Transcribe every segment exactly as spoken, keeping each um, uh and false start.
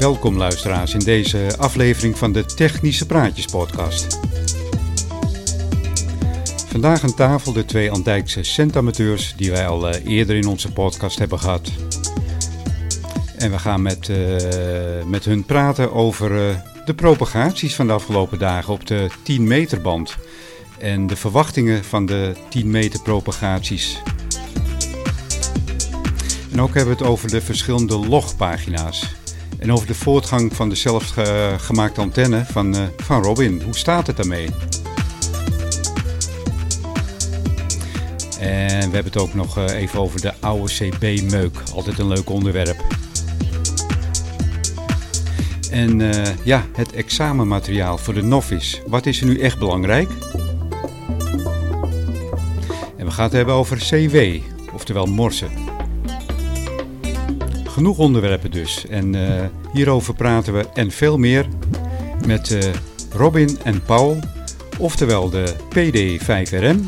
Welkom luisteraars in deze aflevering van de Technische Praatjes podcast. Vandaag aan tafel de twee Andijkse centamateurs die wij al eerder in onze podcast hebben gehad. En we gaan met, uh, met hun praten over uh, de propagaties van de afgelopen dagen op de tien meter band. En de verwachtingen van de tien meter propagaties. En ook hebben we het over de verschillende logpagina's. En over de voortgang van de zelfgemaakte antenne van, uh, van Robin. Hoe staat het daarmee? En we hebben het ook nog even over de oude C B-meuk. Altijd een leuk onderwerp. En uh, ja, het examenmateriaal voor de novice. Wat is er nu echt belangrijk? En we gaan het hebben over C W, oftewel morsen. Genoeg onderwerpen dus. En uh, hierover praten we en veel meer met uh, Robin en Paul, oftewel de P D vijf R M...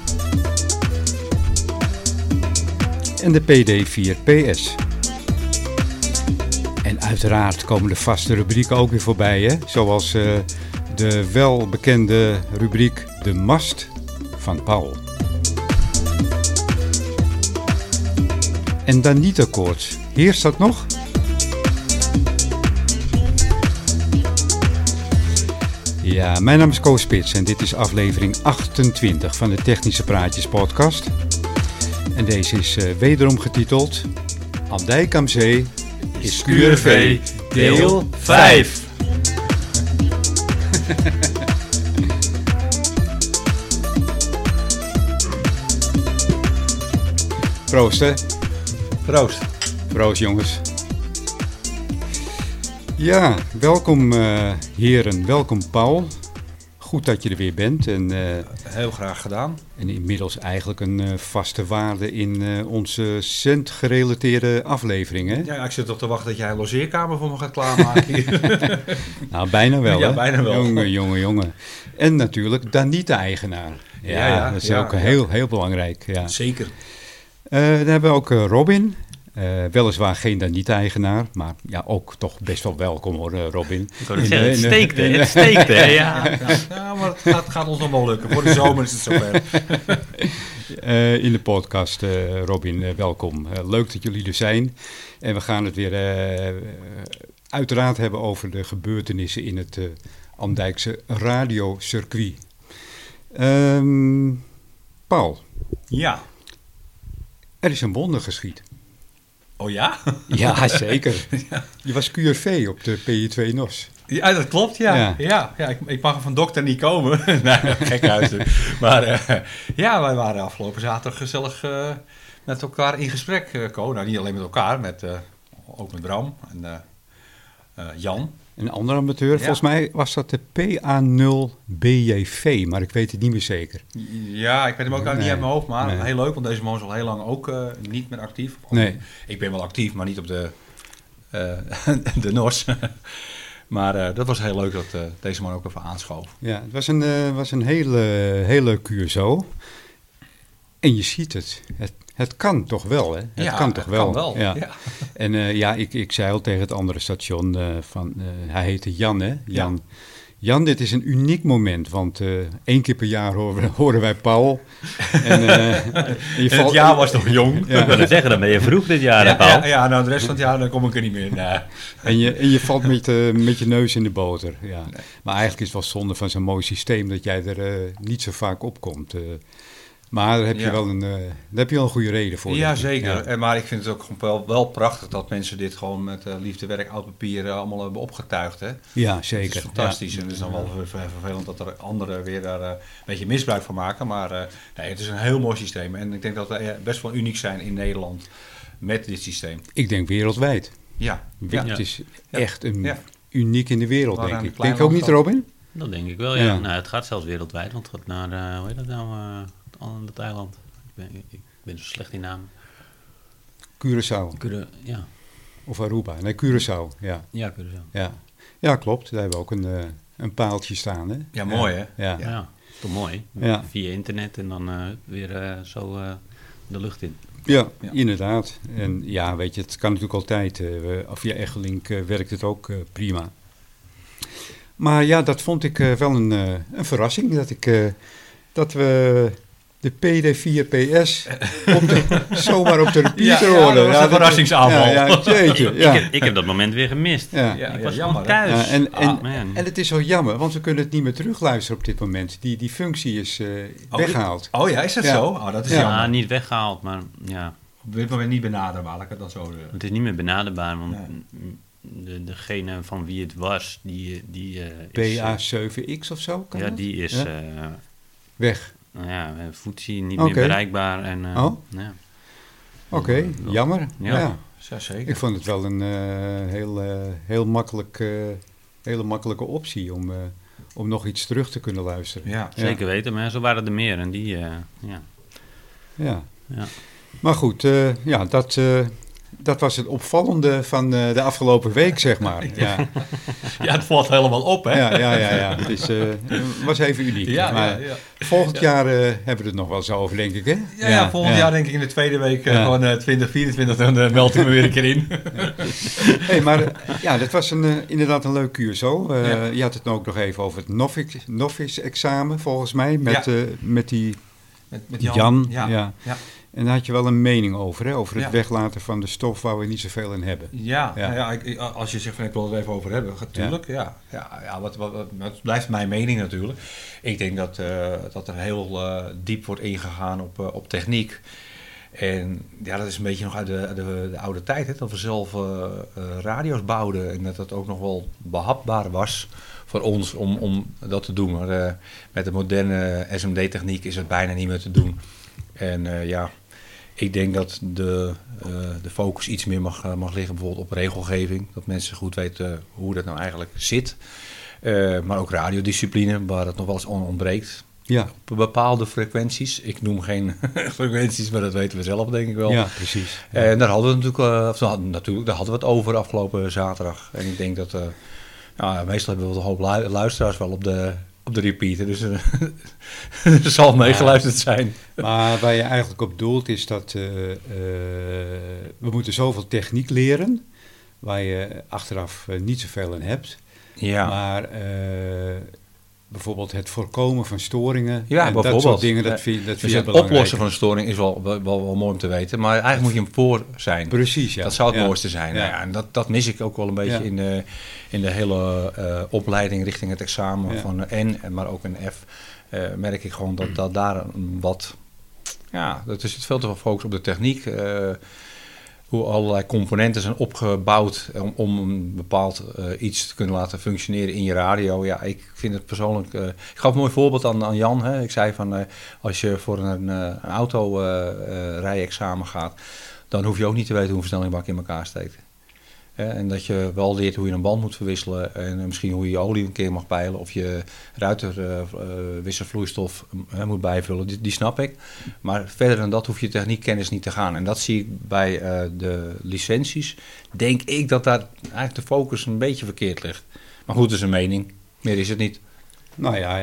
en de P D vier P S. En uiteraard komen de vaste rubrieken ook weer voorbij, hè? Zoals uh, de welbekende rubriek De Mast van Paul. En Danita-koorts, heerst dat nog? Ja, mijn naam is Koos Spits en dit is aflevering achtentwintig van de Technische Praatjes podcast. En deze is uh, wederom getiteld Andijk aan Zee is Q R V deel vijf. Proost, hè? Proost. Proost, jongens. Ja, welkom uh, heren, welkom Paul. Goed dat je er weer bent. En, uh, Heel graag gedaan. En inmiddels eigenlijk een uh, vaste waarde in uh, onze cent-gerelateerde afleveringen. Ja, ik zit toch te wachten dat jij een logeerkamer voor me gaat klaarmaken hier. Nou, bijna wel. Ja, hè? Bijna wel. Jongen, jongen, jongen. En natuurlijk Danita-eigenaar. Ja, ja, ja, dat is ja, ook ja. heel, heel belangrijk. Ja. Zeker. Uh, dan hebben we ook uh, Robin. Uh, weliswaar geen Danita-eigenaar, maar ja, ook toch best wel welkom hoor, Robin. Ik kan het zeggen, het steekt hè, het steekt hè, ja. ja. Nou, maar het gaat, gaat ons nog wel lukken, voor de zomer is het zover. Uh, in de podcast, uh, Robin, uh, welkom. Uh, leuk dat jullie er zijn. En we gaan het weer uh, uiteraard hebben over de gebeurtenissen in het uh, Andijkse radiocircuit. Um, Paul. Ja. Er is een wonder geschied. Oh ja? Ja, zeker. Ja. Je was Q R V op de P E twee N O S. Ja, dat klopt, ja. ja. ja, ja ik, ik mag er van dokter niet komen. Nou, gek uit. Maar uh, ja, wij waren afgelopen zaterdag gezellig uh, met elkaar in gesprek. Uh, Ko. Nou, niet alleen met elkaar, met, uh, ook met Bram en uh, uh, Jan. Een andere amateur, ja. Volgens mij was dat de P A nul B J V, maar ik weet het niet meer zeker. Ja, ik weet hem ook nee, niet uit mijn hoofd, maar nee. Heel leuk, want deze man is al heel lang ook uh, niet meer actief. Of, nee. Ik ben wel actief, maar niet op de, uh, de N O S. Maar uh, dat was heel leuk dat uh, deze man ook even aanschoof. Ja, het was een, uh, was een hele, hele Q S O. En je ziet het. Het, het kan toch wel, hè? Het ja, kan toch het wel. Kan wel. Ja. Ja. En uh, ja, ik, ik zei al tegen het andere station uh, van, uh, hij heette Jan, hè? Jan. Ja. Jan, dit is een uniek moment, want uh, één keer per jaar horen, horen wij Paul. En, uh, je valt... Het jaar was nog jong. Ja. Ik wil het zeggen, dan ben je vroeg dit jaar, ja, Paul. Ja, ja, nou de rest van het jaar dan kom ik er niet meer. Nee. En, je, en je valt met, uh, met je neus in de boter. Ja. Nee. Maar eigenlijk is het wel zonde van zo'n mooi systeem dat jij er uh, niet zo vaak op komt. Uh, Maar daar heb je, ja. wel, een, uh, daar heb je wel een goede reden voor. Ja, zeker. Ja. En, maar ik vind het ook wel, wel prachtig dat mensen dit gewoon met uh, liefde, werk, oud papier uh, allemaal hebben opgetuigd. Hè? Ja, zeker. Dat is fantastisch. Ja. En het is dan wel ver, ver, vervelend dat er anderen weer daar uh, een beetje misbruik van maken. Maar uh, nee, het is een heel mooi systeem. En ik denk dat we best wel uniek zijn in Nederland met dit systeem. Ik denk wereldwijd. Ja. ja. Het is ja. echt een, ja. uniek in de wereld, maar denk ik. Denk je ook niet, Robin? Dat denk ik wel, ja. ja. Nou, het gaat zelfs wereldwijd, want het gaat naar, uh, hoe heet dat nou... Uh, aan het eiland. Ik ben, ik ben zo slecht in naam. Curaçao. Cura, ja. Of Aruba. Nee, Curaçao. Ja, ja Curaçao. Ja. ja, klopt. Daar hebben we ook een, uh, een paaltje staan. Hè? Ja, mooi ja. hè? Ja. Ja. ja, toch mooi. Ja. Via internet en dan uh, weer uh, zo uh, de lucht in. Ja, ja, inderdaad. En ja, weet je, het kan natuurlijk altijd. Uh, via Echelink uh, werkt het ook uh, prima. Maar ja, dat vond ik uh, wel een, uh, een verrassing. Dat, ik, uh, dat we de P D vier P S op de, zomaar op de repeater ja, horen. Ja, dat was een verrassingsaanval. Ja, ja, jeetje, ja. ik, heb, ik heb dat moment weer gemist. Ja. Ja, ik was ja, jammer, thuis. Ja, en, en, oh, en het is zo jammer, want we kunnen het niet meer terugluisteren op dit moment. Die, die functie is uh, oh, weggehaald. Oh ja, is dat ja. zo? Oh, dat is ja. jammer. Ja, niet weggehaald, maar ja. Op dit moment niet benaderbaar, laat ik het dan zo zeggen. Het is niet meer benaderbaar, want... Nee. De, degene van wie het was, die, die uh, is... P A zeven X of zo? Kan ja, dat? Die is... Ja. Uh, Weg? Nou ja, voetsie, niet okay. meer bereikbaar. En, uh, oh? Ja. Oké, okay, jammer. Ja. Ja. Ja, zeker. Ik vond het wel een uh, heel, uh, heel makkelijk, uh, hele makkelijke optie om, uh, om nog iets terug te kunnen luisteren. Ja, ja. Zeker weten, maar zo waren er meer en die... Uh, ja. Ja. Ja. Maar goed, uh, ja, dat... Uh, Dat was het opvallende van de afgelopen week, zeg maar. Ja, ja, het valt helemaal op, hè? Ja, ja, ja, ja. Het is, uh, was even uniek. Ja, maar ja, ja. Volgend ja. jaar uh, hebben we het nog wel eens over, denk ik, hè? Ja, ja, volgend ja. jaar denk ik in de tweede week ja. van uh, twintig vierentwintig, dan uh, meld ik me weer een keer in. Ja. Hey, maar uh, ja, dat was een, uh, inderdaad een leuk Q S O. Uh, ja. Je had het nou ook nog even over het novice, novice examen, volgens mij, met, ja. uh, met die met, met Jan. Jan. Ja, ja. ja. En daar had je wel een mening over, hè? Over het ja. weglaten van de stof waar we niet zoveel in hebben. Ja, ja. ja ik, als je zegt van ik wil het even over hebben, natuurlijk. Ja. Ja, ja, ja, wat, wat, wat, het blijft mijn mening natuurlijk. Ik denk dat, uh, dat er heel uh, diep wordt ingegaan op, uh, op techniek. En ja, dat is een beetje nog uit de, de, de oude tijd, hè? Dat we zelf uh, uh, radio's bouwden en dat dat ook nog wel behapbaar was voor ons om, om dat te doen. Maar uh, met de moderne S M D-techniek is het bijna niet meer te doen. En uh, ja... Ik denk dat de, uh, de focus iets meer mag, mag liggen bijvoorbeeld op regelgeving. Dat mensen goed weten hoe dat nou eigenlijk zit. Uh, maar ook radiodiscipline, waar het nog wel eens on- ontbreekt. Ja. Op bepaalde frequenties. Ik noem geen frequenties, maar dat weten we zelf denk ik wel. Ja, precies. Ja. En daar hadden we, natuurlijk, uh, natuurlijk, daar hadden we het over afgelopen zaterdag. En ik denk dat... Uh, nou, meestal hebben we een hoop luisteraars wel op de... Op de repeater, dus er, er zal meegeluisterd zijn. Maar waar je eigenlijk op doelt is dat uh, uh, we moeten zoveel techniek leren... waar je achteraf uh, niet zoveel in hebt. Ja. Maar uh, bijvoorbeeld het voorkomen van storingen... Ja, en dat soort dingen, dat vind, dat dus vind je belangrijk. Het oplossen van een storing is wel, wel, wel, wel mooi om te weten... maar eigenlijk moet je hem voor zijn. Precies, ja. Dat zou het ja. mooiste zijn. Ja. Nou ja, en dat, dat mis ik ook wel een beetje ja. in... Uh, in de hele uh, opleiding richting het examen ja. van een N, maar ook een F, uh, merk ik gewoon dat, dat daar een wat... Ja, dat is het veel te veel focus op de techniek. Uh, hoe allerlei componenten zijn opgebouwd om, om een bepaald uh, iets te kunnen laten functioneren in je radio. Ja, ik vind het persoonlijk... Uh, ik gaf een mooi voorbeeld aan, aan Jan. Hè. Ik zei van, uh, als je voor een, een auto uh, uh, rijexamen gaat, dan hoef je ook niet te weten hoe een versnellingbak in elkaar steekt. En dat je wel leert hoe je een band moet verwisselen en misschien hoe je je olie een keer mag peilen of je ruitenwisselvloeistof uh, uh, moet bijvullen, die, die snap ik. Maar verder dan dat hoef je techniekkennis niet te gaan. En dat zie ik bij uh, de licenties. Denk ik dat daar eigenlijk de focus een beetje verkeerd ligt. Maar goed, dat is een mening. Meer is het niet. Nou ja,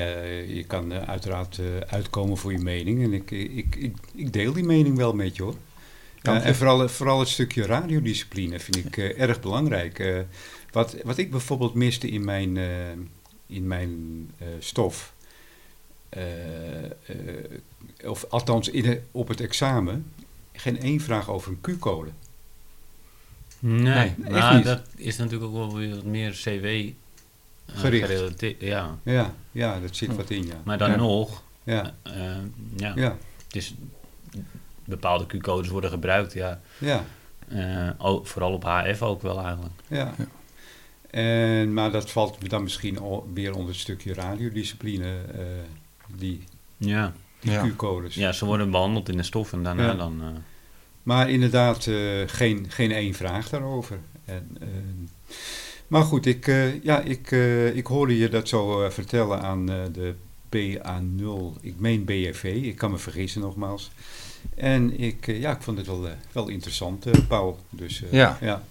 je kan uiteraard uitkomen voor je mening. En ik, ik, ik, ik deel die mening wel met je hoor. Ja, en vooral, vooral het stukje radiodiscipline vind ik uh, erg belangrijk. Uh, wat, wat ik bijvoorbeeld miste in mijn, uh, in mijn uh, stof, uh, uh, of althans in de, op het examen, geen één vraag over een Q-code. Nee, nee nou, dat is natuurlijk ook wel weer wat meer C W uh, gericht. Ja. Ja, ja, dat zit wat in, ja. Maar dan ja. nog, ja. Uh, uh, ja. ja, het is... bepaalde Q-codes worden gebruikt, ja. ja. Uh, ook, vooral op H F ook wel eigenlijk. Ja. ja. En, maar dat valt dan misschien al weer onder het stukje radiodiscipline, uh, die, ja. die ja. Q-codes. Ja, ze worden behandeld in de stof en daarna ja. dan... Uh... Maar inderdaad, uh, geen, geen één vraag daarover. En, uh, maar goed, ik, uh, ja, ik, uh, ik hoorde je dat zo uh, vertellen aan uh, de P A nul. Ik meen B F V, ik kan me vergissen nogmaals. En ik, ja, ik vond het wel, wel interessant, uh, Paul. Dus, uh, ja. ja.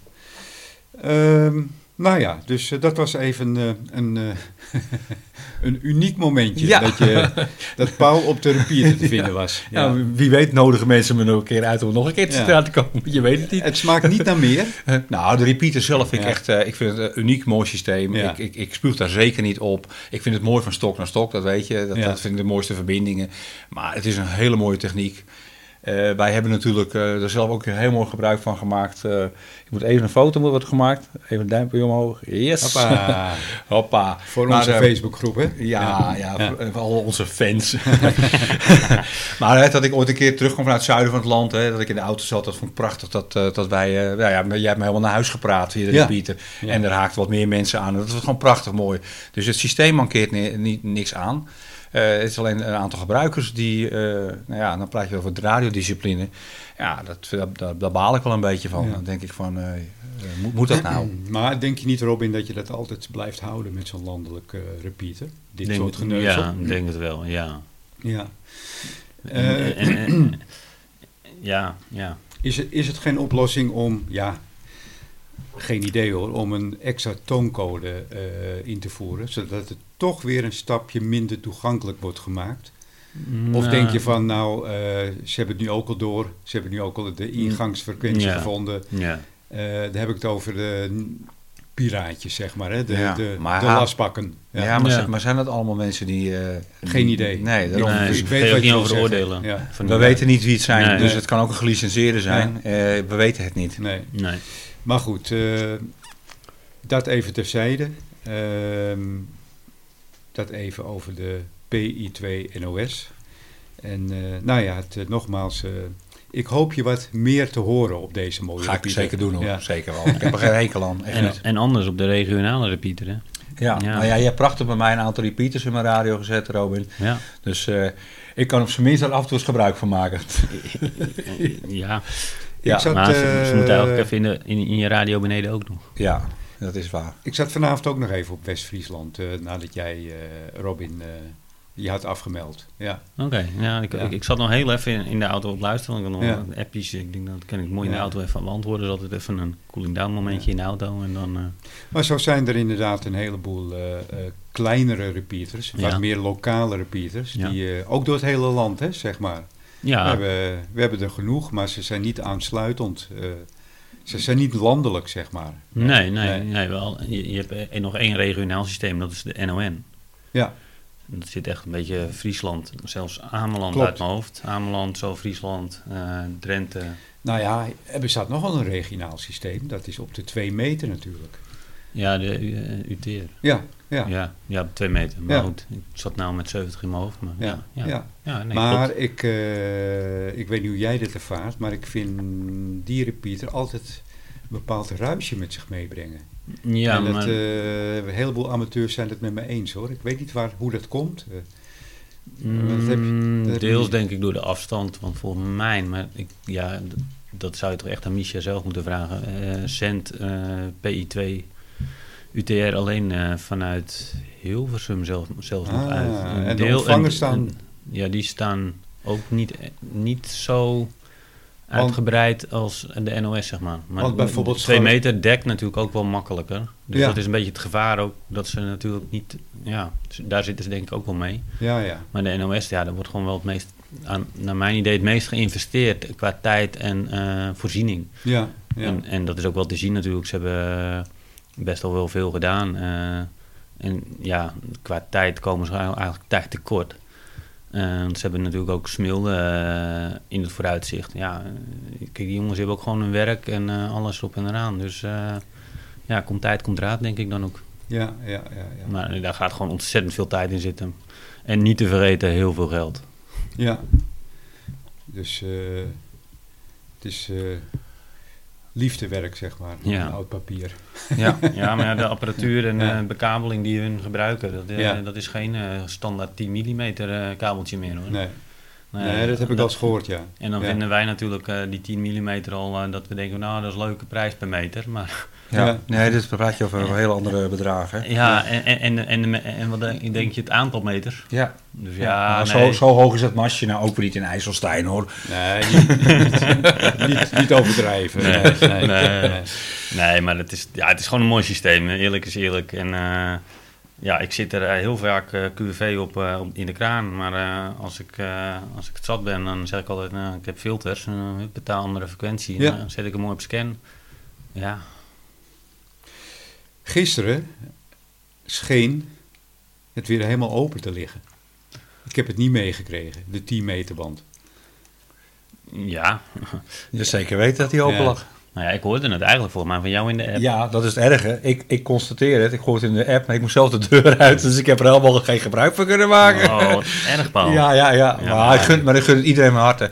Um, Nou ja, dus uh, dat was even uh, een, uh, een uniek momentje, ja. dat, je, dat Paul op therapie te vinden ja. was. Ja. Nou, wie weet nodigen mensen me nog een keer uit om nog een keer te ja. te komen, je weet het niet. Het smaakt niet naar meer. Nou, de repeater zelf vind ik ja. echt, uh, ik vind het een uniek mooi systeem. Ja. Ik, ik, ik spuug daar zeker niet op. Ik vind het mooi van stok naar stok, dat weet je. Dat, ja. dat vind ik de mooiste verbindingen. Maar het is een hele mooie techniek. Uh, wij hebben natuurlijk uh, er zelf ook heel mooi gebruik van gemaakt. Uh, ik moet even een foto moet worden gemaakt. Even een duimpje omhoog. Yes. Hoppa. Hoppa. Voor maar onze uh, Facebookgroep, hè? Ja, ja. ja, ja. Voor, voor al onze fans. Maar hè, dat ik ooit een keer terugkwam vanuit het zuiden van het land. Hè, dat ik in de auto zat. Dat vond ik prachtig. Dat, uh, dat wij, uh, nou ja, jij hebt me helemaal naar huis gepraat via de ja. repeater. Ja. En er haakten wat meer mensen aan. Dat was gewoon prachtig mooi. Dus het systeem mankeert ni- ni- niks aan. Uh, het is alleen een aantal gebruikers die, uh, nou ja, dan praat je over de radiodiscipline. Ja, dat, dat, daar baal ik wel een beetje van. Ja. Dan denk ik van, uh, moet, moet dat nou? Maar denk je niet, Robin, dat je dat altijd blijft houden met zo'n landelijk uh, repeater? Dit denk soort geneuzel? Ja, ik denk het wel, ja. Ja. Uh, en, en, en, ja, ja. Is het, is het geen oplossing om, ja... Geen idee hoor, om een extra tooncode uh, in te voeren, zodat het toch weer een stapje minder toegankelijk wordt gemaakt. Nou. Of denk je van, nou, uh, ze hebben het nu ook al door, ze hebben nu ook al de ingangsfrequentie ja. gevonden. Ja. Uh, daar heb ik het over de piraatjes, zeg maar, hè? De, ja. de, maar de ha- laspakken. Ja, ja, maar, ja. Z- maar zijn dat allemaal mensen die... Uh, Geen idee. Nee, daarom, nee, ik weet het niet over de oordelen. Ja. We ja. weten niet wie het zijn, nee. dus het kan ook een gelicenseerde zijn. Nee. Uh, we weten het niet. Nee. nee. Maar goed, uh, dat even terzijde. Uh, dat even over de P E twee N O S. En uh, nou ja, het, uh, nogmaals, uh, ik hoop je wat meer te horen op deze mooie repeater. Ga ik zeker doen hoor, ja. zeker wel. Ik heb er geen hekel aan. En, en anders op de regionale repeater, hè? Ja, ja. Nou ja, je hebt prachtig bij mij een aantal repeaters in mijn radio gezet, Robin. Ja. Dus uh, ik kan op zijn minst er af en toe eens gebruik van maken. ja... Ja, ik zat, maar ze, ze uh, moeten eigenlijk even in, de, in, in je radio beneden ook doen. Ja, dat is waar. Ik zat vanavond ook nog even op West-Friesland, uh, nadat jij, uh, Robin, uh, je had afgemeld. Ja. Oké, okay, nou, ik, ja. ik, ik zat nog heel even in, in de auto op luisteren, want ik had nog ja. appjes. Ik denk, dat kan ik mooi in de auto even beantwoorden. Dus altijd even een cooling down momentje ja. in de auto. En dan, uh, maar zo zijn er inderdaad een heleboel uh, uh, kleinere repeaters, ja. wat meer lokale repeaters, ja. die uh, ook door het hele land, hè, zeg maar. Ja. We hebben, we hebben er genoeg, maar ze zijn niet aansluitend. Uh, ze zijn niet landelijk, zeg maar. Nee, nee, nee. nee wel. Je, je hebt nog één regionaal systeem, dat is de N O N. Ja. Dat zit echt een beetje Friesland, zelfs Ameland Klopt. Uit mijn hoofd. Ameland, zo Friesland, uh, Drenthe. Nou ja, er bestaat nogal een regionaal systeem. Dat is op de twee meter natuurlijk. Ja, de uh, U T R. Ja. Ja. Ja, ja, op twee meter. Maar ja. goed, ik zat nou met zeventig in mijn hoofd. Maar, ja. Ja. Ja. Ja, nee, maar ik, uh, ik weet niet hoe jij dit ervaart, maar ik vind die repeater altijd een bepaald ruisje met zich meebrengen. Ja, en dat, maar... Uh, een heleboel amateurs zijn het met me eens hoor. Ik weet niet waar, hoe dat komt. Uh, mm, dat heb je, dat deels heb je... denk ik door de afstand, want voor mij, maar ik, ja, d- dat zou je toch echt aan Misha zelf moeten vragen. Uh, Cent, uh, P I twee... U T R alleen uh, vanuit Hilversum zelf, zelfs ah, nog uit. Een en deel, de ontvangers staan... En, ja, die staan ook niet, niet zo want, uitgebreid als de N O S, zeg maar. Maar want bijvoorbeeld twee schoon... meter dekt natuurlijk ook wel makkelijker. Dus ja. dat is een beetje het gevaar ook, dat ze natuurlijk niet... Ja, daar zitten ze denk ik ook wel mee. Ja, ja. Maar de N O S, ja, daar wordt gewoon wel het meest... Aan, naar mijn idee het meest geïnvesteerd qua tijd en uh, voorziening. Ja, ja. En, en dat is ook wel te zien natuurlijk. Ze hebben... Uh, best al wel veel gedaan. Uh, en ja, qua tijd komen ze eigenlijk tijd tekort. Uh, ze hebben natuurlijk ook Smilde uh, in het vooruitzicht. Ja, kijk, die jongens hebben ook gewoon hun werk en uh, alles op en eraan. Dus uh, ja, komt tijd, komt raad, denk ik dan ook. Ja, ja, ja, ja. Maar daar gaat gewoon ontzettend veel tijd in zitten. En niet te vergeten, heel veel geld. Ja. Dus uh, het is... Uh... liefdewerk, zeg maar, ja. oud papier. Ja, ja, maar de apparatuur en ja. uh, bekabeling die hun gebruiken, dat, uh, ja. dat is geen uh, standaard tien millimeter uh, kabeltje meer hoor. Nee. Nou, nee, dat heb dat, ik al eens gehoord, ja. En dan ja. vinden wij natuurlijk uh, die tien millimeter al, uh, dat we denken, nou, dat is een leuke prijs per meter, maar... Ja, ja. nee, dit praat je over en, hele andere bedragen. Hè? Ja, en, en, en, en, en wat denk je, het aantal meters? Ja, dus ja, ja nou, nee. zo, zo hoog is dat masje nou ook weer niet in IJsselstein, hoor. Nee, niet, niet, niet, niet overdrijven. Nee, nee, nee, nee. nee. nee maar het is, ja, het is gewoon een mooi systeem, eerlijk is eerlijk. En... Uh, Ja, ik zit er heel vaak uh, Q V op, uh, op in de kraan. Maar uh, als, ik, uh, als ik het zat ben, dan zeg ik altijd... Uh, ik heb filters, uh, ik betaal andere frequentie. Ja. En dan zet ik hem mooi op scan. Ja. Gisteren scheen het weer helemaal open te liggen. Ik heb het niet meegekregen, de tien meter band. Ja. Dus zeker weten dat hij open ja. lag. Nou ja, ik hoorde het eigenlijk volgens mij van jou in de app. Ja, dat is het erge. Ik, ik constateer het. Ik hoor het in de app, maar ik moest zelf de deur uit. Dus ik heb er helemaal geen gebruik van kunnen maken. Oh, wat erg, Paul. Ja, ja, ja. ja maar, ik gun, maar ik gun het iedereen mijn harte.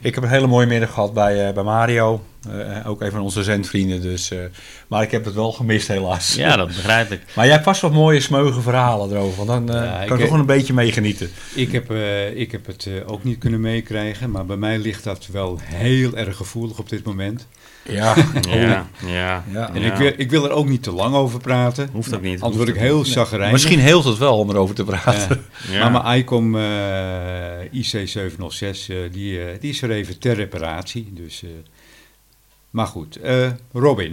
Ik heb een hele mooie middag gehad bij, uh, bij Mario. Uh, ook een van onze zendvrienden. Dus, uh, maar ik heb het wel gemist, helaas. Ja, dat begrijp ik. Maar jij past wat mooie smeugen verhalen erover. Want dan uh, ja, kan ik toch wel een beetje meegenieten. Ik heb, uh, ik heb het uh, ook niet kunnen meekrijgen. Maar bij mij ligt dat wel heel erg gevoelig op dit moment. Ja, ja, ja. ja. En ik wil, ik wil er ook niet te lang over praten. Hoeft ook niet. Anders word ik heel chagrijnig. Misschien heelt het wel om erover te praten. Ja. Ja. Maar mijn ICOM uh, I C zeven nul zes, uh, die, uh, die is er even ter reparatie. Dus, uh, maar goed, uh, Robin.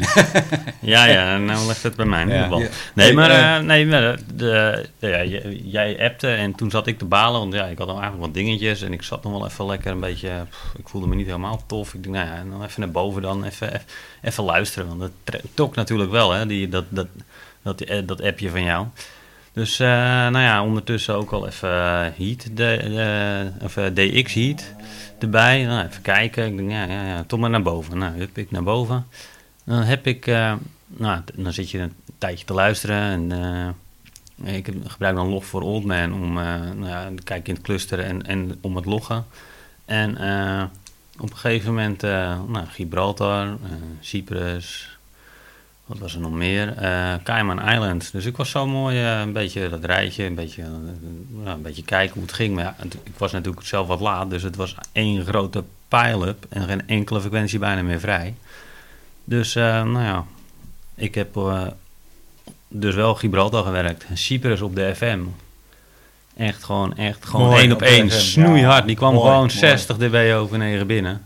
ja, ja, nou legt het bij mij in ieder geval. Ja. Nee, maar, uh, nee, maar de, de, ja, jij appte en toen zat ik te balen. Want ja, ik had al eigenlijk wat dingetjes en ik zat nog wel even lekker een beetje... Pff, ik voelde me niet helemaal tof. Ik dacht, nou ja, nou even naar boven dan, even, even luisteren. Want dat trok natuurlijk wel, hè, die, dat, dat, dat, dat appje van jou. Dus uh, nou ja, ondertussen ook al even heat, de, de, of, uh, D X Heat erbij. Nou, even kijken. Ik denk, ja, ja, ja, toch maar naar boven. Nou, heb ik naar boven. Dan heb ik, uh, nou, t- dan zit je een tijdje te luisteren. En uh, ik gebruik dan Log for Old Man om, uh, nou ja, dan kijk je in het cluster en, en om het loggen. En uh, op een gegeven moment, uh, nou, Gibraltar, uh, Cyprus... Wat was er nog meer? Uh, Cayman Island. Dus ik was zo mooi uh, een beetje dat rijtje, een beetje, uh, nou, een beetje kijken hoe het ging. Maar ja, het, ik was natuurlijk zelf wat laat, dus het was één grote pile-up en geen enkele frequentie bijna meer vrij. Dus, uh, nou ja, ik heb uh, dus wel Gibraltar gewerkt. Cyprus op de F M. Echt gewoon, echt gewoon mooi, één op één. Snoeihard. Die kwam mooi, gewoon mooi. zestig dB over negen binnen.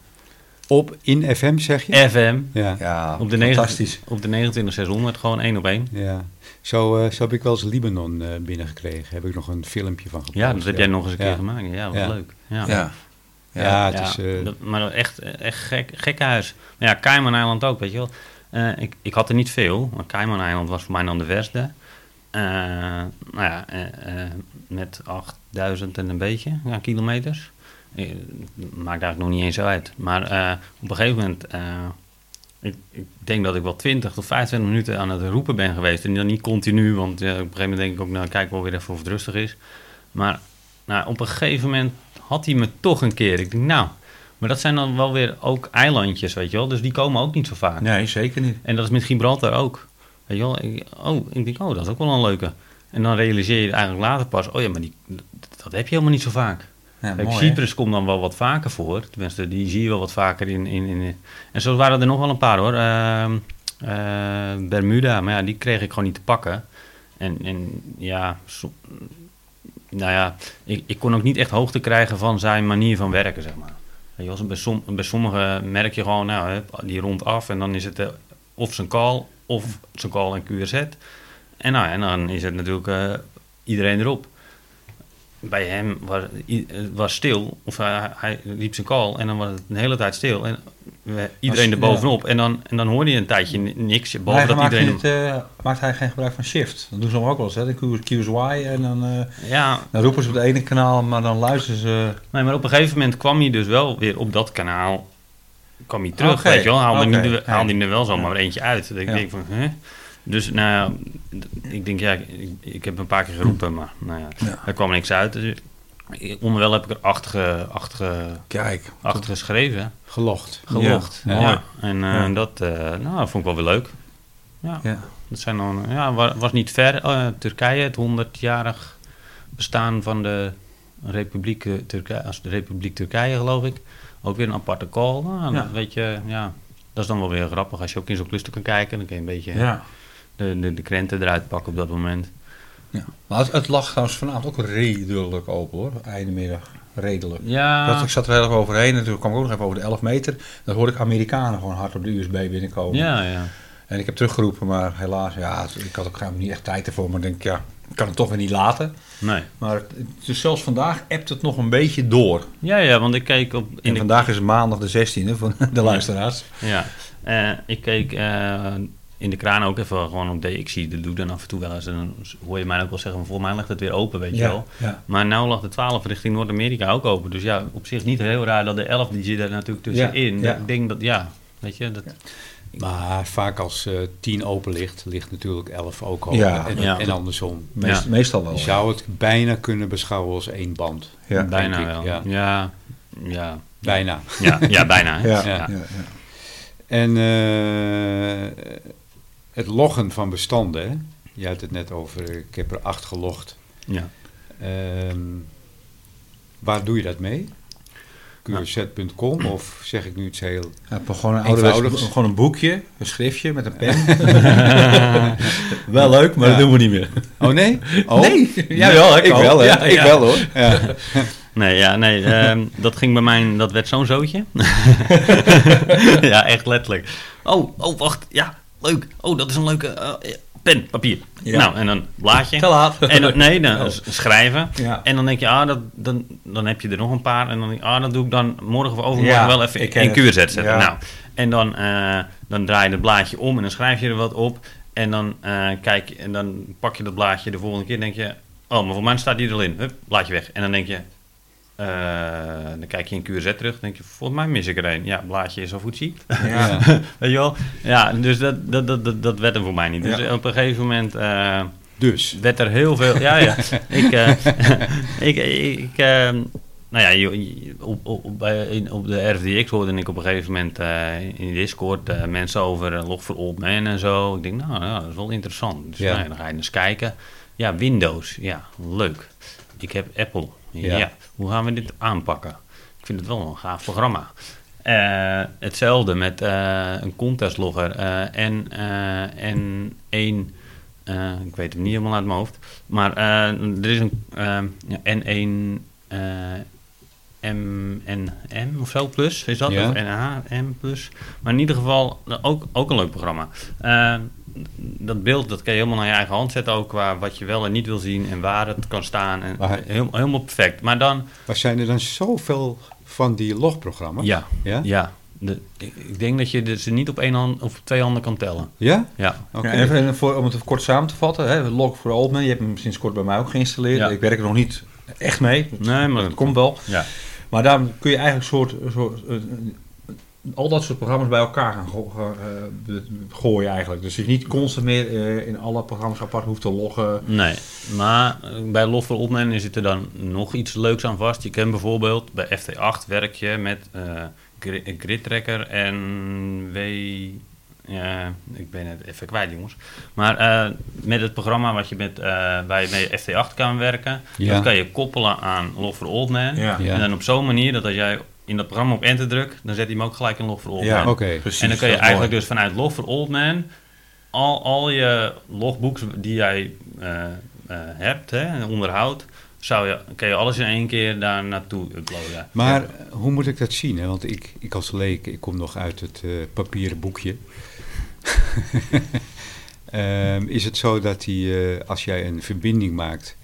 Op in F M, zeg je? F M. Ja, ja op de fantastisch. negen, op de negenentwintig zeshonderd, gewoon één op één. Ja. Zo, uh, zo heb ik wel eens Libanon uh, binnengekregen. Daar heb ik nog een filmpje van gepost. Ja, dat heb jij nog eens een ja. keer gemaakt. Ja, wat ja. leuk. Ja, ja. ja, ja het ja. is... Uh... Dat, maar echt, echt gek, gek huis. Maar ja, Cayman Island ook, weet je wel. Uh, ik, ik had er niet veel, maar Cayman Island was voor mij dan de beste. Uh, nou ja, uh, uh, met achtduizend en een beetje ja, kilometers. Maakt eigenlijk nog niet eens uit. Maar uh, op een gegeven moment... Uh, ik, ik denk dat ik wel twintig tot vijfentwintig minuten aan het roepen ben geweest. En dan niet continu, want uh, op een gegeven moment denk ik ook... nou, kijk wel weer even of het rustig is. Maar nou, op een gegeven moment had hij me toch een keer. Ik denk, nou... Maar dat zijn dan wel weer ook eilandjes, weet je wel. Dus die komen ook niet zo vaak. Nee, zeker niet. En dat is met Gibraltar ook. Weet je wel, ik, oh, ik denk, oh, dat is ook wel een leuke. En dan realiseer je eigenlijk later pas... oh ja, maar die, dat, dat heb je helemaal niet zo vaak. Ja, kijk, mooi, Cyprus he? Komt dan wel wat vaker voor. Tenminste, die zie je wel wat vaker in... in, in. En zo waren er nog wel een paar, hoor. Uh, uh, Bermuda, maar ja, die kreeg ik gewoon niet te pakken. En, en ja... So, nou ja, ik, ik kon ook niet echt hoogte krijgen van zijn manier van werken, zeg maar. Weet je, bij, som, bij sommigen merk je gewoon, nou, die rond af... en dan is het uh, of zijn call, of zijn call en Q R Z. En, nou, en dan is het natuurlijk uh, iedereen erop. Bij hem was was stil, of hij, hij liep zijn call en dan was het een hele tijd stil. En we, iedereen was, er bovenop ja. en, dan, en dan hoorde je een tijdje niks. Behalve dat maakt, iedereen... niet, uh, maakt hij geen gebruik van shift? Dat doen ze ook wel eens, hè? De Q S Y en dan, uh, ja. dan roepen ze op het ene kanaal, maar dan luisteren ze... Nee, maar op een gegeven moment kwam hij dus wel weer op dat kanaal, kwam hij terug, okay. weet je wel. Haalde, okay. hij, haalde hij er wel zomaar ja. eentje uit. Dat ik ja. denk van, huh? Dus nou, ik denk, ja, ik, ik heb een paar keer geroepen, maar nou ja, ja. er kwam niks uit. Dus onderwijl heb ik er acht, ge, acht, ge, Kijk, acht geschreven. Gelogd. Gelogd, ja. ja. ja. En uh, ja. dat uh, nou, vond ik wel weer leuk. Ja, ja. dat zijn dan, ja, was niet ver. Uh, Turkije, het honderdjarig bestaan van de Republiek, uh, Turkije, als de Republiek Turkije, geloof ik. Ook weer een aparte call. Nou, ja. Weet je, ja, dat is dan wel weer grappig. Als je ook in zo'n cluster kan kijken, dan kun je een beetje ja. de, de, de krenten eruit pakken op dat moment. Ja. Maar het, het lag trouwens vanavond ook redelijk open, hoor. Eindmiddag. Redelijk. Ja. Dat, ik zat er heel erg overheen en toen kwam ik ook nog even over de elf meter. Dan hoorde ik Amerikanen gewoon hard op de U S B binnenkomen. Ja, ja. En ik heb teruggeroepen, maar helaas, ja, ik had ook niet echt tijd ervoor. Maar ik denk, ja, ik kan het toch weer niet laten. Nee. Maar dus zelfs vandaag appt het nog een beetje door. Ja, ja, want ik keek op... In en vandaag de... is maandag de zestiende van de ja. luisteraars. Ja, uh, ik keek uh, in de kraan ook even gewoon op D X. Dat doe ik dan af en toe wel eens. En dan hoor je mij ook wel zeggen, voor mij ligt het weer open, weet ja, je wel. Ja. Maar nou lag de twaalf richting Noord-Amerika ook open. Dus ja, op zich niet heel raar dat de elf, die zit er natuurlijk tussenin. Ja, ja. Ik denk dat, ja, weet je, dat... Ja. Maar vaak als uh, tien open ligt, ligt natuurlijk elf ook open. Ja, en, ja. en andersom. Meest, ja. Meestal wel. Je zou het bijna kunnen beschouwen als één band. Ja. Bijna wel. Ja. Ja. Ja. Bijna. Ja, ja bijna. Ja. Ja. Ja. Ja. Ja. En uh, het loggen van bestanden. Hè? Je had het net over, ik heb er acht gelogd. Ja. Um, waar doe je dat mee? Q R Z punt com of zeg ik nu iets heel ja, gewoon een ouderwets, gewoon een boekje, een schriftje met een pen. Wel leuk, maar ja. dat doen we niet meer. Oh nee? Oh. Nee. Ja, wel, ik, ik wel, hè? Ja, ik ja. wel hoor. Ja. Nee, ja, nee, um, dat ging bij mij, dat werd zo'n zootje. Ja, echt letterlijk. Oh, oh, wacht, ja, leuk. Oh, dat is een leuke... Uh, pen, papier. Ja. Nou, en dan blaadje. Te laat. En dan, nee, dan oh. schrijven. Ja. En dan denk je, ah, dat, dan, dan heb je er nog een paar. En dan denk je, ah, dat doe ik dan morgen of overmorgen ja, wel even in Q R Z zetten. Ja. Nou, en dan, uh, dan draai je het blaadje om en dan schrijf je er wat op. En dan, uh, kijk, en dan pak je dat blaadje de volgende keer en denk je... Oh, maar voor mij staat die er al in. Hup, blaadje weg. En dan denk je... Uh, dan kijk je in Q R Z terug, denk je, volgens mij mis ik er een. Ja, blaadje is al goed ziek. Ja. Weet je wel? Ja, dus dat, dat, dat, dat werd er voor mij niet. Dus ja. op een gegeven moment uh, dus. werd er heel veel... Ja, ja. ik, uh, ik, ik uh, nou ja, je, op, op, in, op de R F D X hoorde ik op een gegeven moment uh, in Discord uh, mensen over uh, Log for Old Man en zo. Ik denk, nou, ja, dat is wel interessant. Dus ja. nou, dan ga je eens kijken. Ja, Windows. Ja, leuk. Ik heb Apple. Ja. ja, hoe gaan we dit aanpakken? Ik vind het wel een gaaf programma. Uh, hetzelfde met uh, een contestlogger uh, en, uh, en één... Uh, ik weet het niet helemaal uit mijn hoofd. Maar uh, er is een uh, N één... Uh, M N M of zo plus, is dat? Ja. Of N H M plus. Maar in ieder geval ook, ook een leuk programma. Uh, dat beeld, dat kan je helemaal naar je eigen hand zetten ook, qua wat je wel en niet wil zien en waar het kan staan. En maar, heel, helemaal perfect. Maar dan... Maar zijn er dan zoveel van die logprogramma's? Ja, ja. ja. De, ik denk dat je ze niet op één hand of twee handen kan tellen. Ja? Ja. Okay. ja even voor, om het kort samen te vatten, hè, Log for Old Man, je hebt hem sinds kort bij mij ook geïnstalleerd. Ja. Ik werk er nog niet echt mee. Nee, maar dat komt wel. Ja. Maar daar kun je eigenlijk soort, soort, uh, al dat soort programma's bij elkaar gaan go- uh, be- gooien eigenlijk. Dus je niet constant meer uh, in alle programma's apart hoeft te loggen. Nee, maar bij Log for Old Man zit er dan nog iets leuks aan vast. Je kent bijvoorbeeld, bij F T acht werk je met uh, grid, grid tracker en W... Uh, ik ben het even kwijt, jongens. Maar uh, met het programma wat je met, uh, waar je mee F T acht kan werken, ja. dat kan je koppelen aan Log for Old Man. Ja. Ja. En dan op zo'n manier dat als jij in dat programma op enter drukt, dan zet hij hem ook gelijk in Log for Old ja, Man. Okay. Precies, en dan kan je eigenlijk mooi. dus vanuit Log for Old Man al, al je logbooks die jij uh, uh, hebt en onderhoudt, zou je, kan je alles in één keer daar naartoe uploaden. Maar ja. hoe moet ik dat zien? Hè? Want ik, ik als leek, ik kom nog uit het uh, papieren boekje. um, is het zo dat hij, uh, als jij een verbinding maakt,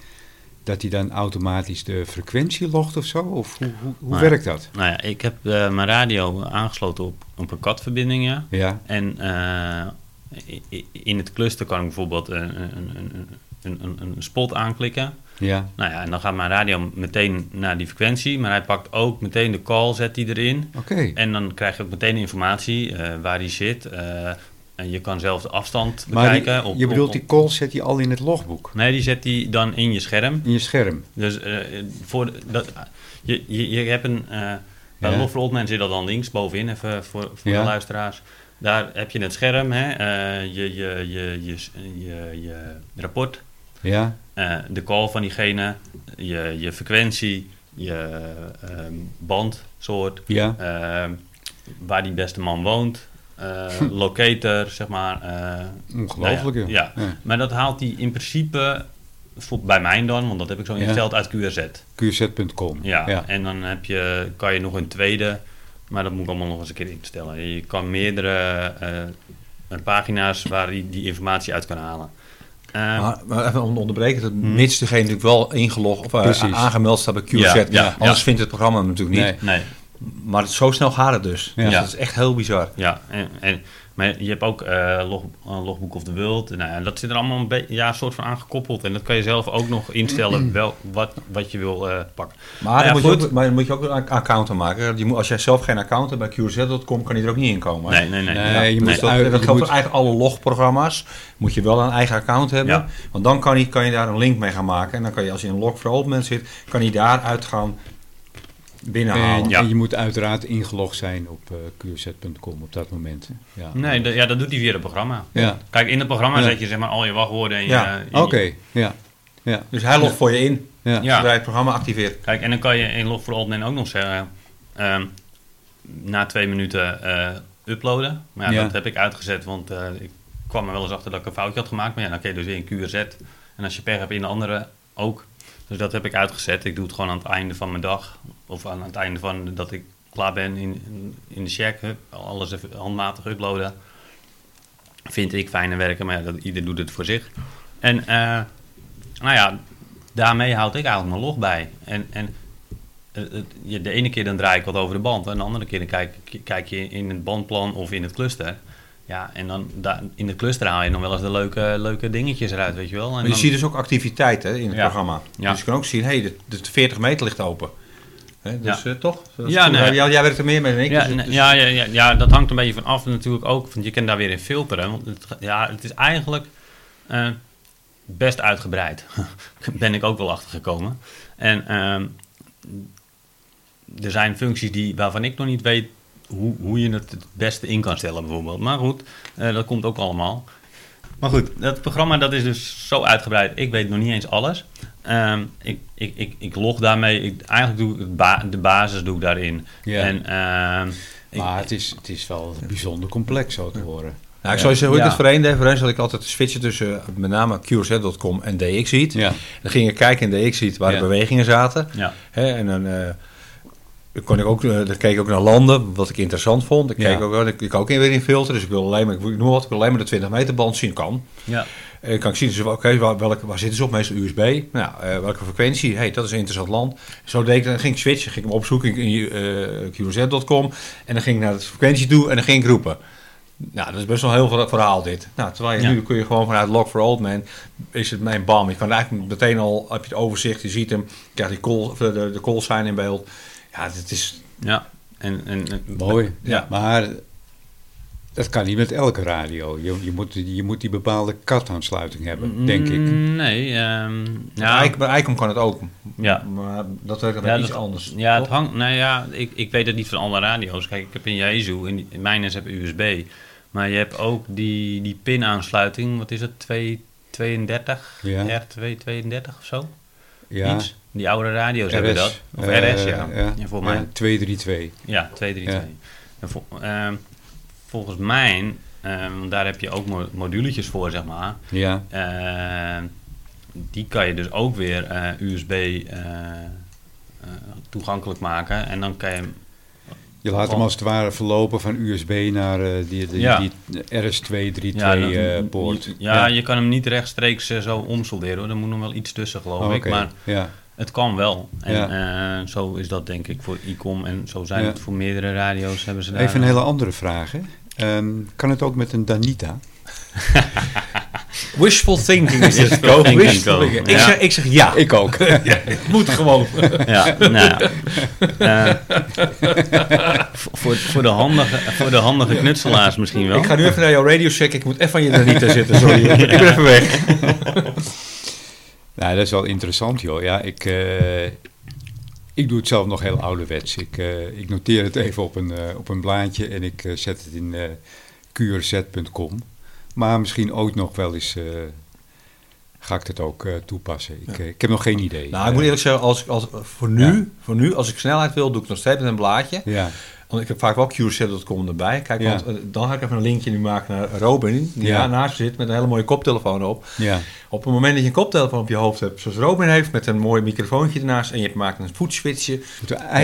dat hij dan automatisch de frequentie logt of zo? Of hoe, hoe, hoe nou, werkt dat? Nou ja, ik heb uh, mijn radio aangesloten op, op een C A T-verbinding, ja. ja. En uh, in het cluster kan ik bijvoorbeeld een, een, een, een, een spot aanklikken. Ja. Nou ja, en dan gaat mijn radio meteen naar die frequentie, maar hij pakt ook meteen de call, zet die erin. Oké. Okay. En dan krijg je ook meteen informatie uh, waar die zit. Uh, en je kan zelf de afstand bekijken. Maar die, op, je bedoelt, op, op, die call zet hij al in het logboek? Nee, die zet hij dan in je scherm. In je scherm. Dus uh, voor dat, je, je, je hebt een... Uh, bij ja. Log for Old Man zit dat dan links, bovenin, even voor, voor ja. de luisteraars. Daar heb je het scherm, hè? Uh, je, je, je, je, je, je, je rapport. Ja. Uh, de call van diegene, je, je frequentie, je uh, bandsoort, ja. uh, waar die beste man woont, uh, locator, zeg maar. Uh, Ongelooflijk, nou ja, ja. ja. Maar dat haalt hij in principe, voor, bij mij dan, want dat heb ik zo ingesteld, ja. uit Q R Z. Q R Z punt com. Ja, ja, en dan heb je, kan je nog een tweede, maar dat moet ik allemaal nog eens een keer instellen. Je kan meerdere uh, pagina's waar je die informatie uit kan halen. Uh, maar, maar even om te onderbreken, dat hmm. mits degene natuurlijk wel ingelogd of uh, aangemeld staat bij Q R Z. Ja, ja, anders ja. vindt het programma hem natuurlijk niet. Nee, nee. Maar het, zo snel gaat het dus. Ja. Dus ja. dat is echt heel bizar. Ja, en, en, maar je hebt ook uh, log, uh, Logbook of the World. Nou, en dat zit er allemaal een be- ja, soort van aangekoppeld. En dat kan je zelf ook nog instellen wel, wat, wat je wil uh, pakken. Maar, nou, ja, dan moet je ook, maar dan moet je ook een account maken. Je moet, als jij zelf geen account hebt bij Q R Z punt com, kan die er ook niet in komen. Nee, nee, nee. nee ja, je moet nee. Uit, dat geldt voor eigenlijk alle logprogramma's. Moet je wel een eigen account hebben. Ja. Want dan kan je, kan je daar een link mee gaan maken. En dan kan je, als je in Log for Old Man zit, kan je daaruit gaan... binnenhalen. En, ja. en je moet uiteraard ingelogd zijn op uh, Q R Z punt com op dat moment. Ja. Nee, d- ja, dat doet hij via het programma. Ja. Kijk, in het programma ja. zet je zeg maar al je wachtwoorden. En je, ja, uh, oké. Okay. Ja. Ja. Dus hij logt ja. voor je in, ja. zodra ja. je het programma activeert. Kijk, en dan kan je in Log for Old Man ook nog zeggen, uh, na twee minuten uh, uploaden. Maar ja, ja. dat heb ik uitgezet, want uh, ik kwam er wel eens achter dat ik een foutje had gemaakt. Maar ja, dan kun je dus weer in Q R Z. En als je pech hebt in de andere ook. Dus dat heb ik uitgezet. Ik doe het gewoon aan het einde van mijn dag. Of aan het einde van dat ik klaar ben in, in de check. Alles even handmatig uploaden. Vind ik fijne werken. Maar ja, dat, ieder doet het voor zich. En uh, nou ja, daarmee houd ik eigenlijk mijn log bij. En, en uh, de ene keer dan draai ik wat over de band. En de andere keer dan kijk, kijk je in het bandplan of in het cluster. Ja, en dan da- in de cluster haal je dan wel eens de leuke, leuke dingetjes eruit, weet je wel. En maar je dan... ziet dus ook activiteiten in het ja. programma. Ja. Dus je kan ook zien, hé, hey, de, de veertig meter ligt open. Hè, dus ja. uh, toch? Ja, nee. jij, jij werkt er meer mee dan ik. Ja, dus, nee, dus... Ja, ja, ja, ja, dat hangt een beetje van af natuurlijk ook. Want je kan daar weer in filteren. Want het, ja, het is eigenlijk uh, best uitgebreid. Ben ik ook wel achtergekomen. En uh, er zijn functies die, waarvan ik nog niet weet... Hoe, hoe je het het beste in kan stellen bijvoorbeeld. Maar goed, uh, dat komt ook allemaal. Maar goed, dat programma dat is dus zo uitgebreid. Ik weet nog niet eens alles. Uh, ik, ik, ik, ik log daarmee. Ik, eigenlijk doe ik ba- de basis doe ik daarin. Ja. En, uh, maar ik, het, is, het is wel bijzonder complex zo te horen. Nou, ik zou je zeggen hoe ik ja. dat vereende. Vereens had ik altijd switchen tussen met name Q R Z punt com en D X Heat. Ja. Dan ging ik kijken in D X Heat waar ja. de bewegingen zaten. Ja. Hè, en dan... Uh, Dan, kon ik ook, dan keek ik ook naar landen, wat ik interessant vond. Ik ja. keek ook, ik ook weer in filter, dus ik wil alleen maar, ik noem wat, ik wil alleen maar de twintig meter band zien kan. Ja. En kan ik zien, dus, oké, okay, waar, waar zitten ze op? Meestal U S B. Nou, uh, welke frequentie? Hé, hey, dat is een interessant land. Zo deed ik, dan ging ik switchen, ging ik hem opzoeken in uh, Q R Z punt com en dan ging ik naar de frequentie toe en dan ging ik roepen. Nou, dat is best wel een heel verhaal dit. Nou, terwijl je ja. nu kun je gewoon vanuit Log for Old Man, is het mijn bam. Je kan eigenlijk meteen al, heb je het overzicht, je ziet hem, je krijgt die call, de, de call sign in beeld. Ja, dat is... Ja, en... en, en mooi. Ja. Maar dat kan niet met elke radio. Je, je, moet, je moet die bepaalde kartaansluiting hebben, denk ik. Nee. Um, ja. Bij ICOM kan het ook. Ja. Maar dat werkt ja, iets dat, anders. Ja, het hangt... Nou ja, ik, ik weet het niet van alle radio's. Kijk, ik heb in Yaesu, in, in mijn is heb U S B. Maar je hebt ook die, die pinaansluiting. Wat is dat? twee tweeëndertig? Ja. R twee tweeëndertig of zo? Ja. Iets? Die oude radio's R S, hebben dat. Of uh, R S, ja. ja, ja voor ja, mij. twee drie twee. Ja, twee drie twee. Ja. En vol, uh, volgens mij, uh, daar heb je ook moduletjes voor, zeg maar. Ja. Uh, die kan je dus ook weer uh, U S B uh, uh, toegankelijk maken. En dan kan je... Je laat hem als het ware verlopen van U S B naar uh, die, die, ja. die R S twee drieëndertig poort. Ja, uh, ja, ja, je kan hem niet rechtstreeks uh, zo omsolderen. Hoor. Er moet nog wel iets tussen, geloof oh, ik. Okay. Maar ja. het kan wel. En ja. uh, zo is dat denk ik voor ICOM. En zo zijn ja. het voor meerdere radio's. Hebben ze daar even een hele andere vraag. Hè? Um, kan het ook met een Danita? Wishful thinking is het. Wishful thinking. Ik, ja. zeg, ik zeg ja. Ik ook. Ja, het moet gewoon. Ja, nou ja. Uh, voor, voor, de handige, voor de handige knutselaars misschien wel. Ik ga nu even naar jouw radio check. Ik moet even aan je Danita zitten. Sorry. Ja. Ik ben even weg. Nou, dat is wel interessant joh. Ja, ik, uh, ik doe het zelf nog heel ouderwets. Ik, uh, ik noteer het even op een, uh, op een blaadje en ik uh, zet het in uh, Q R Z punt com. Maar misschien ook nog wel eens uh, ga ik dit ook uh, toepassen. Ik, ja. ik heb nog geen idee. Nou, ik moet eerlijk zeggen, als, als, voor, nu, ja. voor nu, als ik snelheid wil, doe ik nog steeds met een blaadje. Ja. Want ik heb vaak wel Q R Z dot com erbij. Kijk, ja. want, uh, dan ga ik even een linkje nu maken naar Robin, die ja. daarnaast zit met een hele mooie koptelefoon op. Ja. Op het moment dat je een koptelefoon op je hoofd hebt, zoals Robin heeft, met een mooi microfoontje ernaast en je maakt een voetswitchje,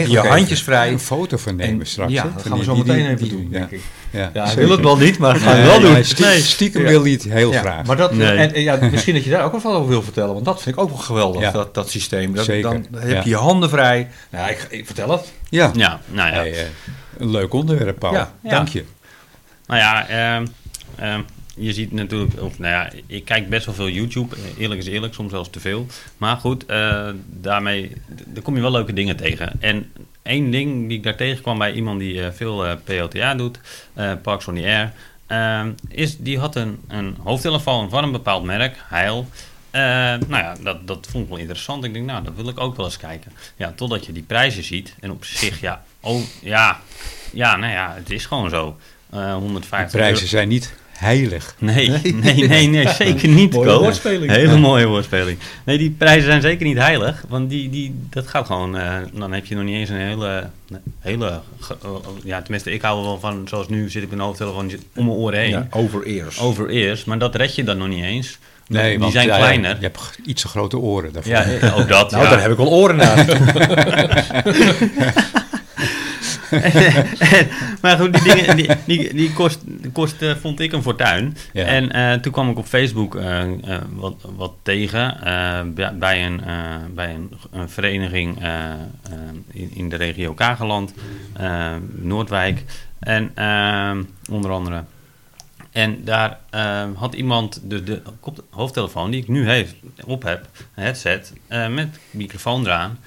je handjes vrij. Een foto van nemen en, straks. Ja, dat gaan die, we zo meteen die, even die, doen, ja. denk ik. Ja, ja, ja, hij wil het wel niet, maar dat gaan we wel doen. Ja, stie, stiekem ja. wil hij het heel ja. graag. Maar dat, nee. en, ja, misschien dat je daar ook wat over wil vertellen, want dat vind ik ook wel geweldig, ja. dat, dat systeem. Dat, Zeker. Dan heb je ja. je handen vrij. Nou, ik, ik vertel het. Ja, ja, nou ja. Hey, uh, een leuk onderwerp, Paul. Ja, ja. Dank je. Nou ja, uh, uh, je ziet natuurlijk... Of, nou ja, ik kijk best wel veel YouTube. Eerlijk is eerlijk, soms zelfs te veel. Maar goed, uh, daarmee... Daar kom je wel leuke dingen tegen. En één ding die ik daar tegenkwam bij iemand die uh, veel uh, P O T A doet... Uh, Parks on the Air... Uh, is, die had een, een hoofdtelefoon van een bepaald merk, Heil... Uh, nou ja, dat, dat vond ik wel interessant. Ik denk, nou, dat wil ik ook wel eens kijken. Ja, totdat je die prijzen ziet. En op zich, ja, oh, ja, ja, nou ja, het is gewoon zo. Uh, honderdvijftig de prijzen euro zijn niet heilig. Nee, nee, nee, nee, nee zeker niet. Mooie woordspeling. Hele mooie woordspeling. Nee, die prijzen zijn zeker niet heilig. Want die, die, dat gaat gewoon, uh, dan heb je nog niet eens een hele, hele uh, ja, tenminste, ik hou er wel van, zoals nu zit ik met een hoofdtelefoon om mijn oren heen. Ja, overeers. Overeers, maar dat red je dan nog niet eens. Nee, die want, zijn ja, kleiner. Je hebt iets te grote oren daarvoor. Ja, ook dat. Nou, ja. daar heb ik wel oren naar. Maar goed, die dingen die, die, die kost, kost uh, vond ik een fortuin. Ja. En uh, toen kwam ik op Facebook uh, uh, wat, wat tegen uh, bij, een, uh, bij een, een vereniging uh, uh, in, in de regio Kageland, uh, Noordwijk en uh, onder andere. En daar uh, had iemand de, de hoofdtelefoon die ik nu heeft, op heb, een headset, uh, met microfoon eraan.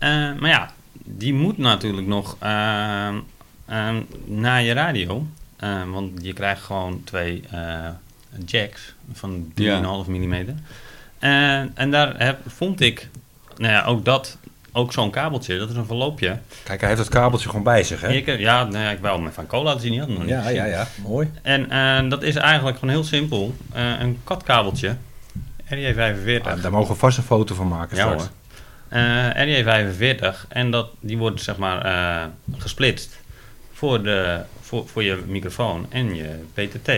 Uh, maar ja, die moet natuurlijk nog uh, uh, naar je radio. Uh, want je krijgt gewoon twee uh, jacks van drie komma vijf ja. millimeter. Uh, en daar heb, vond ik, nou ja, ook dat... Ook zo'n kabeltje, dat is een verloopje. Kijk, hij heeft dat kabeltje gewoon bij zich, hè? Ik, ja, nou ja, ik wou hem van cola laten zien. Die had nog niet ja, ja, ja, mooi. En uh, dat is eigenlijk gewoon heel simpel. Uh, een katkabeltje. R J vijfenveertig. Ah, daar mogen we vast een foto van maken. Ja, hoor. Uh, R J vijfenveertig. En dat, die wordt, zeg maar, uh, gesplitst voor, de, voor, voor je microfoon en je P T T.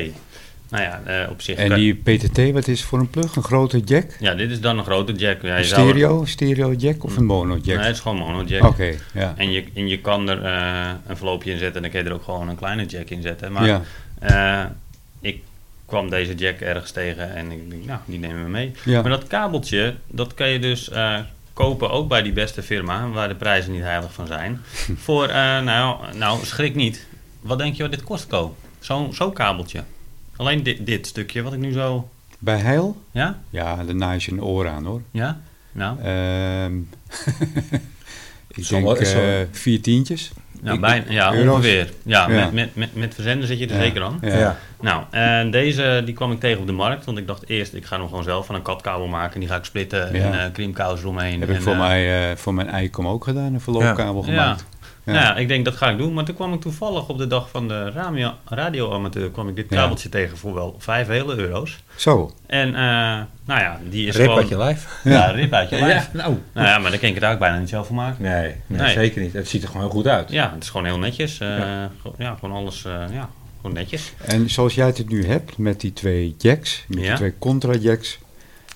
Nou ja, uh, op zich... En die P T T, wat is voor een plug? Een grote jack? Ja, dit is dan een grote jack. Ja, een stereo, er... stereo jack of een mono jack? Nee, het is gewoon mono jack. Oké, okay, ja. En je, en je kan er uh, een verloopje in zetten en dan kun je er ook gewoon een kleine jack in zetten. Maar ja. uh, ik kwam deze jack ergens tegen en ik denk, nou, die nemen we mee. Ja. Maar dat kabeltje, dat kan je dus uh, kopen ook bij die beste firma, waar de prijzen niet heilig van zijn. voor, uh, nou, nou, schrik niet. Wat denk je wat dit kost, Ko? Zo'n zo kabeltje. Alleen dit, dit stukje, wat ik nu zo... Bij Heil? Ja? Ja, daar naai je een oor aan, hoor. Ja? Nou? Um, ik zo denk uh, vier tientjes. Nou, bijna, ja, euro's. Ongeveer. Ja, ja. Met, met, met, met verzenden zit je er ja. zeker aan. Ja. Ja. Nou, en deze die kwam ik tegen op de markt. Want ik dacht eerst, ik ga hem gewoon zelf van een katkabel maken. Die ga ik splitten ja. en uh, kriemkous omheen. Heb en, ik voor, uh, mij, uh, voor mijn I COM ook gedaan, een verloopkabel ja. gemaakt. Ja. Ja. Nou ja, ik denk dat ga ik doen. Maar toen kwam ik toevallig op de dag van de radio, radioamateur... kwam ik dit kabeltje ja. tegen voor wel vijf hele euro's. Zo. En, uh, nou ja, die is rip gewoon... Rip uit je lijf. Ja, ja rip uit je ja, lijf. Ja, nou. nou ja, maar daar kan ik het ook bijna niet zelf van maken. Nee, nee, nee, zeker niet. Het ziet er gewoon heel goed uit. Ja, het is gewoon heel netjes. Uh, ja. ja, gewoon alles... Uh, ja, gewoon netjes. En zoals jij het nu hebt met die twee jacks... met ja. die twee contra-jacks...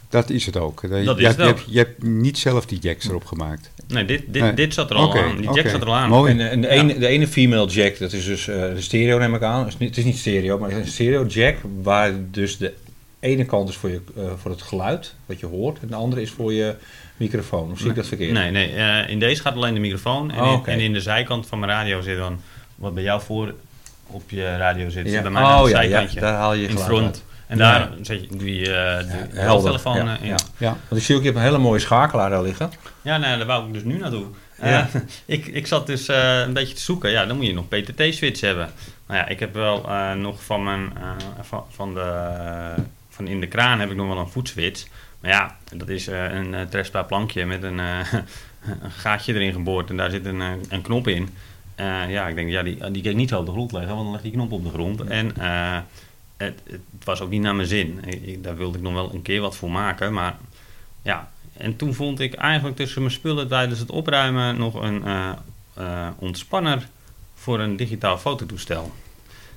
Dat is het ook. Dat jij, is het ook. Je, hebt, je hebt niet zelf die jacks erop gemaakt. Nee, dit, dit, nee. dit zat er al okay, aan. Die okay. jack zat er al aan. Mooi. En, en de, ja. ene, de ene female jack, dat is dus uh, de stereo neem ik aan. Het is niet stereo, maar het is een stereo jack... waar dus de ene kant is voor, je, uh, voor het geluid, wat je hoort... en de andere is voor je microfoon. Of zie nee. ik dat verkeerd? Nee, nee. Uh, in deze gaat alleen de microfoon. En, oh, okay. in, en in de zijkant van mijn radio zit dan... wat bij jou voor op je radio zit. Ja. Zit bij mij oh, aan het ja, zijkantje. Ja, daar haal je in front. En daar ja. zet je die uh, de ja, hoofdtelefoon ja, uh, in. Ja. Ja. Want ik zie ook, je hebt een hele mooie schakelaar daar liggen. Ja, nee, daar wou ik dus nu naartoe. Ja. Uh, ik, ik zat dus uh, een beetje te zoeken. Ja, dan moet je nog P T T-switch hebben. Nou ja, ik heb wel uh, nog van mijn... Uh, van, van, de, uh, van in de kraan heb ik nog wel een voetswitch. Maar ja, dat is uh, een uh, trespa plankje met een, uh, een gaatje erin geboord. En daar zit een, uh, een knop in. Uh, ja, ik denk, ja, die, die kan ik niet zo op de grond leggen. Want dan leg die knop op de grond. En... Uh, het, het was ook niet naar mijn zin. Ik, daar wilde ik nog wel een keer wat voor maken. Maar ja, en toen vond ik eigenlijk tussen mijn spullen tijdens het opruimen nog een uh, uh, ontspanner voor een digitaal fototoestel.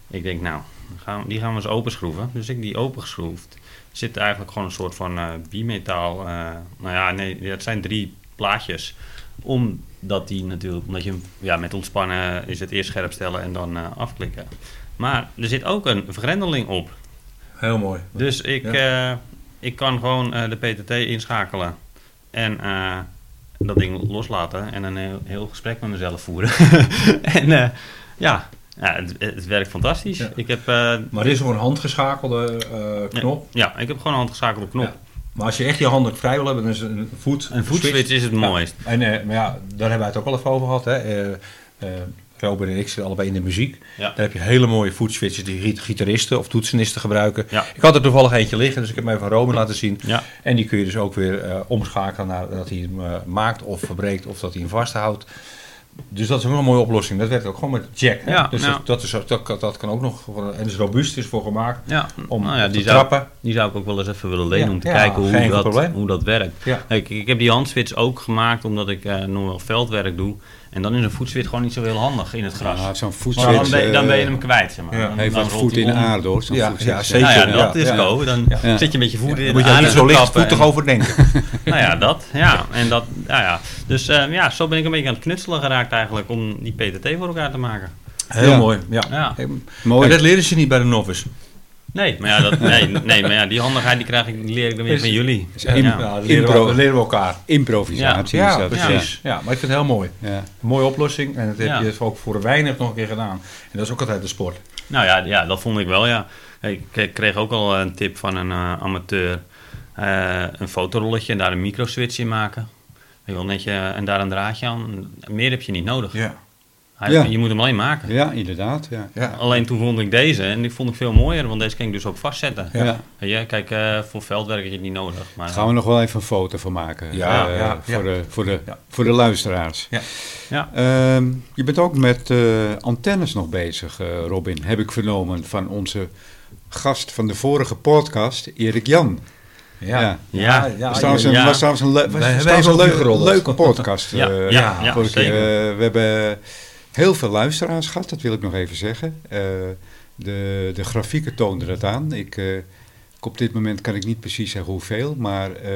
Ik denk, nou, gaan, die gaan we eens openschroeven. Dus ik die opengeschroefd. Er zit eigenlijk gewoon een soort van uh, bimetaal. Uh, nou ja, nee, dat zijn drie plaatjes. Omdat die natuurlijk, omdat je ja, met ontspannen is het eerst scherp stellen en dan uh, afklikken. Maar er zit ook een vergrendeling op. Heel mooi. Dus ik, ja. uh, ik kan gewoon uh, de P T T inschakelen. En uh, dat ding loslaten. En een heel, heel gesprek met mezelf voeren. en uh, ja... Ja, het, het werkt fantastisch. Ja. Ik heb, uh, maar er is nog een handgeschakelde uh, knop. Ja, ja, ik heb gewoon een handgeschakelde knop. Ja. Maar als je echt je handen vrij wil hebben, dan is een voet. Een voetswitch is het mooist. Ja. En, uh, maar ja, daar hebben we het ook al even over gehad. Hè. Uh, uh, Robin en ik zitten allebei in de muziek. Ja. Daar heb je hele mooie voetswitches die gitaristen of toetsenisten gebruiken. Ja. Ik had er toevallig eentje liggen, dus ik heb hem even aan Robin laten zien. Ja. En die kun je dus ook weer uh, omschakelen naar dat hij hem uh, maakt of verbreekt of dat hij hem vasthoudt. Dus dat is ook een mooie oplossing. Dat werkt ook gewoon met jack. Hè? Ja, dus nou, dat, is, dat, dat kan ook nog. En is robuust, is voor gemaakt. Ja, om nou ja, die te zou, trappen. Die zou ik ook wel eens even willen lenen. Ja, om te ja, kijken hoe dat, hoe dat werkt. Ja. Kijk, ik heb die handswitch ook gemaakt. Omdat ik uh, nog wel veldwerk doe. En dan is een voetswitch gewoon niet zo heel handig in het gras. Ja, zo'n voetswitch, dan, ben, dan ben je hem kwijt. Zeg maar. Ja, dan, heeft dan wat voet in de aarde hoor. Zo'n ja, ja, zeker. Nou ja, dat ja, is ja, go. Dan ja, ja. zit je met je voeten ja, in de aarde. Moet je niet zo licht voetig over denken. Nou ja, dat. Ja, en dat nou ja. Dus uh, ja, zo ben ik een beetje aan het knutselen geraakt eigenlijk. Om die P T T voor elkaar te maken. Heel ja. mooi. Ja. Ja. Hey, mooi. En dat leren ze niet bij de novice. Nee, maar ja, dat, nee, nee, maar ja, die handigheid die krijg ik, die leer ik dan weer van jullie. Dus in, ja. nou, leren, Impro- we, leren we elkaar. Improvisatie. Ja, ja precies. Ja. ja, maar ik vind het heel mooi. Ja. Een mooie oplossing. En dat heb ja. je ook voor weinig nog een keer gedaan. En dat is ook altijd de sport. Nou ja, ja dat vond ik wel, ja. Ik kreeg ook al een tip van een uh, amateur. Uh, een fotorolletje en daar een microswitch in maken. Ik wil netje, en daar een draadje aan. Meer heb je niet nodig. Ja. Hij, ja. Je moet hem alleen maken. Ja, inderdaad. Ja. Ja. Alleen toen vond ik deze en die vond ik veel mooier, want deze kan ik dus ook vastzetten. Ja. Ja, kijk, uh, voor veldwerk is het niet nodig. Maar gaan we nog wel even een foto van maken ja, uh, ja, voor, ja. De, voor, de, ja. voor de luisteraars. Ja. Ja. Uh, je bent ook met uh, antennes nog bezig, uh, Robin, heb ik vernomen van onze gast van de vorige podcast, Erik-Jan. Ja, ja. ja, ja was trouwens een, ja. was trouwens een, le- was wij, trouwens een leuke, leuke podcast. ja, uh, ja, ja, vorige, ja, zeker. Uh, we hebben... Heel veel luisteraars gehad, dat wil ik nog even zeggen. Uh, de, de grafieken toonden dat aan. Ik, uh, op dit moment kan ik niet precies zeggen hoeveel, maar uh,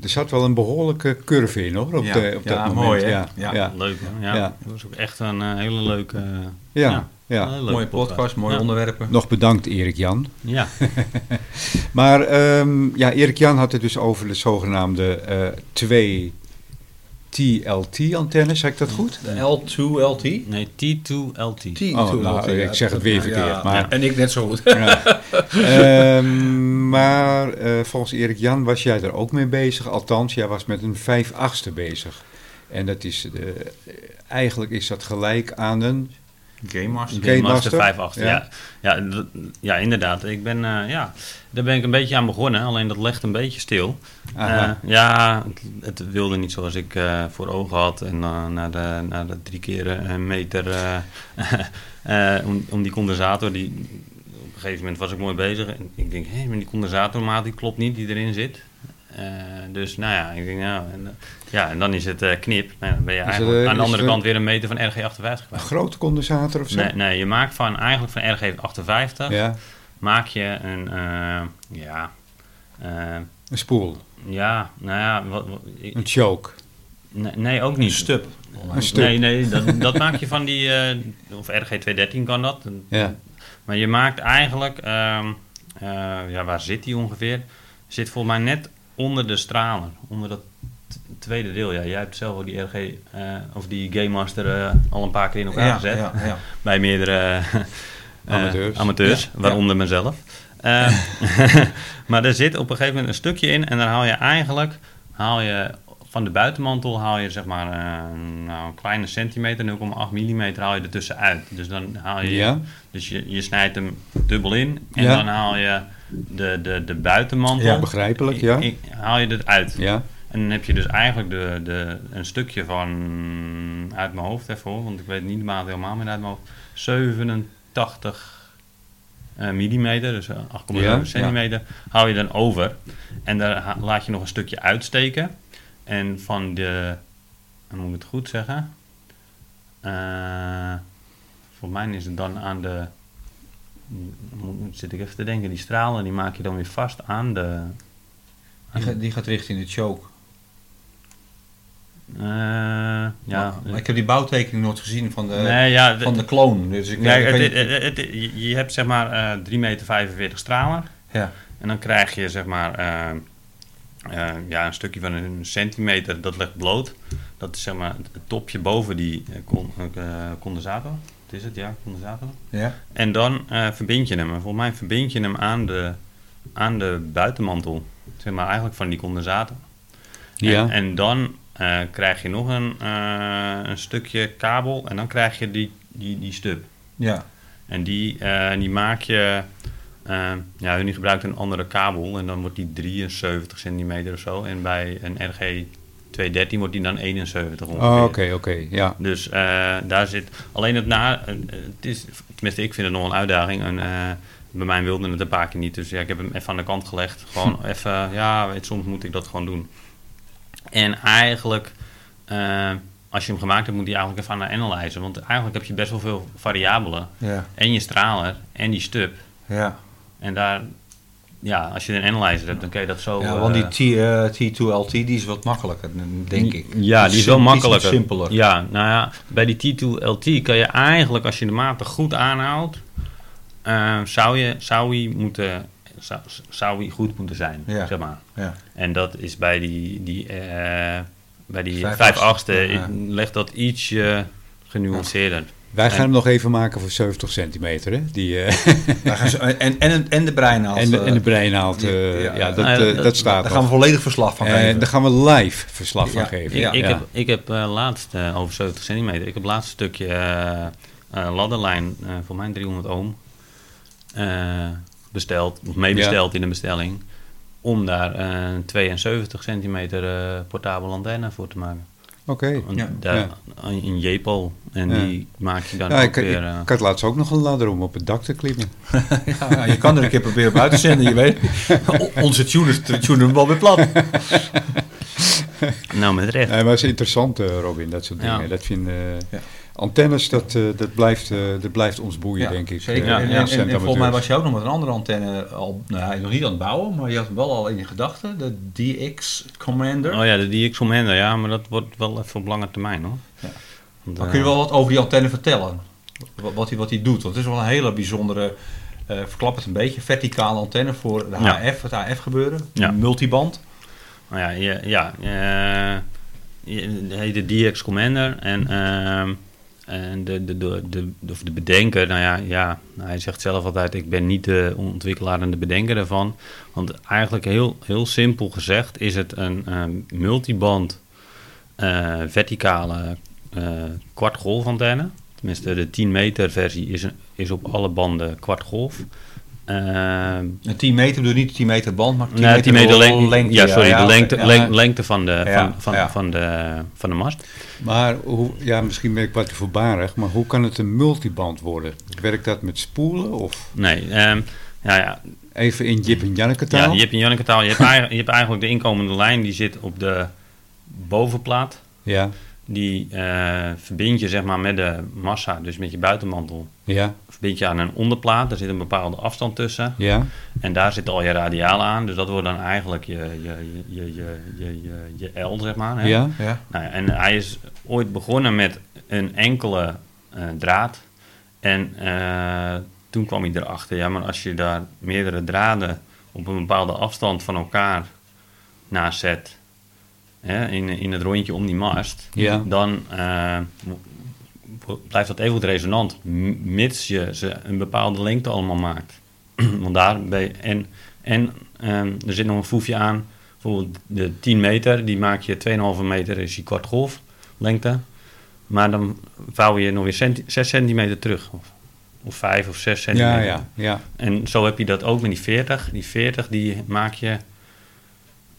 er zat wel een behoorlijke curve in hoor. Op ja, de, op ja, dat moment. Mooi, hè? Ja, ja, ja, leuk. Hè? Ja, ja. Dat was ook echt een uh, hele leuke. Uh, ja, ja, ja. Een hele leuke mooie podcast, podcast mooie ja. onderwerpen. Nog bedankt, Erik-Jan. Ja. maar um, ja, Erik-Jan had het dus over de zogenaamde uh, twee. T L T-antenne, zeg ik dat goed? De L twee L T? Nee, T twee L T. T twee L T. Oh, nou, ik zeg het weer verkeerd. Ja, maar. Ja. En ik net zo goed. Ja. um, maar uh, volgens Erik-Jan was jij er ook mee bezig. Althans, jij was met een vijf achtste bezig. En dat is de, eigenlijk is dat gelijk aan een... Game Master. Game Master, Game Master vijf acht, ja. Ja. Ja, d- ja, inderdaad. Ik ben, uh, ja, daar ben ik een beetje aan begonnen. Alleen dat legt een beetje stil. Uh, ja, het, het wilde niet zoals ik uh, voor ogen had. En uh, na, de, na de drie keer een meter uh, uh, om, om die condensator... Die, op een gegeven moment was ik mooi bezig. En ik denk, hé, maar die condensatormaat die klopt niet die erin zit. Uh, dus nou ja, ik denk, nou, en, ja, en dan is het uh, knip. Nou, dan ben je eigenlijk het, aan de andere kant weer een meter van R G achtenvijftig kwijt. Een grote condensator of zo? Nee, nee, je maakt van eigenlijk van R G achtenvijftig ja. maak je een, uh, ja... Uh, een spoel? Ja, nou ja... Wat, wat, ik, een choke? Nee, nee, ook niet. Een stub? Een stub. Nee, nee, dat, dat maak je van die... Uh, of R G tweehonderddertien kan dat. Ja. Maar je maakt eigenlijk... Uh, uh, ja, waar zit die ongeveer? Zit volgens mij net... onder de straler, onder dat t- tweede deel. Ja, jij hebt zelf die R G uh, of die Game Master uh, al een paar keer in elkaar ja, gezet. Ja, ja. Bij meerdere uh, amateurs, uh, amateurs ja, waaronder ja. mezelf. Uh, maar er zit op een gegeven moment een stukje in en dan haal je eigenlijk haal je van de buitenmantel haal je zeg maar uh, nou, een kleine centimeter, nul komma acht millimeter haal je er tussenuit. Dus dan haal je, ja. dus je, je snijdt hem dubbel in en ja. dan haal je De, de, de buitenmantel. Ja, begrijpelijk, ja. Ik, ik, haal je dit uit. Ja. En dan heb je dus eigenlijk de, de, een stukje van... Uit mijn hoofd even hoor, want ik weet niet de maat helemaal meer uit mijn hoofd. zevenentachtig uh, millimeter, dus uh, acht komma nul ja, centimeter, ja. hou je dan over. En daar ha- laat je nog een stukje uitsteken. En van de, hoe moet ik het goed zeggen? Uh, voor mij is het dan aan de, zit ik even te denken, die stralen die maak je dan weer vast aan de... Aan die, ga, die gaat richting de choke. Uh, ja. Maar ik heb die bouwtekening nooit gezien van de, nee, ja, d- van de kloon. Dus ik, nee, ik het, het, het, het, je hebt zeg maar uh, drie komma vijfenveertig meter stralen. Ja. En dan krijg je zeg maar uh, uh, ja, een stukje van een centimeter dat ligt bloot. Dat is zeg maar het topje boven die uh, con- uh, condensator. Wat is het? Ja, condensator. Ja. En dan uh, verbind je hem. En volgens mij verbind je hem aan de, aan de buitenmantel. Zeg maar eigenlijk van die condensator. Ja. En, en dan... Uh, krijg je nog een, uh, een stukje kabel en dan krijg je die, die, die stub. Ja. En die, uh, die maak je... Uh, ja, hun gebruikt een andere kabel en dan wordt die drieënzeventig centimeter of zo. En bij een R G tweehonderddertien wordt die dan eenenzeventig ongeveer. Oh, oké, okay, oké, okay, ja. Dus uh, daar zit... Alleen het na... Uh, het is, tenminste, ik vind het nog een uitdaging. En, uh, bij mij wilde het een paar keer niet. Dus ja, ik heb hem even aan de kant gelegd. Gewoon hm. even... Ja, weet, soms moet ik dat gewoon doen. En eigenlijk, uh, als je hem gemaakt hebt, moet je eigenlijk even aan analyzen. Want eigenlijk heb je best wel veel variabelen. Ja. En je straler en die stub. Ja. En daar, ja, als je een analyzer hebt, dan kun je dat zo... Ja, want uh, die T, uh, T twee L T, die is wat makkelijker, denk ik. Ja, die is, die is wel sim- makkelijker. Die is simpeler. Ja, nou ja, bij die T twee L T kan je eigenlijk, als je de maten goed aanhoudt, uh, zou je, zou je moeten... Zou, zou hij goed moeten zijn, ja. zeg maar. Ja. En dat is bij die, die, uh, bij die vijf achtste ja. legt dat ietsje uh, genuanceerder. Wij gaan en, hem nog even maken voor zeventig centimeter, hè? Die, uh, en, en, en, en de breinaald. En de, en de breinaald, uh, ja, ja, dat, uh, dat, dat staat Daar nog. gaan we volledig verslag van geven. Uh, daar gaan we live verslag ja. van geven. Ja. Ik, ik ja. heb, ik heb uh, laatst, uh, over zeventig centimeter, ik heb laatst stukje uh, uh, ladderlijn, uh, voor mijn driehonderd ohm, uh, besteld, of meebesteld ja. in de bestelling, om daar een uh, tweeënzeventig centimeter uh, portabele antenne voor te maken. Oké. Okay. Ja. Een J-pol. En ja. die maak je dan ja, ook ik, weer... Uh, ik had laatst ook nog een ladder om op het dak te klimmen. ja, je kan er een keer proberen buiten zenden, je weet. Onze tuners tunen hem wel weer plat. nou, met recht. Nee, maar het is interessant, uh, Robin, dat soort dingen. Ja. Dat vinden... Uh, ja. Antennes, dat, uh, dat, blijft, uh, dat blijft ons boeien, ja, denk ik. Zeker. Uh, ja, en, en, en, en volgens mij was je ook nog met een andere antenne al, nou, nog niet aan het bouwen, maar je had hem wel al in je gedachten, de D X Commander. Oh ja, de D X Commander, ja, maar dat wordt wel even op lange termijn, hoor. Ja. Want, maar uh, kun je wel wat over die antenne vertellen? Wat, wat, die, wat die doet? Want het is wel een hele bijzondere, uh, verklap het een beetje, verticale antenne voor de H F, ja. het H F gebeuren, ja. multiband. Nou ja, ja, ja uh, heet de D X Commander en... Uh, En de, de, de, de, de bedenker, nou ja, ja, hij zegt zelf altijd, ik ben niet de ontwikkelaar en de bedenker daarvan. Want eigenlijk heel, heel simpel gezegd is het een, een multiband uh, verticale uh, kwartgolfantenne. Tenminste, de tien meter versie is, is op alle banden kwartgolf. Uh, een tien meter bedoel niet de tien meter band, maar tien meter lengte. lengte. Ja, sorry, ja, de lengte, ja, lengte, lengte van, de, ja, van, van, ja. van, de, van de mast. Maar, hoe, ja, misschien ben ik wat te voorbarig, maar hoe kan het een multiband worden? Werkt dat met spoelen? Of? Nee, um, ja, ja. Even in Jip en Janneke taal. Ja, Jip en Janneke taal. Je hebt, je hebt eigenlijk de inkomende lijn, die zit op de bovenplaat. Ja. Die uh, verbind je zeg maar met de massa, dus met je buitenmantel. Ja. Verbind je aan een onderplaat, daar zit een bepaalde afstand tussen. Ja. En daar zit al je radialen aan, dus dat wordt dan eigenlijk je, je, je, je, je, je, je L, zeg maar. Hè? Ja, ja. Nou, en hij is ooit begonnen met een enkele uh, draad. En uh, toen kwam hij erachter, ja, maar als je daar meerdere draden op een bepaalde afstand van elkaar naast zet... Hè, in, in het rondje om die mast, ja. dan uh, blijft dat even goed resonant, mits je ze een bepaalde lengte allemaal maakt. Want daar bij, en, en um, er zit nog een foefje aan, bijvoorbeeld de tien meter, die maak je twee komma vijf meter, is die kwartgolflengte, maar dan vouw je nog weer centi- zes centimeter terug, of, of vijf of zes centimeter. Ja, ja, ja. En zo heb je dat ook met die veertig, die veertig die maak je...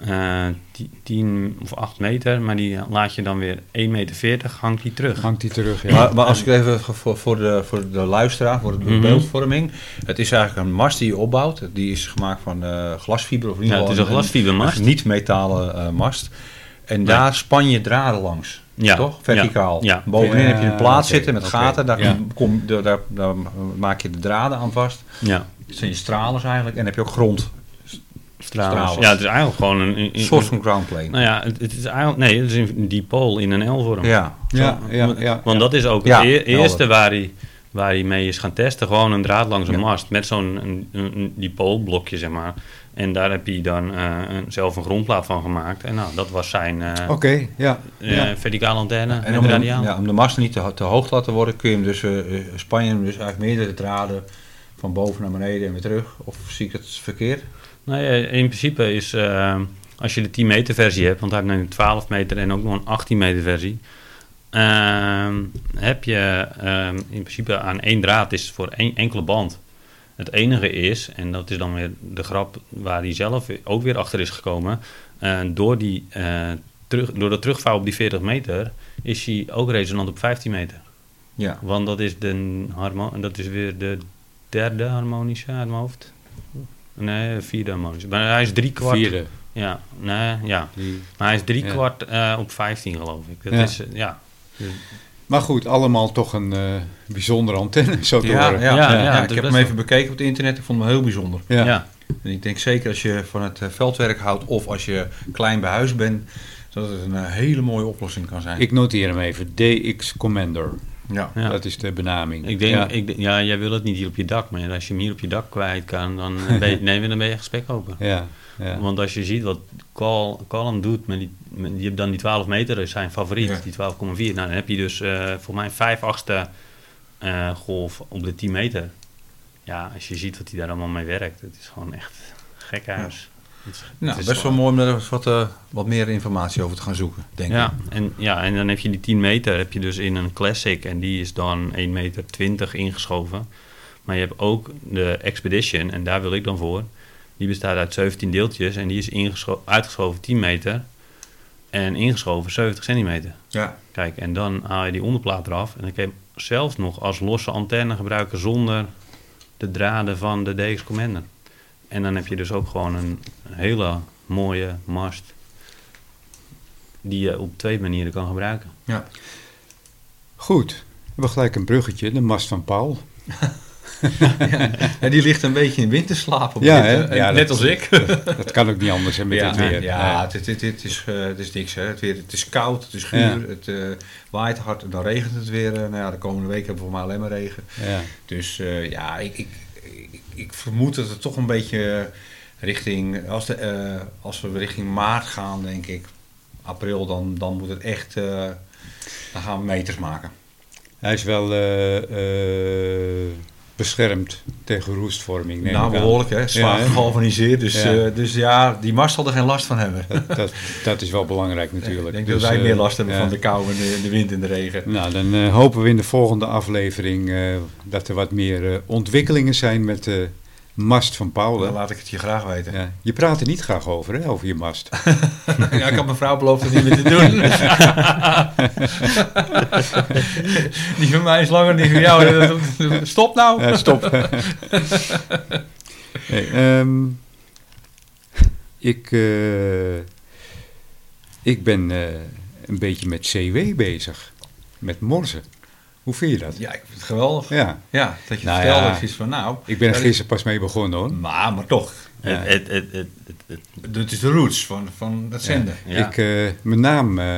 uh, tien of acht meter, maar die laat je dan weer één meter veertig, hangt die terug. Hangt die terug, ja. Maar, maar als ik even voor, voor, de, voor de luisteraar, voor de mm-hmm. beeldvorming, het is eigenlijk een mast die je opbouwt. Die is gemaakt van uh, glasfiber. Of in ieder geval, ja, het is een glasfibermast. Een, een niet-metalen uh, mast. En ja. daar span je draden langs. Ja. Toch? Verticaal. Ja. Ja. Bovenin heb je een plaat uh, zitten okay. met gaten. Daar, ja. kom, daar, daar, daar maak je de draden aan vast. Ja. Dat zijn je stralers eigenlijk. En heb je ook grond. Stralers. Stralers. Ja, het is eigenlijk gewoon een... een, een soort van groundplane. Nou ja, het, het is eigenlijk... Nee, het is een diepool in een L-vorm. Ja. Ja, ja, ja, ja. Want dat is ook ja, het e- eerste waar hij, waar hij mee is gaan testen. Gewoon een draad langs een ja. mast. Met zo'n een, een diepoolblokje, zeg maar. En daar heb hij dan uh, zelf een grondplaat van gemaakt. En nou, dat was zijn uh, okay, ja, uh, ja. verticale antenne. En om de, ja, om de mast niet te, te hoog te laten worden, kun je hem dus, uh, span je hem dus eigenlijk meerdere draden van boven naar beneden en weer terug. Of zie ik het verkeerd? Nou ja, in principe is, uh, als je de tien meter versie hebt, want hij heeft nu een twaalf meter en ook nog een achttien meter versie. Uh, heb je uh, in principe aan één draad is voor één enkele band. Het enige is, en dat is dan weer de grap waar hij zelf ook weer achter is gekomen, uh, door, die, uh, terug, door dat terugvouw op die veertig meter is hij ook resonant op vijftien meter. Ja. Want dat is, de harmo- dat is weer de derde harmonische uit mijn hoofd. Nee, vierde harmonische. Maar hij is drie kwart. Vierde. Ja, nee, ja. Drie. Maar hij is drie ja. kwart uh, op vijftien geloof ik. Dat ja. is, uh, ja. Maar goed, allemaal toch een uh, bijzondere antenne, zo te ja, horen. Ja, ja, ja, ja, ik heb hem even bekeken op het internet. Ik vond hem heel bijzonder. Ja. Ja. En ik denk zeker als je van het veldwerk houdt of als je klein bij huis bent, dat het een hele mooie oplossing kan zijn. Ik noteer hem even. D X Commander. Ja, ja. Dat is de benaming. Ik denk, ja. Ik denk, ja, jij wil het niet hier op je dak, maar als je hem hier op je dak kwijt kan, dan ben je, nee, dan ben je gesprek open. Ja, ja. Want als je ziet wat Call, Call hem doet, met die, met, die hebt dan die twaalf meter, is zijn favoriet, ja. die twaalf komma vier. Nou, dan heb je dus uh, voor mij vijf achtste uh, golf op de tien meter. Ja, als je ziet wat hij daar allemaal mee werkt, het is gewoon echt gekhuis. Ja. Nou, best wel, wel mooi om daar wat, uh, wat meer informatie over te gaan zoeken, denk ja, ik. En, ja, en dan heb je die tien meter heb je dus in een Classic. En die is dan één meter twintig ingeschoven. Maar je hebt ook de Expedition. En daar wil ik dan voor. Die bestaat uit zeventien deeltjes. En die is ingescho- uitgeschoven tien meter. En ingeschoven zeventig centimeter. Ja. Kijk, en dan haal je die onderplaat eraf. En dan kun je hem zelfs nog als losse antenne gebruiken zonder de draden van de D X Commander. En dan heb je dus ook gewoon een hele mooie mast die je op twee manieren kan gebruiken. Ja. Goed, we hebben gelijk een bruggetje, de mast van Paul. ja, en die ligt een beetje in winterslaap. Op ja, dit, ja, net dat, als ik. dat, dat kan ook niet anders hè, met ja, het weer. Ja, het, het, het, is, uh, het is niks. Hè. Het, weer, het is koud, het is guur, ja. het uh, waait hard en dan regent het weer. Nou ja, de komende week hebben we voor mij alleen maar regen. Ja. Dus uh, ja, ik... ik Ik vermoed dat het toch een beetje richting, als, de, uh, als we richting maart gaan, denk ik, april, dan, dan moet het echt, uh, dan gaan we meters maken. Hij is wel uh, uh, beschermd tegen roestvorming. Neem nou, behoorlijk hè, zwaar ja, gegalvaniseerd, dus ja. Uh, dus ja, die mast zal er geen last van hebben. Dat, dat, dat is wel belangrijk natuurlijk. Ik denk dus, dat wij uh, meer last hebben ja. van de kou en de, de wind en de regen. Nou, dan uh, hopen we in de volgende aflevering uh, dat er wat meer uh, ontwikkelingen zijn met de uh, mast van Paul. Dan laat ik het je graag weten. Ja. Je praat er niet graag over, hè, over je mast. ja, ik had mijn vrouw beloofd dat niet meer te doen. die van mij is langer dan die van jou. Stop nou. Ja, stop. Hey, um, ik, uh, ik ben uh, een beetje met C W bezig, met morsen. Hoe vind je dat? Ja, ik vind het geweldig. Ja, ja dat je nou vertelde ja, iets van nou. Ik ben er gisteren pas mee begonnen hoor. Maar, maar toch. Ja. Het, het, het, het, het. Dat is de roots van, van dat zenden. Ja. Ja. Ik, uh, mijn, naam, uh,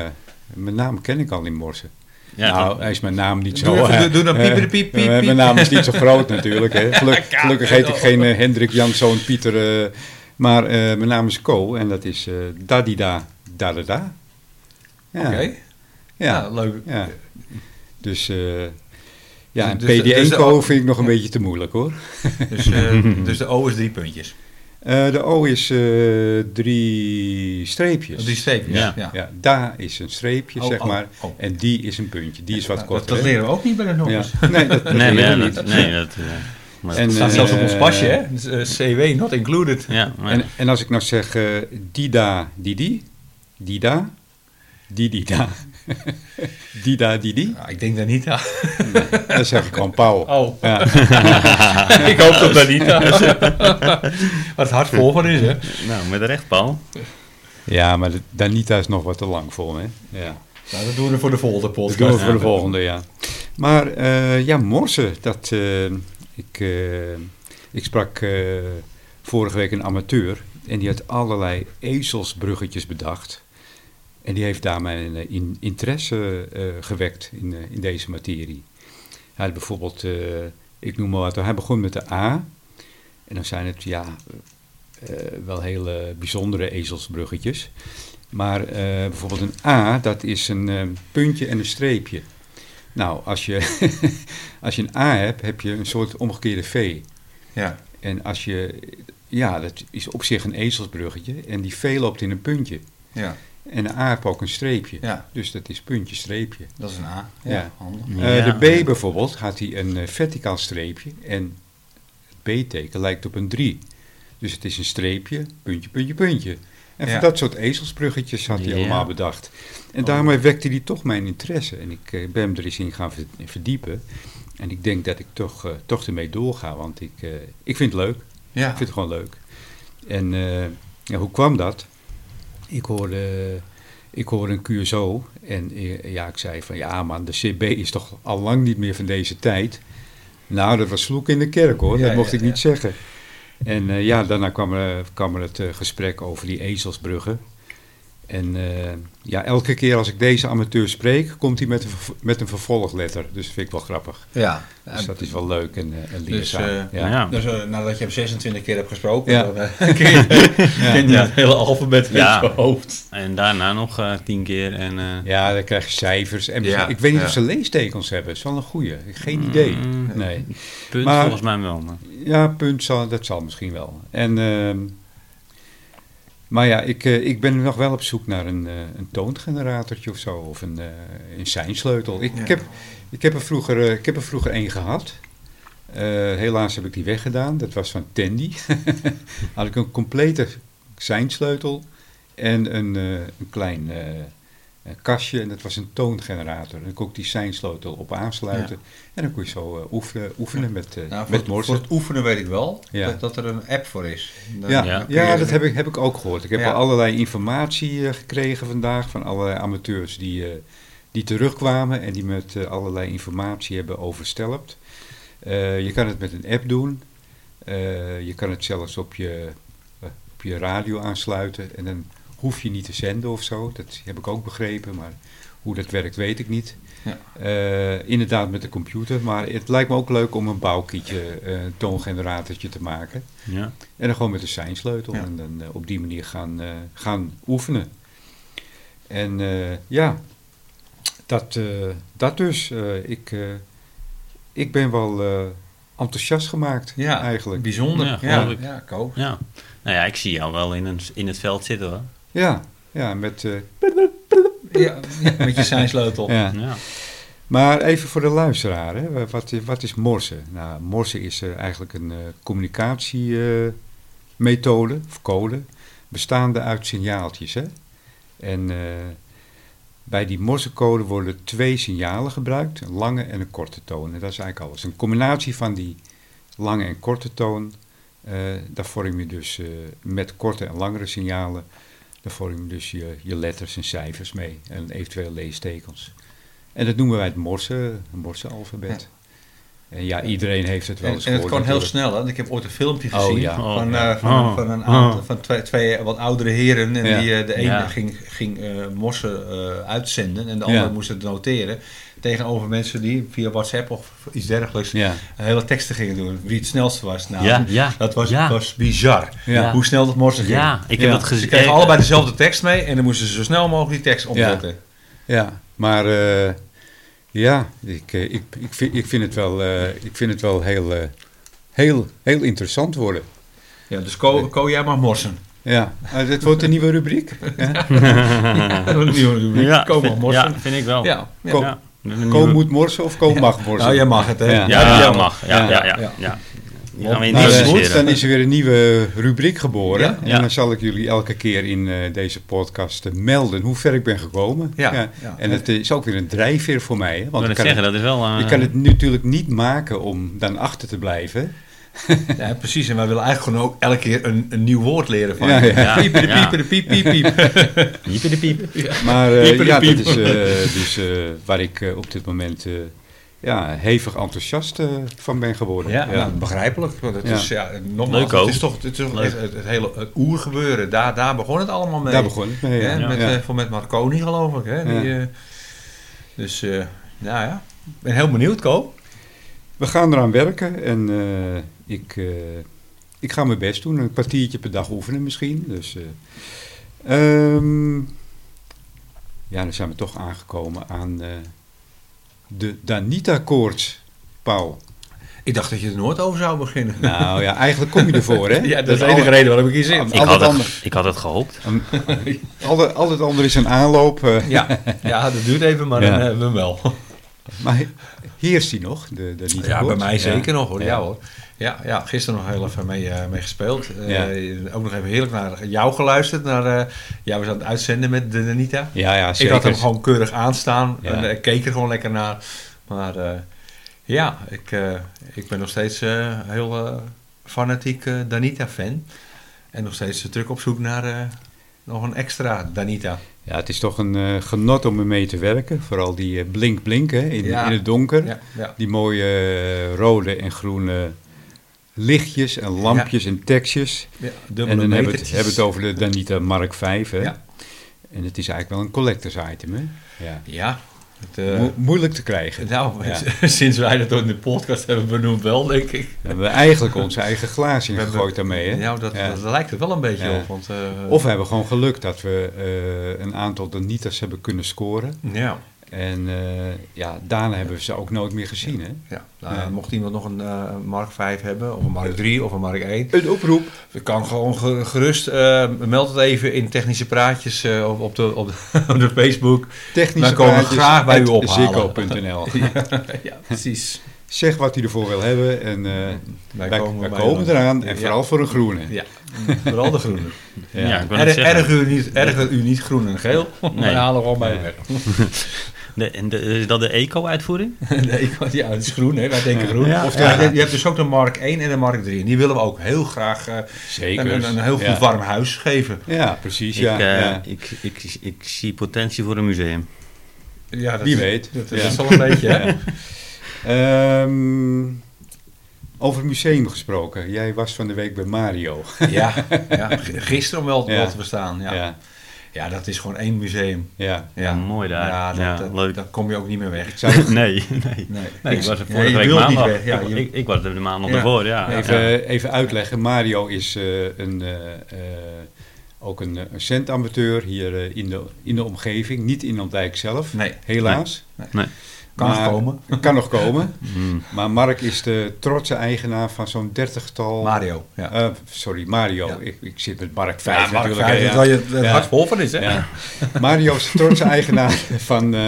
mijn naam ken ik al in morsen. Ja, nou, hij is mijn naam niet zo... Doe, even, doe, doe uh, piep, piep, piep. Mijn naam is niet zo groot natuurlijk. Hè. Geluk, gelukkig heet ik geen uh, Hendrik, Janszoon, Pieter. Uh, maar uh, mijn naam is Ko en dat is uh, Dadida, Dadada. Ja. Oké. Okay. Ja. Ja, leuk. Ja. Dus... Uh, ja, dus, en dus, P D één Ko dus vind ik nog een ja. beetje te moeilijk hoor. Dus, uh, dus de O is drie puntjes? Uh, de O is uh, drie streepjes. Oh, drie streepjes, ja. ja. ja daar is een streepje, oh, zeg oh, maar. Oh. En die is een puntje. Die is wat korter. Dat, dat leren we ook niet bij de nommers. Ja. Nee, dat, dat nee, leren we niet. Nee, dat, uh, Maar en, dat staat uh, zelfs op ons pasje, hè? Dus, uh, C W, not included. Ja, maar... en, en als ik nou zeg uh, Dida, Didi, Dida, Didida, Dida, Didi. Nou, ik denk Danita. Nee, dan zeg ik gewoon Paul. Oh. Ja. Ik hoop dat Danita. Wat het hart vol van is, hè? Nou, met recht, Paul. Ja, maar de, Danita is nog wat te lang voor me. Ja. Nou, dat doen we voor de volgende podcast. Dat doen we voor de volgende, ja. Maar uh, ja, morsen, dat... Uh, ik, uh, ik sprak uh, vorige week een amateur... en die had allerlei ezelsbruggetjes bedacht. En die heeft daar mijn uh, in, interesse uh, gewekt in, uh, in deze materie. Hij had bijvoorbeeld... Uh, ik noem maar wat, hij begon met de A. En dan zijn het, ja... Uh, wel hele bijzondere ezelsbruggetjes. Maar uh, bijvoorbeeld een A, dat is een uh, puntje en een streepje. Nou, als je, als je een A hebt, heb je een soort omgekeerde V. Ja. En als je, ja, dat is op zich een ezelsbruggetje. En die V loopt in een puntje. Ja. En een A heeft ook een streepje. Ja. Dus dat is puntje, streepje. Dat is een A. Ja, ja. Handig. Uh, ja. De B bijvoorbeeld, had hij een uh, verticaal streepje. En het B-teken lijkt op een drie. Dus het is een streepje, puntje, puntje, puntje. En ja. Van dat soort ezelsbruggetjes had hij yeah. allemaal bedacht. En daarmee wekte hij toch mijn interesse. En ik ben hem er eens in gaan verdiepen. En ik denk dat ik toch, uh, toch ermee doorga, want ik, uh, ik vind het leuk. Ja. Ik vind het gewoon leuk. En uh, ja, hoe kwam dat? Ik hoorde, uh, ik hoorde een Q S O. En uh, ja, ik zei van, ja man, de C B is toch al lang niet meer van deze tijd. Nou, dat was vloek in de kerk hoor, ja, dat mocht ja, ik ja. niet zeggen. En uh, ja, daarna kwam er, kwam er het uh, gesprek over die ezelsbruggen. En uh, ja, elke keer als ik deze amateur spreek, komt hij met een, met een vervolgletter. Dus dat vind ik wel grappig. Ja. Dus dat is wel leuk en, uh, en leerzaam. Dus, uh, ja. Ja. dus uh, nadat je hem zesentwintig keer hebt gesproken, ja. dan uh, ken je, ja. ken je ja. het hele alfabet in ja. je hoofd. En daarna nog uh, tien keer. En, uh... ja, dan krijg je cijfers. En ja. Ik weet niet ja. of ze leestekens hebben. Dat is wel een goeie. Geen idee. Mm, nee. Punt maar, volgens mij wel. Maar. Ja, punt, zal, dat zal misschien wel. En... Uh, Maar ja, ik, ik ben nog wel op zoek naar een, een toongeneratortje of zo. Of een, een seinsleutel. Ik, ja. ik, heb, ik, heb er vroeger, ik heb er vroeger één gehad. Uh, helaas heb ik die weggedaan. Dat was van Tandy. Had ik een complete seinsleutel. En een, uh, een klein uh, een kastje. En dat was een toongenerator. En dan kon ik die seinsleutel op aansluiten. Ja. En dan kon je zo uh, oefenen, oefenen ja. met, uh, nou, met morsen. Voor het oefenen weet ik wel ja. dat, dat er een app voor is. Dan ja, ja. ja dat heb ik, heb ik ook gehoord. Ik heb ja. al allerlei informatie uh, gekregen vandaag van allerlei amateurs die, uh, die terugkwamen. En die met uh, allerlei informatie hebben overstelpt. Uh, je kan het met een app doen. Uh, je kan het zelfs op je, uh, op je radio aansluiten. En dan hoef je niet te zenden of zo. Dat heb ik ook begrepen, maar hoe dat werkt weet ik niet. Ja. Uh, inderdaad met de computer, maar het lijkt me ook leuk om een bouwkietje, een toongeneratortje te maken. Ja. En dan gewoon met een seinsleutel ja. en dan uh, op die manier gaan, uh, gaan oefenen. En uh, ja, dat, uh, dat dus. Uh, ik, uh, ik ben wel uh, enthousiast gemaakt ja, eigenlijk. Bijzonder. Ja, ja, ja, ja, ik ook. Ja. Nou ja, ik zie jou wel in, een, in het veld zitten hoor. Ja, ja met... Uh, ja, met je seinsleutel. Ja. Ja. Maar even voor de luisteraar, hè. Wat, wat is morsen? Nou, morsen is uh, eigenlijk een uh, communicatiemethode, uh, of code, bestaande uit signaaltjes. Hè. En uh, bij die morsencode worden twee signalen gebruikt, een lange en een korte toon. En dat is eigenlijk alles. Een combinatie van die lange en korte toon, uh, daar vorm je dus uh, met korte en langere signalen. Daar vorm je dus je, je letters en cijfers mee en eventueel leestekens. En dat noemen wij het morsen, morsenalfabet. Ja. En ja, iedereen heeft het wel eens en, gehoord. En het kwam heel natuurlijk. snel, hè? Ik heb ooit een filmpje gezien oh, ja. oh, van, ja. uh, van, oh. van, een aantal, van twee, twee wat oudere heren. En ja. die, uh, de ene ja. ging, ging uh, morsen uh, uitzenden en de andere ja. moest het noteren. Tegenover mensen die via WhatsApp of iets dergelijks ja. hele teksten gingen doen. Wie het snelste was. Nou, ja, ja, dat was, ja. was bizar. Ja. Hoe snel dat morsen ging. Ja, ik heb ja. dat gezien. Ze kregen allebei dezelfde tekst mee en dan moesten ze zo snel mogelijk die tekst omzetten. Ja, ja. maar uh, ja, ik, ik, ik, ik, vind, ik vind het wel, uh, ik vind het wel heel, uh, heel, heel interessant worden. Ja, dus ko, ko jij mag morsen. Ja, uh, dit wordt een nieuwe rubriek. ja, een nieuwe rubriek. Ja, ko mag morsen. Ja, vind ik wel. Ja, ja. Ko, Ko moet morsen of Ko mag morsen? Nou, jij mag het, hè? Ja, ja, ja, ja mag. Ja, ja, ja. ja. ja. ja. Die gaan we in nou, goed, dan is er weer een nieuwe rubriek geboren. Ja, ja. En dan zal ik jullie elke keer in uh, deze podcast uh, melden hoe ver ik ben gekomen. Ja, ja. Ja. En het is ook weer een drijfveer voor mij. Hè, want ik kan, zeggen, het, dat is wel, uh, ik kan het natuurlijk niet maken om dan achter te blijven. Ja, precies. En wij willen eigenlijk gewoon ook elke keer een, een nieuw woord leren van. Ja, ja. Piepen de piepen de piep, piep, piep. Piepen de piep. Maar uh, piepen ja, piep. Dat is uh, dus uh, waar ik uh, op dit moment uh, ja, hevig enthousiast uh, van ben geworden. Ja, ja. Nou, begrijpelijk. Want het, ja. Is, ja, nogmaals, het is toch, het, is toch het, het hele het oergebeuren. Daar, daar begon het allemaal mee. Daar begon het mee, ja. Ja. Met, ja. Uh, met Marconi, geloof ik. Hè? Die, ja. uh, dus, uh, nou ja. Ik ben heel benieuwd, Ko. We gaan eraan werken en uh, ik, uh, ik ga mijn best doen. Een kwartiertje per dag oefenen misschien. Dus, uh, um, ja, dan zijn we toch aangekomen aan uh, de Danita-koorts, Paul. Ik dacht dat je er nooit over zou beginnen. Nou ja, eigenlijk kom je ervoor, hè? Ja, dat, dat is de enige al... reden waarom ik hier zit. Ik, had het, ander... ik had het gehoopt. Um, altijd, altijd ander is een aanloop. Uh. Ja. Ja, dat duurt even, maar ja. Dan hebben we hem wel. Maar heerst hij nog? De, de ja, koorts? Bij mij zeker ja. nog hoor. Ja. Ja, hoor. Ja, ja, gisteren nog heel even mee, uh, mee gespeeld. Uh, ja. Ook nog even heerlijk naar jou geluisterd. Naar, uh, ja, we zaten uitzenden met de Danita. Ja, ja, zeker. Ik had hem gewoon keurig aanstaan. Ja. En uh, keek er gewoon lekker naar. Maar uh, ja, ik, uh, ik ben nog steeds uh, heel uh, fanatiek uh, Danita-fan. En nog steeds druk op zoek naar uh, nog een extra Danita. Ja, het is toch een uh, genot om ermee te werken. Vooral die uh, blink-blink in, ja. in het donker. Ja, ja. Die mooie uh, rode en groene lichtjes en lampjes ja. en tekstjes. Ja, en dan hebben we het, hebben het over de Danita Mark vijf. Hè? Ja. En het is eigenlijk wel een collectors item. Hè? Ja. Ja, het, uh, Mo- moeilijk te krijgen. Nou, ja. Sinds wij dat ook in de podcast hebben benoemd wel, denk ik. We hebben eigenlijk ons eigen glaasje gegooid daarmee. Hè? Nou, dat, ja. dat lijkt er wel een beetje ja. op. Want, uh, of we hebben gewoon geluk dat we uh, een aantal Danita's hebben kunnen scoren. Ja. En uh, ja, daarna hebben we ze ook nooit meer gezien. Ja. Hè? Ja. Nou, ja. Mocht iemand nog een uh, Mark vijf hebben, of een Mark drie of een Mark één. Een oproep. Dat kan gewoon gerust. Uh, meld het even in Technische Praatjes uh, op, op, de, op, de, op de Facebook. Technische Praatjes. Dan komen we graag bij u ophalen. Ja, ja, precies. Zeg wat u ervoor wil hebben en uh, wij, wij komen, wij komen eraan. En ja. vooral voor een groene. Ja, vooral de groene. Ja. Ja, erg, erg, u niet, erg dat u niet groen en geel. Nee. Wij halen gewoon bij u weg. De, de, is dat de eco-uitvoering? De eco, ja, het is groen, hè? Wij denken groen. Ja, of de, ja. Je hebt dus ook de Mark één en de Mark drie. En die willen we ook heel graag uh, Zeker. Een, een heel goed ja. warm huis geven. Ja, precies. Ik, ja, uh, ja. Ik, ik, ik, ik zie potentie voor een museum. Ja, dat, wie weet. Dat, dat ja. is al een beetje, hè? Ja. Um, over museum gesproken. Jij was van de week bij Mario. Ja, ja. Gisteren wel ja. te bestaan, ja. ja. Ja, dat is gewoon één museum. Ja, ja. Mooi daar. Ja, dat, ja, dat, leuk. Daar kom je ook niet meer weg. Zou... Nee, nee. nee. nee ik, ik was er vorige ja, week maandag. Niet weg. Ja, je... ik, ik was er de maandag ja. ervoor, ja. Even, ja. even uitleggen. Mario is uh, een, uh, uh, ook een, een centamateur hier uh, in, de, in de omgeving. Niet in Andijk zelf, nee. helaas. Nee. nee. nee. Kan maar, nog komen. Kan nog komen. mm. Maar Mark is de trotse eigenaar van zo'n dertigtal... Mario. Ja. Uh, sorry, Mario. Ja. Ik, ik zit met Mark vijf ja, natuurlijk. Mark vijf, ja. Dat je het ja. hart vol van is, hè? Ja. Mario is de trotse eigenaar van, uh,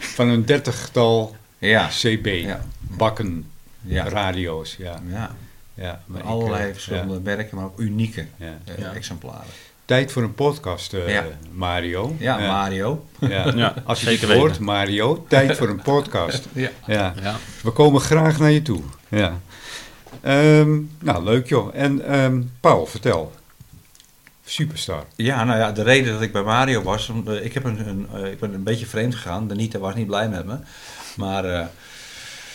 van een dertigtal ja. C B. Ja. Bakken. Ja. Radio's. Ja. Ja. Ja, maar allerlei ik, uh, verschillende ja. werken, maar ook unieke ja. Uh, ja. exemplaren. Tijd voor een podcast, uh, ja. Mario. Ja, uh, Mario. Ja. Ja, als je zeker het hoort, Mario, tijd voor een podcast. ja. Ja. Ja. We komen graag naar je toe. Ja. Um, nou, leuk joh. En um, Paul, vertel. Superstar. Ja, nou ja, de reden dat ik bij Mario was, uh, ik, heb een, een, uh, ik ben een beetje vreemd gegaan. Danita was niet blij met me. Maar uh,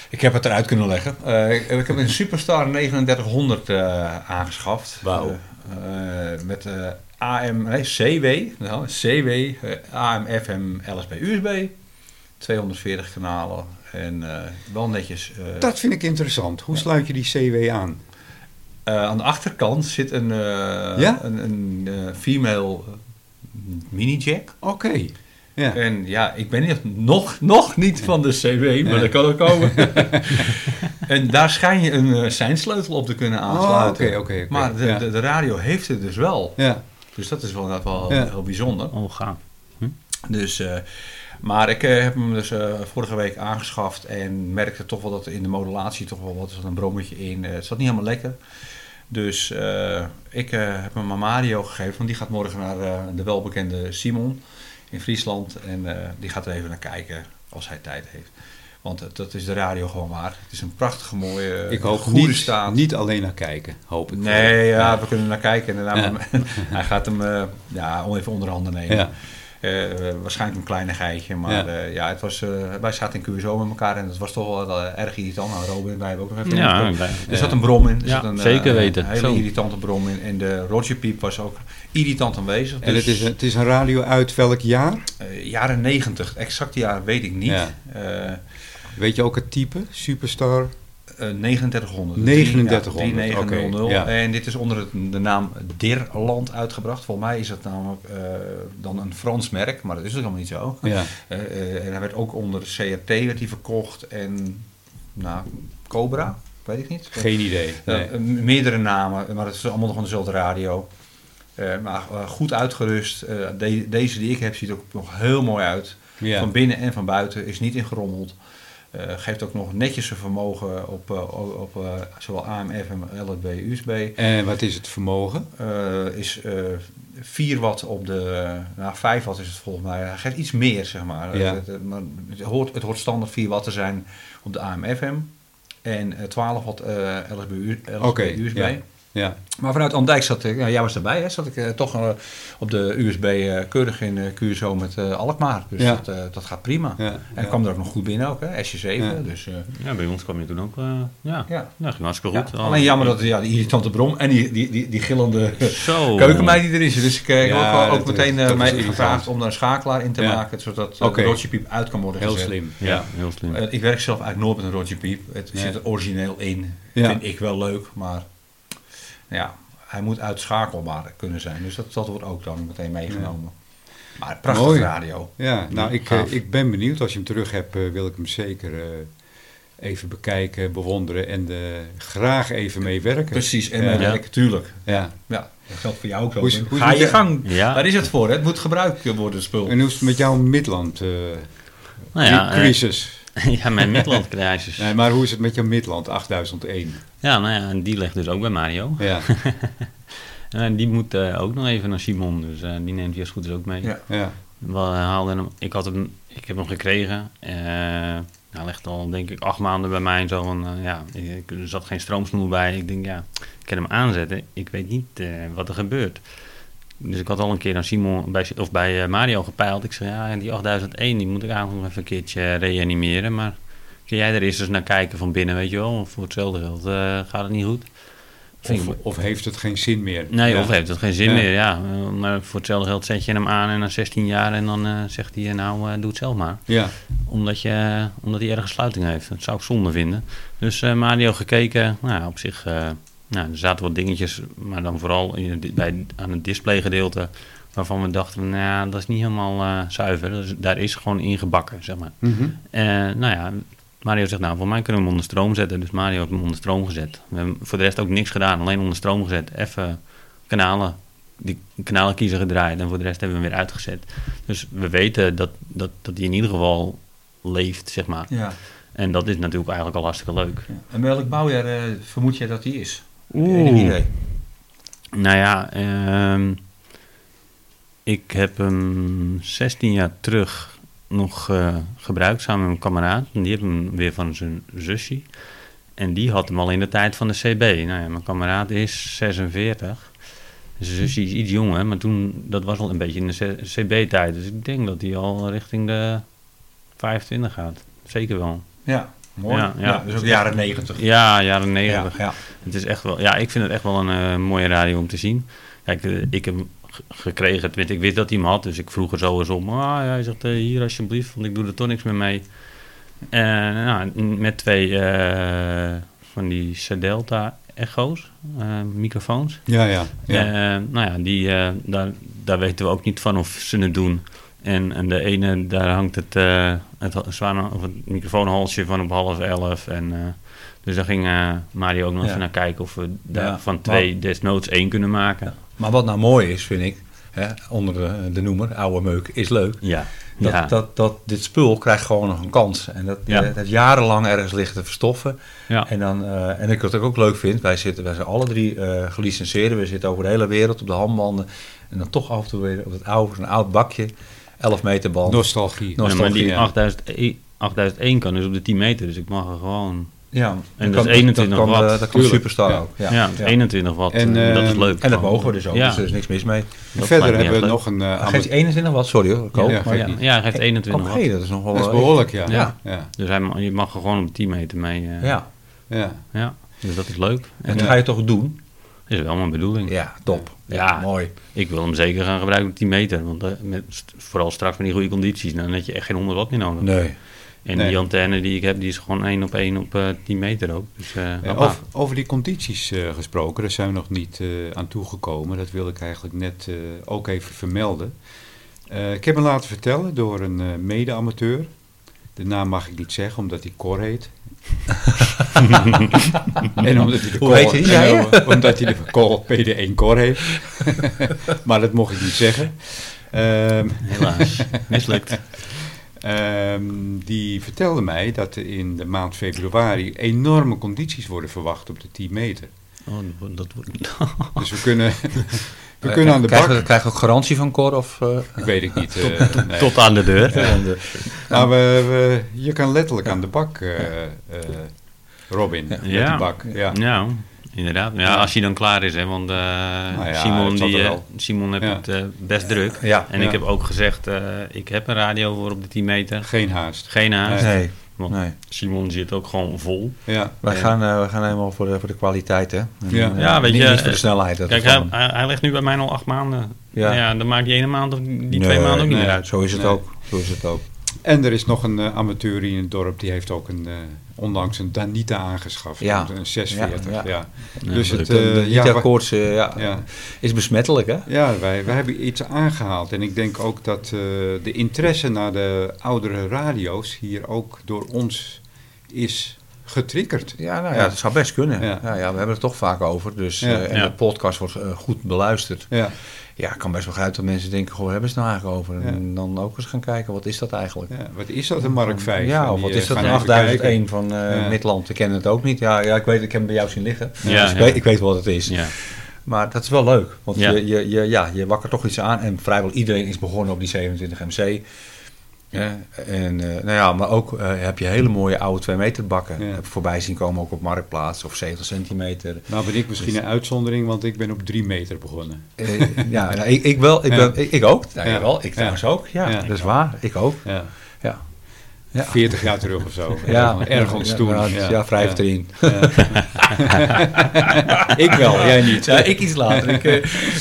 ik heb het eruit kunnen leggen. Uh, ik, ik heb een Superstar drieëndertighonderd uh, aangeschaft. Wauw. Uh, uh, met... Uh, A M, nee, C W, nou, C W, A M, F M, L S B, U S B, tweehonderdveertig kanalen en uh, wel netjes. Uh, dat vind ik interessant. Hoe ja. sluit je die C W aan? Uh, aan de achterkant zit een, uh, ja? een, een uh, female mini-jack. Oké. Okay. Ja. En ja, ik ben niet, nog, nog niet van de C W, maar ja. dat kan ook komen. En daar schijn je een uh, seinsleutel op te kunnen aansluiten. Oh, okay, okay, okay. Maar de, ja. de, de radio heeft het dus wel. Ja. Dus dat is wel, wel ja. heel bijzonder. Oh, gaaf. Hm? Dus uh, Maar ik uh, heb hem dus uh, vorige week aangeschaft en merkte toch wel dat er in de modulatie toch wel wat een brommetje in. Uh, het zat niet helemaal lekker. Dus uh, ik uh, heb hem aan Mario gegeven, want die gaat morgen naar uh, de welbekende Simon in Friesland. En uh, die gaat er even naar kijken als hij tijd heeft. Want uh, dat is de radio gewoon waar. Het is een prachtige mooie... Uh, ik hoop niet, staat. niet alleen naar kijken, hoop ik. Nee, ja, ja. We kunnen naar kijken. En daarna ja. Hij gaat hem uh, ja, even onder handen nemen. Ja. Uh, waarschijnlijk een kleinigheidje, maar ja. Uh, ja, het was, uh, wij zaten in Q S O met elkaar en dat was toch wel uh, erg irritant. Nou, Robin, wij hebben ook nog even... Ja, bij, er zat een brom in. Er ja, zat een, zeker uh, weten. Een hele Zo. irritante brom in. En de Roger Piep was ook irritant aanwezig. Dus en het is, het is een radio uit welk jaar? Uh, jaren negentig. Exact jaar weet ik niet. Ja. Uh, weet je ook het type? Superstar? Uh, drieëndertighonderd. drieëndertighonderd, ja, okay, ja. En dit is onder het, de naam Dirland uitgebracht. Volgens mij is het namelijk uh, dan een Frans merk, maar dat is ook helemaal niet zo. Ja. Uh, uh, en hij werd ook onder C R T werd hij verkocht en nou, Cobra, weet ik niet. Geen idee. Nee. Uh, meerdere namen, maar het is allemaal nog van dezelfde radio. Uh, maar uh, goed uitgerust. Uh, de, deze die ik heb ziet er ook nog heel mooi uit. Ja. Van binnen en van buiten, is niet ingerommeld. Uh, geeft ook nog netjes zijn vermogen op, uh, op uh, zowel A M F en L S B, U S B. En wat is het vermogen? Uh, is uh, vier watt op de... Uh, nou, vijf watt is het volgens mij. Hij geeft iets meer, zeg maar. Ja. Uh, het, maar het, hoort, het hoort standaard vier watt te zijn op de A M F M. En uh, twaalf watt uh, L S B, U S B. Okay, U S B. Ja, ja. Maar vanuit Andijk zat ik... Nou, jij was erbij, hè? Zat ik uh, toch uh, op de U S B uh, keurig in uh, Q S O met uh, Alkmaar. Dus ja. dat, uh, dat gaat prima. Ja, en ja. kwam er ook nog goed binnen ook, hè? S J zeven. Ja. Dus, uh, ja, bij ons kwam je toen ook... Uh, ja. Ja. ja, ging hartstikke goed. Ja. Alleen jammer dat ja, die irritante brom en die, die, die, die gillende Zo. keukenmeid die er is. Dus ik heb uh, ja, ook, ook meteen uh, mij gevraagd om daar een schakelaar in te ja. maken. Zodat uh, okay. de Roger Piep uit kan worden heel gezet. Slim. Ja, ja, heel slim. Uh, ik werk zelf eigenlijk nooit met een Roger Piep. Het ja. zit er origineel in. Ja. Vind ik wel leuk, maar... Ja, hij moet uitschakelbaar kunnen zijn. Dus dat, dat wordt ook dan meteen meegenomen. Ja. Maar prachtige Mooi. radio. Ja, nou, ik, ik ben benieuwd. Als je hem terug hebt, wil ik hem zeker uh, even bekijken, bewonderen en uh, graag even meewerken. Precies, en uh, meewerken, ja. tuurlijk. Ja. Ja, dat geldt voor jou ook. Hoe is, hoe is Ga je ja. gang. Ja. Daar is het voor. Hè? Het moet gebruikt worden, het spul. En hoe is het met jouw Midland-crisis? Uh, nou Ja, mijn Midland-crisis. Nee, maar hoe is het met jouw Midland achtduizend één? Ja, nou ja, en die ligt dus ook bij Mario. Ja. En die moet uh, ook nog even naar Simon, dus uh, die neemt hij als goed is ook mee. Ja. Ja. We haalden hem, ik, had hem, ik heb hem gekregen. Uh, hij ligt al, denk ik, acht maanden bij mij en zo. En, uh, ja, ik, er zat geen stroomsnoer bij. Ik denk, ja, ik kan hem aanzetten. Ik weet niet uh, wat er gebeurt. Dus ik had al een keer aan Simon bij, of bij Mario gepeild. Ik zei, ja, die achtduizend één, die moet ik eigenlijk nog even een keertje reanimeren. Maar kun jij er eerst eens naar kijken van binnen, weet je wel. Voor hetzelfde geld uh, gaat het niet goed. Of, of, of heeft het geen zin meer. Nee, ja. of heeft het geen zin ja. meer, ja. Maar voor hetzelfde geld zet je hem aan en dan zestien jaar... en dan uh, zegt hij, nou, uh, doe het zelf maar. Ja. Omdat, je, omdat hij ergens sluiting heeft. Dat zou ik zonde vinden. Dus uh, Mario gekeken, nou, op zich... Uh, Nou, er zaten wat dingetjes, maar dan vooral in het, bij, aan het displaygedeelte... waarvan we dachten, nou, dat is niet helemaal uh, zuiver. Dus daar is gewoon ingebakken, zeg maar. Mm-hmm. Uh, nou ja, Mario zegt, nou, voor mij kunnen we hem onder stroom zetten. Dus Mario heeft hem onder stroom gezet. We hebben voor de rest ook niks gedaan, alleen onder stroom gezet. Even kanalen, die kanalen kiezen gedraaid en voor de rest hebben we hem weer uitgezet. Dus we weten dat hij dat, dat in ieder geval leeft, zeg maar. Ja. En dat is natuurlijk eigenlijk al hartstikke leuk. Ja. En welk bouwjaar uh, vermoed jij dat hij is? Oeh. Nou ja, um, ik heb hem zestien jaar terug nog uh, gebruikt samen met mijn kameraad. En die heeft hem weer van zijn zusje. En die had hem al in de tijd van de C B. Nou ja, mijn kameraad is zesenveertig. Zijn zusje is iets jonger, maar toen, dat was al een beetje in de C B-tijd. Dus ik denk dat hij al richting de vijfentwintig gaat. Zeker wel. Ja. Mooi. Ja, ja. Ja, dus ook de jaren negentig. Ja, jaren negentig. Ja, ja. Het is echt wel, ja, ik vind het echt wel een uh, mooie radio om te zien. Kijk, uh, ik heb g- gekregen, ik wist dat hij hem had, dus ik vroeg er zo eens om. Ah, hij zegt, uh, hier alsjeblieft, want ik doe er toch niks meer mee. Uh, nou, met twee uh, van die C-Delta echo's, uh, microfoons. Ja, ja. ja. Uh, nou ja, die, uh, daar, daar weten we ook niet van of ze het doen. En, en de ene, daar hangt het, uh, het, zwaar, of het microfoonhalsje van op half elf. En, uh, dus daar ging uh, Mario ook nog ja. even naar kijken of we daar ja. van twee maar, desnoods één kunnen maken. Ja. Maar wat nou mooi is, vind ik, hè, onder de, de noemer, oude meuk is leuk. Ja. Dat, ja. dat, dat, dat dit spul krijgt gewoon nog een kans. En dat, ja. dat heeft jarenlang ergens liggen te verstoffen. Ja. En, dan, uh, en ik, wat ik ook leuk vind, wij, zitten, wij zijn alle drie uh, gelicenseerd. We zitten over de hele wereld op de handbanden. En dan toch af en toe weer op het oude, een oud bakje. elf meter bal. Nostalgie. Nostalgie. Ja, maar die ja. achtduizend één kan dus op de tien meter. Dus ik mag er gewoon... Ja, en dat, dat is eenentwintig watt. Uh, dat kan superstar ja. ook. Ja, ja, ja. eenentwintig watt. En, uh, dat is leuk. En dat mogen we dus ook. Ja. Dus er is niks mis mee. Dat verder hebben we nog een... Uh, hij geeft eenentwintig watt, sorry hoor. Ja, ja, maar, ja. ja, hij geeft eenentwintig watt. Oké, dat is nog wel... Dat is behoorlijk, ja. ja. ja. Dus hij, je mag er gewoon op tien meter mee. Uh, ja. ja. Ja. Dus dat is leuk. En, en dat ja. ga je toch doen? Dat is wel mijn bedoeling. Ja, top. Ja, ja, mooi. Ik wil hem zeker gaan gebruiken op tien meter. Want uh, met, vooral straks met die goede condities. Dan heb je echt geen honderd watt meer nodig. Nee. En nee. die antenne die ik heb, die is gewoon één op één op uh, tien meter ook. Dus, uh, ja, over, over die condities uh, gesproken, daar zijn we nog niet uh, aan toegekomen. Dat wilde ik eigenlijk net uh, ook even vermelden. Uh, ik heb me laten vertellen door een uh, mede-amateur. De naam mag ik niet zeggen, omdat hij Cor heet. en omdat hij de Cor, heet hij? Ja, ja. En omdat hij de Cor P D één Cor heeft. maar dat mocht ik niet zeggen. Um, Helaas, mislukt. Um, die vertelde mij dat er in de maand februari enorme condities worden verwacht op de tien meter. Oh, dat wordt... dus we kunnen, we uh, kunnen aan de bak. Krijgen we, krijgen we ook garantie van Cor? Of, uh... Ik weet het niet. Uh, tot, nee. tot aan de deur. Ja. Ja. Nou, we, we, je kan letterlijk aan de bak, uh, uh, Robin. Ja. Met ja. de bak. Ja. ja, inderdaad. Ja, als hij dan klaar is, hè, want uh, nou ja, Simon, die, uh, Simon heeft ja. het uh, best druk. Ja. En ja. ik heb ook gezegd, uh, ik heb een radio voor op de tien meter. Geen haast. Geen haast. Nee. Nee. Simon zit ook gewoon vol. Ja. Wij, ja. gaan, uh, wij gaan helemaal voor de, voor de kwaliteit, hè? En, ja. Uh, ja, weet niet, je, niet voor de snelheid. Dat kijk, hij, hij ligt nu bij mij al acht maanden. Ja. Nou ja, dan maakt die ene maand of die nee, twee maanden ook nee, niet meer uit. Zo is het nee. ook. Zo is het ook. En er is nog een uh, amateur in het dorp, die heeft ook een, uh, onlangs een Danita aangeschaft. Ja. Een zes veertig. Ja, ja. Ja. Ja, dus het uh, Danita-koorts uh, ja, ja. is besmettelijk, hè? Ja, wij, wij hebben iets aangehaald. En ik denk ook dat uh, de interesse naar de oudere radio's hier ook door ons is getriggerd. Ja, nou, ja, ja. dat zou best kunnen. Ja. Ja, ja, we hebben het toch vaak over. Dus, ja. uh, en ja. de podcast wordt uh, goed beluisterd. Ja. Ja, ik kan best wel uit dat mensen denken, goh, hebben ze het nou eigenlijk over? Ja. En dan ook eens gaan kijken, wat is dat eigenlijk? Ja, wat is dat, een Mark vijf? Ja, of wat is dat, een achtduizend één van uh, ja. Midland? Ik ken het ook niet. Ja, ja, ik weet, ik heb hem bij jou zien liggen. Ja, ja, dus ja. Ik, weet, ik weet wat het is. Ja. Maar dat is wel leuk, want ja. Je, je, je, ja, je wakkert toch iets aan. En vrijwel iedereen is begonnen op die zevenentwintig M C. Ja. En, uh, nou ja, maar ook uh, heb je hele mooie oude twee meter bakken. Ja. Heb voorbij zien komen ook op Marktplaats of zeventig centimeter. Nou ben ik misschien dus een uitzondering, want ik ben op drie meter begonnen. Uh, ja, nou, ik, ik wel. Ik, ja. ben, ik, ik ook. Nou, ja. Jawel, ik trouwens ja. ook. Ja, ja, dat is waar. Ik ook. Ja. Ja. Ja. veertig jaar terug of zo. Ja. Ja. Erg ontstoen. Ja, ja. ja wrijf ja. erin. Ja. ik wel, jij niet. Ja, ik iets later. Ik, uh,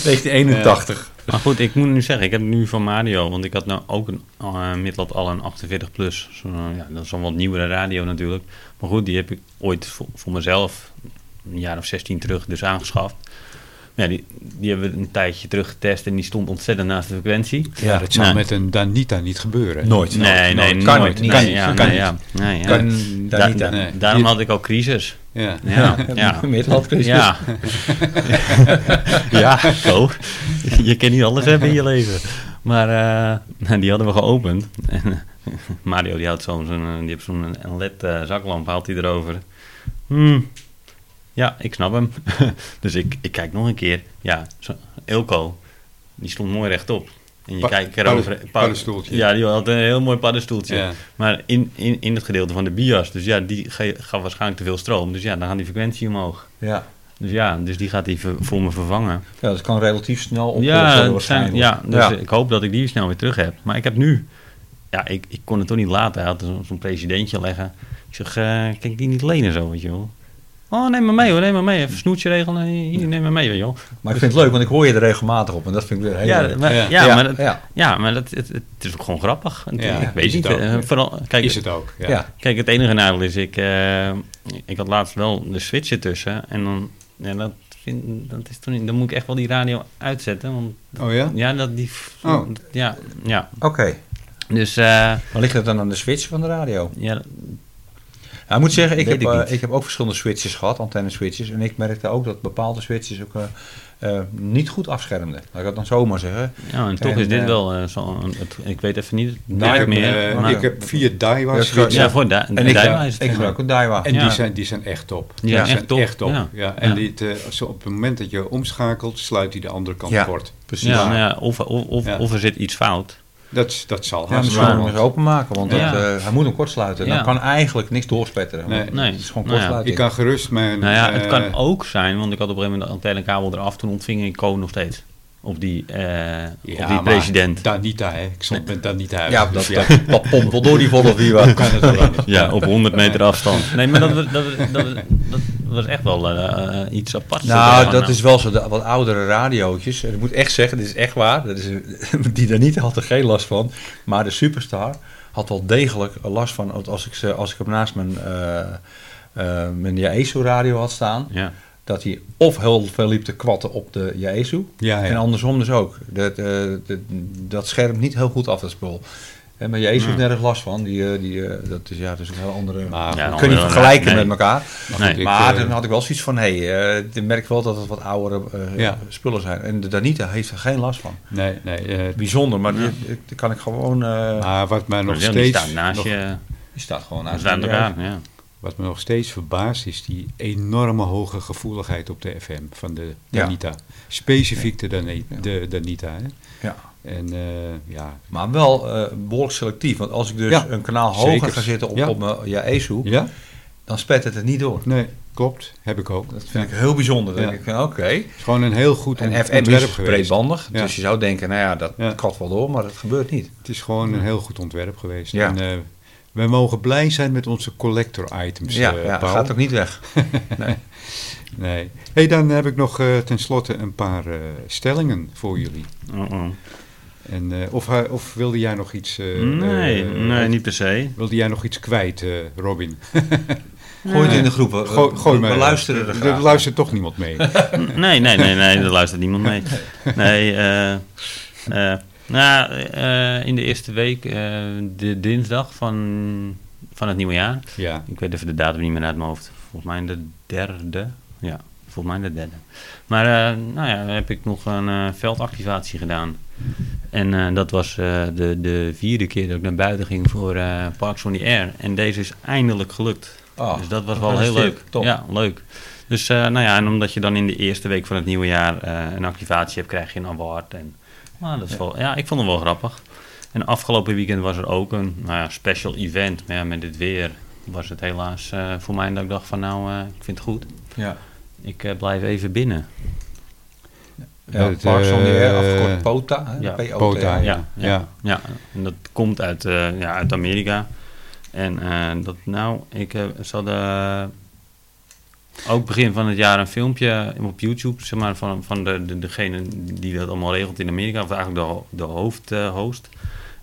negentien eenentachtig. Ja. Maar goed, ik moet nu zeggen, ik heb nu van Mario, want ik had nou ook een uh, midlat al een achtenveertig plus. Zo, uh, ja, dat is een wat nieuwere radio natuurlijk. Maar goed, die heb ik ooit voor, voor mezelf, een jaar of zestien terug, dus aangeschaft. Ja, die, die hebben we een tijdje terug getest en die stond ontzettend naast de frequentie. Ja, dat zou nou, met een Danita niet gebeuren. Nooit. Nee, nooit, nee, nooit. Kan nooit. Niet. Kan, ja, kan nee, niet. Ja, nee, ja. Kan Danita. Da, nee. Daarom had ik al crisis. Ja. Ja, ja. Middelhard crisis. Ja. ja, zo. Je kan niet alles hebben in je leven. Maar uh, die hadden we geopend. Mario die houdt zo'n, zo'n, die heeft zo'n L E D uh, zaklamp, haalt hij erover. Hmm. Ja, ik snap hem. dus ik, ik kijk nog een keer. Ja, zo, Ilko, die stond mooi rechtop. En je pa- kijkt erover. Pa- paddenstoeltje. Ja, die had een heel mooi paddenstoeltje. Ja. Maar in, in, in het gedeelte van de bias. Dus ja, die ge- gaf waarschijnlijk te veel stroom. Dus ja, dan gaat die frequentie omhoog. Ja. Dus ja, dus die gaat die ver- voor me vervangen. Ja, dat kan relatief snel oplossen ja, waarschijnlijk. Ja, dus ja. ik hoop dat ik die snel weer terug heb. Maar ik heb nu... Ja, ik, ik kon het toch niet laten. Hij had zo'n presidentje leggen. Ik zeg, uh, kan ik die niet lenen zo, weet je wel. Oh, neem maar mee hoor, neem maar mee. Even snoetje regelen, neem maar mee, weet je wel. Maar ik vind het leuk, want ik hoor je er regelmatig op. En dat vind ik heel ja, leuk. Maar, ja, ja, ja, maar, dat, ja. Ja, maar dat, het, het is ook gewoon grappig. Het, ja, ik weet niet. Uh, vooral, kijk, is het ook. Ja. Ja. Kijk, het enige nadeel is, ik, uh, ik had laatst wel de switch ertussen. En dan, ja, dat vind, dat is toch niet, dan moet ik echt wel die radio uitzetten. Want, oh ja? Ja, dat die... Oh. Ja, ja. Oké. Okay. Dus... Uh, maar ligt dat dan aan de switch van de radio? Ja, nou, ik moet zeggen, ik heb, ik, uh, ik heb ook verschillende switches gehad, antenne switches. En ik merkte ook dat bepaalde switches ook uh, Uh, niet goed afschermde. Laat ik dat dan zomaar zeggen. Ja, en toch en, is dit uh, wel uh, zo. Het, ik weet even niet nou, ik meer. Uh, maar ik heb vier Daiwa's. Ja, ja, voor da en da ik, Daiwa is het. Ik gebruik een Daiwa. En ja. die, zijn, die zijn echt top. Ja, ja, echt zijn top. Echt top. Ja. Ja. En ja. Die te, zo op het moment dat je omschakelt, sluit hij de andere kant ja. kort. Precies. Ja, nou ja, of, of, of, ja. of er zit iets fout. Dat, dat zal ja, misschien hem eens openmaken, want ja. dat, uh, hij moet hem kortsluiten. Dan ja. kan eigenlijk niks doorspetteren. Nee. nee. Het is gewoon kortsluiting. Nou ja. Ik kan gerust mijn... Nou ja, uh, het kan ook zijn, want ik had op een gegeven moment de antennekabel eraf. Toen ontving ik code nog steeds. Op die, uh, ja, op die president. Danita, hè. Ik stond nee. met Danita uit. Ja, dat, ja. dat, dat pompt wel door die volle viewer. Ja, op honderd meter afstand. Nee, maar dat, dat, dat, dat, dat was echt wel uh, iets apart. Nou, dat nou. is wel zo. De, wat oudere radiootjes. En ik moet echt zeggen, dit is echt waar. Dat is, die Danita had er geen last van. Maar de Superstar had wel degelijk last van. Als ik, ze, als ik hem naast mijn, uh, uh, mijn Yaesu radio had staan... Ja. Dat hij of heel veel liep te kwatten op de Yaesu. Ja, ja. En andersom dus ook. Dat, uh, dat, dat schermt niet heel goed af, dat spul. En maar Yaesu heeft nergens last van. Die, die, uh, dat, is, ja, dat is een heel andere... Maar, ja, we kunnen niet vergelijken nee. met elkaar. Maar, nee. goed, maar ik, uh, dan had ik wel zoiets van... Hé, hey, uh, ik merk wel dat het wat oudere uh, ja. spullen zijn. En de Danita heeft er geen last van. Nee, nee. Uh, Bijzonder, maar ja. die, die kan ik gewoon... Uh, maar wat mij nog steeds... Die staat naast nog, je... Die staat gewoon naast elkaar, ja. ja. Wat me nog steeds verbaast is die enorme hoge gevoeligheid op de F M van de Danita. Ja. Specifiek de, Dane- de Danita. Hè? Ja. En, uh, ja. Maar wel uh, behoorlijk selectief. Want als ik dus ja, een kanaal hoger zeker. ga zitten op, ja. op mijn Yaesu, ja? dan spet het het niet door. Nee, klopt. Heb ik ook. Dat vind ja. ik heel bijzonder. Dan ja. denk ik, oké. Okay. Het is gewoon een heel goed en ontwerp geweest. En F M is breedbandig. Ja. Dus je zou denken, nou ja, dat ja. kat wel door, maar dat gebeurt niet. Het is gewoon een heel goed ontwerp geweest. Ja. En, uh, we mogen blij zijn met onze collector items, Ja, uh, ja dat gaat ook niet weg. nee. nee. Hey, dan heb ik nog uh, tenslotte een paar uh, stellingen voor jullie. Uh-oh. En, uh, of, of wilde jij nog iets... Uh, nee, uh, nee, niet per se. Wilde jij nog iets kwijt, uh, Robin? Gooi het in de groepen. Gooi, gooi we, we luisteren er graag. Er luistert toch niemand mee. nee, nee, nee, nee, er luistert niemand mee. Nee, eh... Uh, uh, Nou, uh, in de eerste week, uh, de dinsdag van, van het nieuwe jaar. Ja. Ik weet even de datum niet meer uit mijn hoofd. Volgens mij de derde. Ja, volgens mij de derde. Maar uh, nou ja, heb ik nog een uh, veldactivatie gedaan. En uh, dat was uh, de, de vierde keer dat ik naar buiten ging voor uh, Parks on the Air. En deze is eindelijk gelukt. Oh, dus dat was wel heel leuk. Top. Ja, leuk. Dus uh, nou ja, en omdat je dan in de eerste week van het nieuwe jaar uh, een activatie hebt, krijg je een award en... Ah, dat is wel, ja, ik vond hem wel grappig. En afgelopen weekend was er ook een nou ja, special event. Maar ja, met dit weer was het helaas uh, voor mij dat ik dacht van nou, uh, ik vind het goed. Ja. Ik uh, blijf even binnen. Ja, het, Parks on the Air, afgekort POTA. Hè? Ja, P O T A, POTA, ja. Ja, ja. Ja, ja. En dat komt uit, uh, ja, uit Amerika. En uh, dat nou, ik uh, zat... Uh, Ook begin van het jaar een filmpje op YouTube, zeg maar, van, van de, de, degene die dat allemaal regelt in Amerika, of eigenlijk de, de hoofdhost.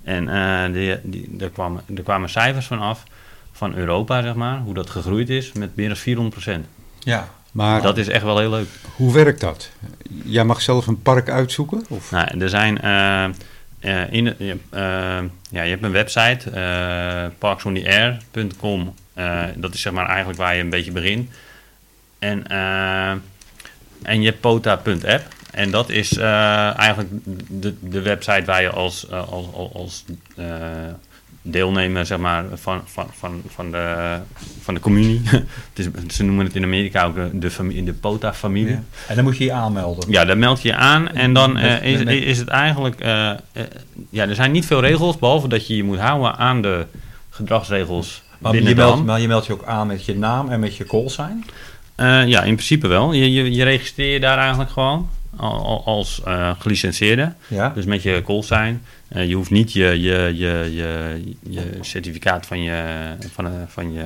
Uh, en uh, die, die, er, kwamen, er kwamen cijfers van af, van Europa, zeg maar, hoe dat gegroeid is met meer dan vierhonderd procent. Ja, maar dat is echt wel heel leuk. Hoe werkt dat? Jij mag zelf een park uitzoeken? Of? Nou, er zijn... Uh, Uh, in, uh, uh, ja, je hebt een website, uh, parks on the air dot com. Uh, dat is zeg maar eigenlijk waar je een beetje begint. En, uh, en je hebt pota punt app. En dat is uh, eigenlijk de, de website waar je als, uh, als, als uh, deelnemer, zeg maar, van, van, van, van, de, van de communie. Het is, ze noemen het in Amerika ook de, de, familie, de pota-familie. Ja. En dan moet je je aanmelden. Ja, dan meld je je aan. En dan uh, is, is het eigenlijk... Uh, uh, ja, er zijn niet veel regels, behalve dat je je moet houden aan de gedragsregels. Maar je, meld, maar je meldt je ook aan met je naam en met je callsign. Uh, ja, in principe wel. Je, je, je registreer je daar eigenlijk gewoon als uh, gelicenseerde. Ja. Dus met je callsign. Uh, je hoeft niet je, je, je, je, je certificaat van je, van, van je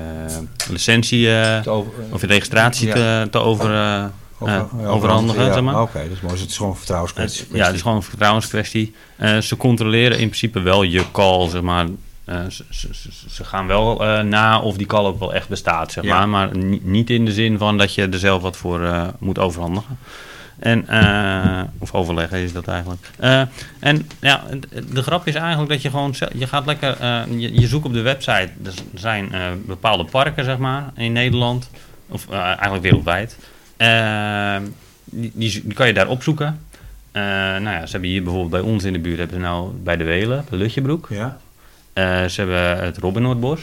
licentie uh, over, uh, of je registratie ja. te, te over, uh, over, uh, overhandigen. Ja. Zeg maar. Oké, okay, dus het is gewoon een vertrouwenskwestie. Uh, ja, het is gewoon een vertrouwenskwestie. Uh, ze controleren in principe wel je call, zeg maar. Uh, ze, ze, ze gaan wel uh, na of die call ook wel echt bestaat, zeg ja. maar. Maar ni- niet in de zin van dat je er zelf wat voor uh, moet overhandigen. En, uh, of overleggen is dat eigenlijk. Uh, en ja, de grap is eigenlijk dat je gewoon... Je gaat lekker... Uh, je, je zoekt op de website. Er zijn uh, bepaalde parken, zeg maar, in Nederland. Of uh, eigenlijk wereldwijd. Uh, die, die kan je daar opzoeken. Uh, nou ja, ze hebben hier bijvoorbeeld bij ons in de buurt, hebben ze nou bij de Weelen, bij Lutjebroek. Ja. Uh, ze hebben het Robinoordbos.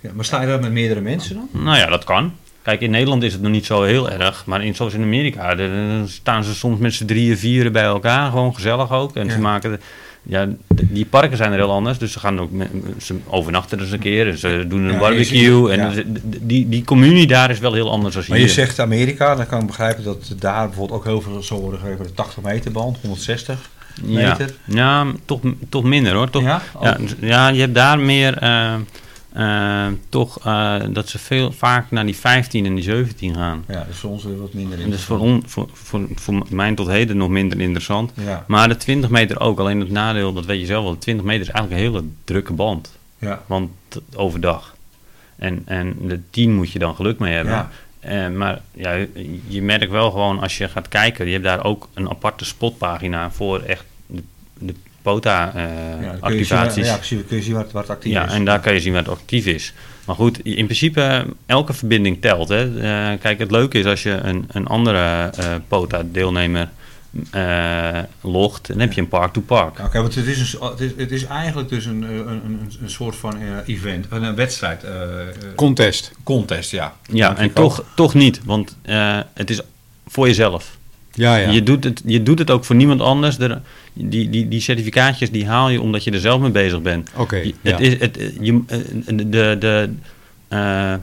Ja, maar sta je daar met meerdere mensen dan? Nou ja, dat kan. Kijk, in Nederland is het nog niet zo heel erg, maar in, zoals in Amerika, dan staan ze soms met z'n drieën, vieren bij elkaar, gewoon gezellig ook. En ja. ze maken, ja, die parken zijn er heel anders, dus ze gaan ook, met, ze overnachten eens een keer, en ze doen een ja, barbecue. En ja. die, die communie daar is wel heel anders dan hier. Maar je zegt Amerika, dan kan ik begrijpen dat daar bijvoorbeeld ook heel veel zal worden gegeven, de tachtig meter band, honderdzestig. Meter. Ja, ja toch, toch minder hoor. Toch, ja? Oh. Ja, ja, je hebt daar meer uh, uh, toch uh, dat ze veel vaak naar die vijftien en die zeventien gaan. Ja, dus voor ons weer wat minder interessant. Dat is voor, on, voor, voor, voor mijn tot heden nog minder interessant. Ja. Maar de twintig meter ook. Alleen het nadeel, dat weet je zelf wel, de twintig meter is eigenlijk een hele drukke band. Ja. Want overdag. En, en de tien moet je dan geluk mee hebben. Ja. Uh, maar ja, je merkt wel gewoon als je gaat kijken, je hebt daar ook een aparte spotpagina voor echt de, de POTA-activaties. Uh, ja, ja, kun je zien wat, wat actief ja, is. Ja, en daar kan je zien wat actief is. Maar goed, in principe elke verbinding telt. Hè. Uh, kijk, het leuke is als je een, een andere uh, POTA-deelnemer uh, logt, dan heb je een park-to-park. Oké, okay, want het is, een, het, is, het is eigenlijk dus een, een, een, een soort van uh, event, een, een wedstrijd. Uh, contest. Contest, ja. Ja, en toch, toch niet, want uh, het is voor jezelf. Ja, ja. Je doet het, je doet het ook voor niemand anders. Er, die, die, die certificaatjes die haal je omdat je er zelf mee bezig bent. Oké, okay, ja. Het, het, je, de... de, de uh,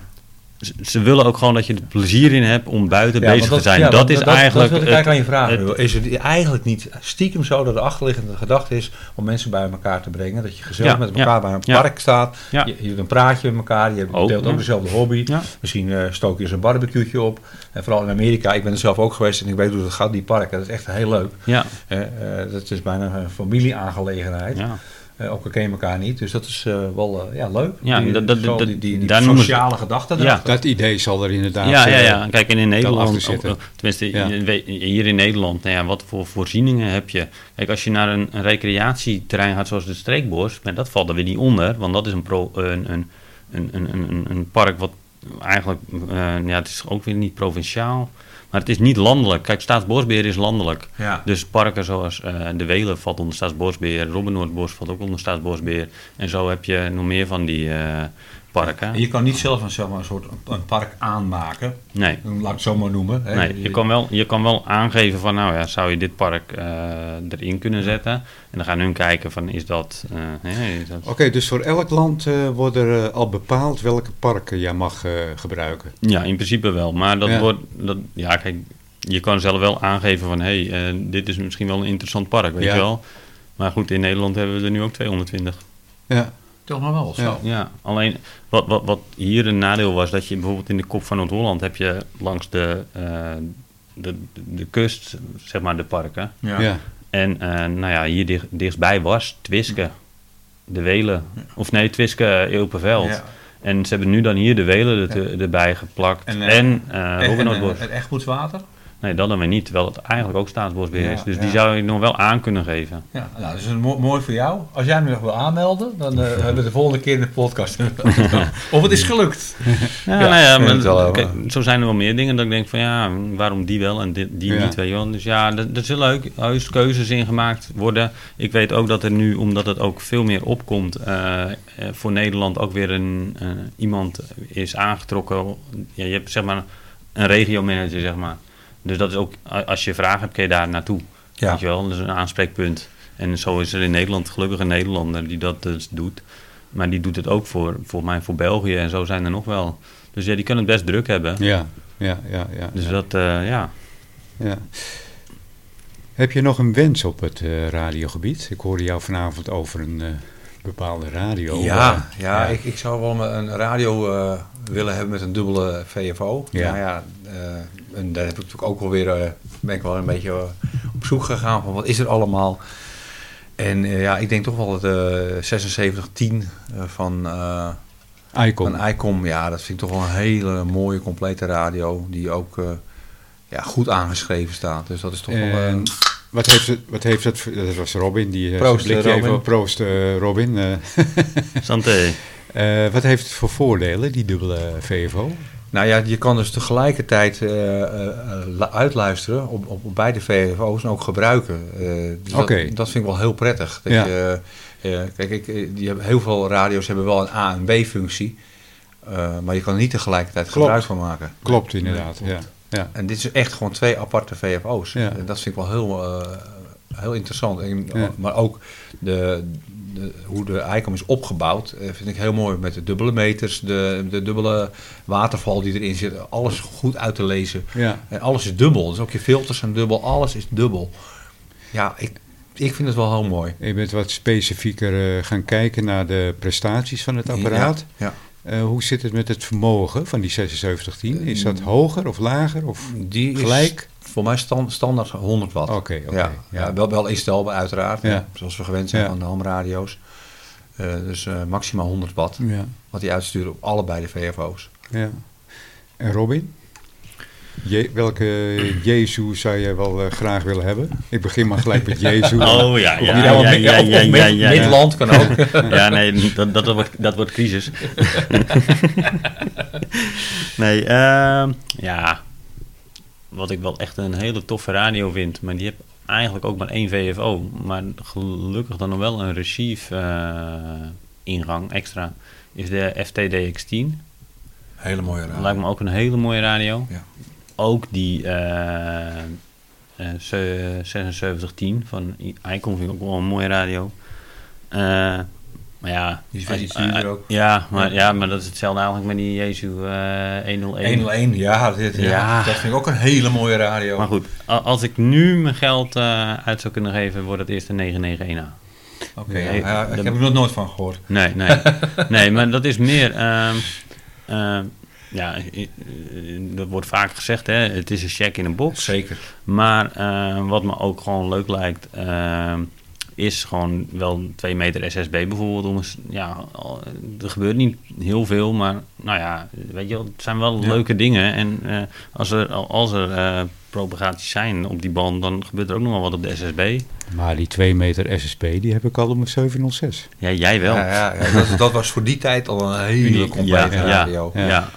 ze willen ook gewoon dat je er plezier in hebt om buiten ja, bezig dat, te zijn. Ja, dat, dat is dat, eigenlijk... Dat wil ik eigenlijk aan je vragen. Het, is het eigenlijk niet stiekem zo dat de achterliggende gedachte is om mensen bij elkaar te brengen? Dat je gezellig ja, met elkaar ja, bij een ja, park staat. Ja. Je, je hebt een praatje met elkaar. Je deelt ook, ook dezelfde hobby. Ja. Misschien uh, stook je eens een barbecue op. En vooral in Amerika. Ik ben er zelf ook geweest en ik weet hoe dat gaat, die parken. Dat is echt heel leuk. Ja. Uh, uh, dat is bijna een familieaangelegenheid. Ja. Uh, ook al ken je elkaar niet, dus dat is uh, wel uh, ja, leuk. Ja, die, dat, dat, zo, die, die, die sociale gedachte. Ja, dat idee zal er inderdaad ja, ja, ja. Kijk, en in Nederland, ook, tenminste ja. hier in Nederland, nou ja, wat voor voorzieningen heb je? Kijk, als je naar een, een recreatieterrein gaat zoals de Streekbos, maar dat valt er weer niet onder, want dat is een, pro, een, een, een, een, een park wat eigenlijk, uh, ja, het is ook weer niet provinciaal. Maar het is niet landelijk. Kijk, Staatsbosbeheer is landelijk. Ja. Dus parken zoals uh, de Weelen valt onder Staatsbosbeheer. Robinoordbos valt ook onder Staatsbosbeheer. En zo heb je nog meer van die uh, parken. En je kan niet zelf een, zeg maar, een soort een park aanmaken. Nee. Laat ik het zo maar noemen. Hè. Nee, je kan, wel, je kan wel aangeven van, nou ja, zou je dit park uh, erin kunnen zetten? En dan gaan hun kijken van, is dat... Uh, hey, dat... Oké, okay, dus voor elk land uh, wordt er uh, al bepaald welke parken je mag uh, gebruiken? Ja, in principe wel. Maar dat ja. wordt... Dat, ja, kijk, je kan zelf wel aangeven van, hé, hey, uh, dit is misschien wel een interessant park, weet ja. je wel. Maar goed, in Nederland hebben we er nu ook tweehonderdtwintig. Ja. Toch nog wel, zo. Ja, ja. Alleen wat, wat, wat hier een nadeel was, dat je bijvoorbeeld in de kop van Noord-Holland heb je langs de, uh, de, de kust, zeg maar, de parken. Ja. Ja. En uh, nou ja, hier dicht, dichtbij was Twiske, de Welen, ja. of nee, Twiske, Eelpenveld. Ja. En ze hebben nu dan hier de Welen er, ja. erbij geplakt en, uh, en uh, Robinoordbos. En echt goed water? Nee, dat dan weer niet, terwijl het eigenlijk ook Staatsbosbeheer is. Ja, dus ja. die zou je nog wel aan kunnen geven. Ja, nou, dat is een mo- mooi voor jou. Als jij me nog wil aanmelden, dan uh, hebben we de volgende keer in de podcast. Of het is gelukt. Ja, ja, nou ja, maar, wel, kijk, zo zijn er wel meer dingen dat ik denk van ja, waarom die wel en die, die ja. niet. Weet je wel. Dus ja, er, er zullen ook heus keuzes in gemaakt worden. Ik weet ook dat er nu, omdat het ook veel meer opkomt, uh, voor Nederland ook weer een, uh, iemand is aangetrokken. Ja, je hebt zeg maar een regiomanager, zeg maar. Dus dat is ook, als je vragen hebt, kun je daar naartoe. Ja. Weet je wel, dat is een aanspreekpunt. En zo is er in Nederland gelukkig een Nederlander die dat dus doet. Maar die doet het ook voor, volgens mij, voor België en zo zijn er nog wel. Dus ja, die kunnen het best druk hebben. Ja, ja, ja. ja dus ja. dat, uh, ja. ja. Heb je nog een wens op het uh, radiogebied? Ik hoorde jou vanavond over een uh, bepaalde radio. Ja, ja, ja. Ik, ik zou wel een radio uh, willen hebben met een dubbele V F O. Ja, nou ja. Uh, En daar heb ik natuurlijk ook wel weer, uh, ben ik wel een beetje uh, op zoek gegaan van wat is er allemaal. En uh, ja, ik denk toch wel dat uh, zesenzeventig tien uh, van, uh, ICOM. van ICOM, ja, dat vind ik toch wel een hele mooie, complete radio. Die ook uh, ja, goed aangeschreven staat. Dus dat is toch en, wel... Uh, wat, heeft het, wat heeft het, dat was Robin, die proost, uh, Robin. Even, proost uh, Robin. Uh, Santé. Uh, wat heeft het voor voordelen, die dubbele V F O? Nou ja, je kan dus tegelijkertijd uh, uh, uitluisteren op, op, op beide V F O's en ook gebruiken. Uh, dus okay. dat, dat vind ik wel heel prettig. Dat ja. je, uh, kijk, ik, die hebben, heel veel radio's hebben wel een A- en B-functie. Uh, maar je kan er niet tegelijkertijd Klopt. gebruik van maken. Klopt, inderdaad. Ja. Ja. En dit is echt gewoon twee aparte V F O's. Ja. En dat vind ik wel heel, uh, heel interessant. En, ja. Maar ook de... De, hoe de ICOM is opgebouwd, vind ik heel mooi. Met de dubbele meters, de, de dubbele waterval die erin zit. Alles goed uit te lezen. Ja. En alles is dubbel. Dus ook je filters zijn dubbel. Alles is dubbel. Ja, ik, ik vind het wel heel mooi. Je bent wat specifieker uh, gaan kijken naar de prestaties van het apparaat. Ja, ja. Uh, hoe zit het met het vermogen van die zesenzeventig tien? Is dat hoger of lager of die gelijk? Is voor mij stand, standaard honderd watt. Oké, okay, oké. Okay, ja, ja. ja, wel, wel instelbaar uiteraard, ja. Ja, zoals we gewend zijn ja. van de hamradio's. Uh, dus uh, maximaal honderd watt, ja. wat die uitsturen op allebei de V F O's. Ja. En Robin? Je, welke Jezus zou jij wel uh, graag willen hebben? Ik begin maar gelijk met Jezus. Oh ja, ja, ja, ja, ja, ja, ja, ja. Midland kan ook. Ja, nee, dat, dat, wordt, dat wordt crisis. nee, uh, ja... Wat ik wel echt een hele toffe radio vind. Maar die heb eigenlijk ook maar één V F O. Maar gelukkig dan nog wel een receive uh, ingang extra. Is de F T D X tien. Hele mooie radio. Lijkt me ook een hele mooie radio. Ja. Ook die uh, uh, zesenzeventig tien van ICOM vind ik ook wel een mooie radio. Uh, maar ja. Die is iets duurder ook. Ja maar, ja, maar dat is hetzelfde eigenlijk met die Yaesu uh, honderdéén. honderdéén, ja, dit, ja. ja. Dat vind ik ook een hele mooie radio. Maar goed, als ik nu mijn geld uh, uit zou kunnen geven, wordt het eerst een negenhonderdeenennegentig A. Oké, okay, nee, ja, ik heb er nog nooit van gehoord. Nee, nee. nee, maar dat is meer... Um, uh, ja, dat wordt vaak gezegd, hè, het is een check in een box. Zeker. Maar uh, wat me ook gewoon leuk lijkt... Uh, is gewoon wel twee meter S S B bijvoorbeeld. Om eens, ja, er gebeurt niet heel veel, maar nou ja, weet je wel, het zijn wel ja. leuke dingen. En uh, als er, als er uh, propagaties zijn op die band, dan gebeurt er ook nog wel wat op de S S B. Maar die twee meter S S B, die heb ik al op mijn zeven nul zes. Ja, jij wel. Ja, ja, ja, dat, dat was voor die tijd al een hele complete ja, radio. Ja, ja. ja.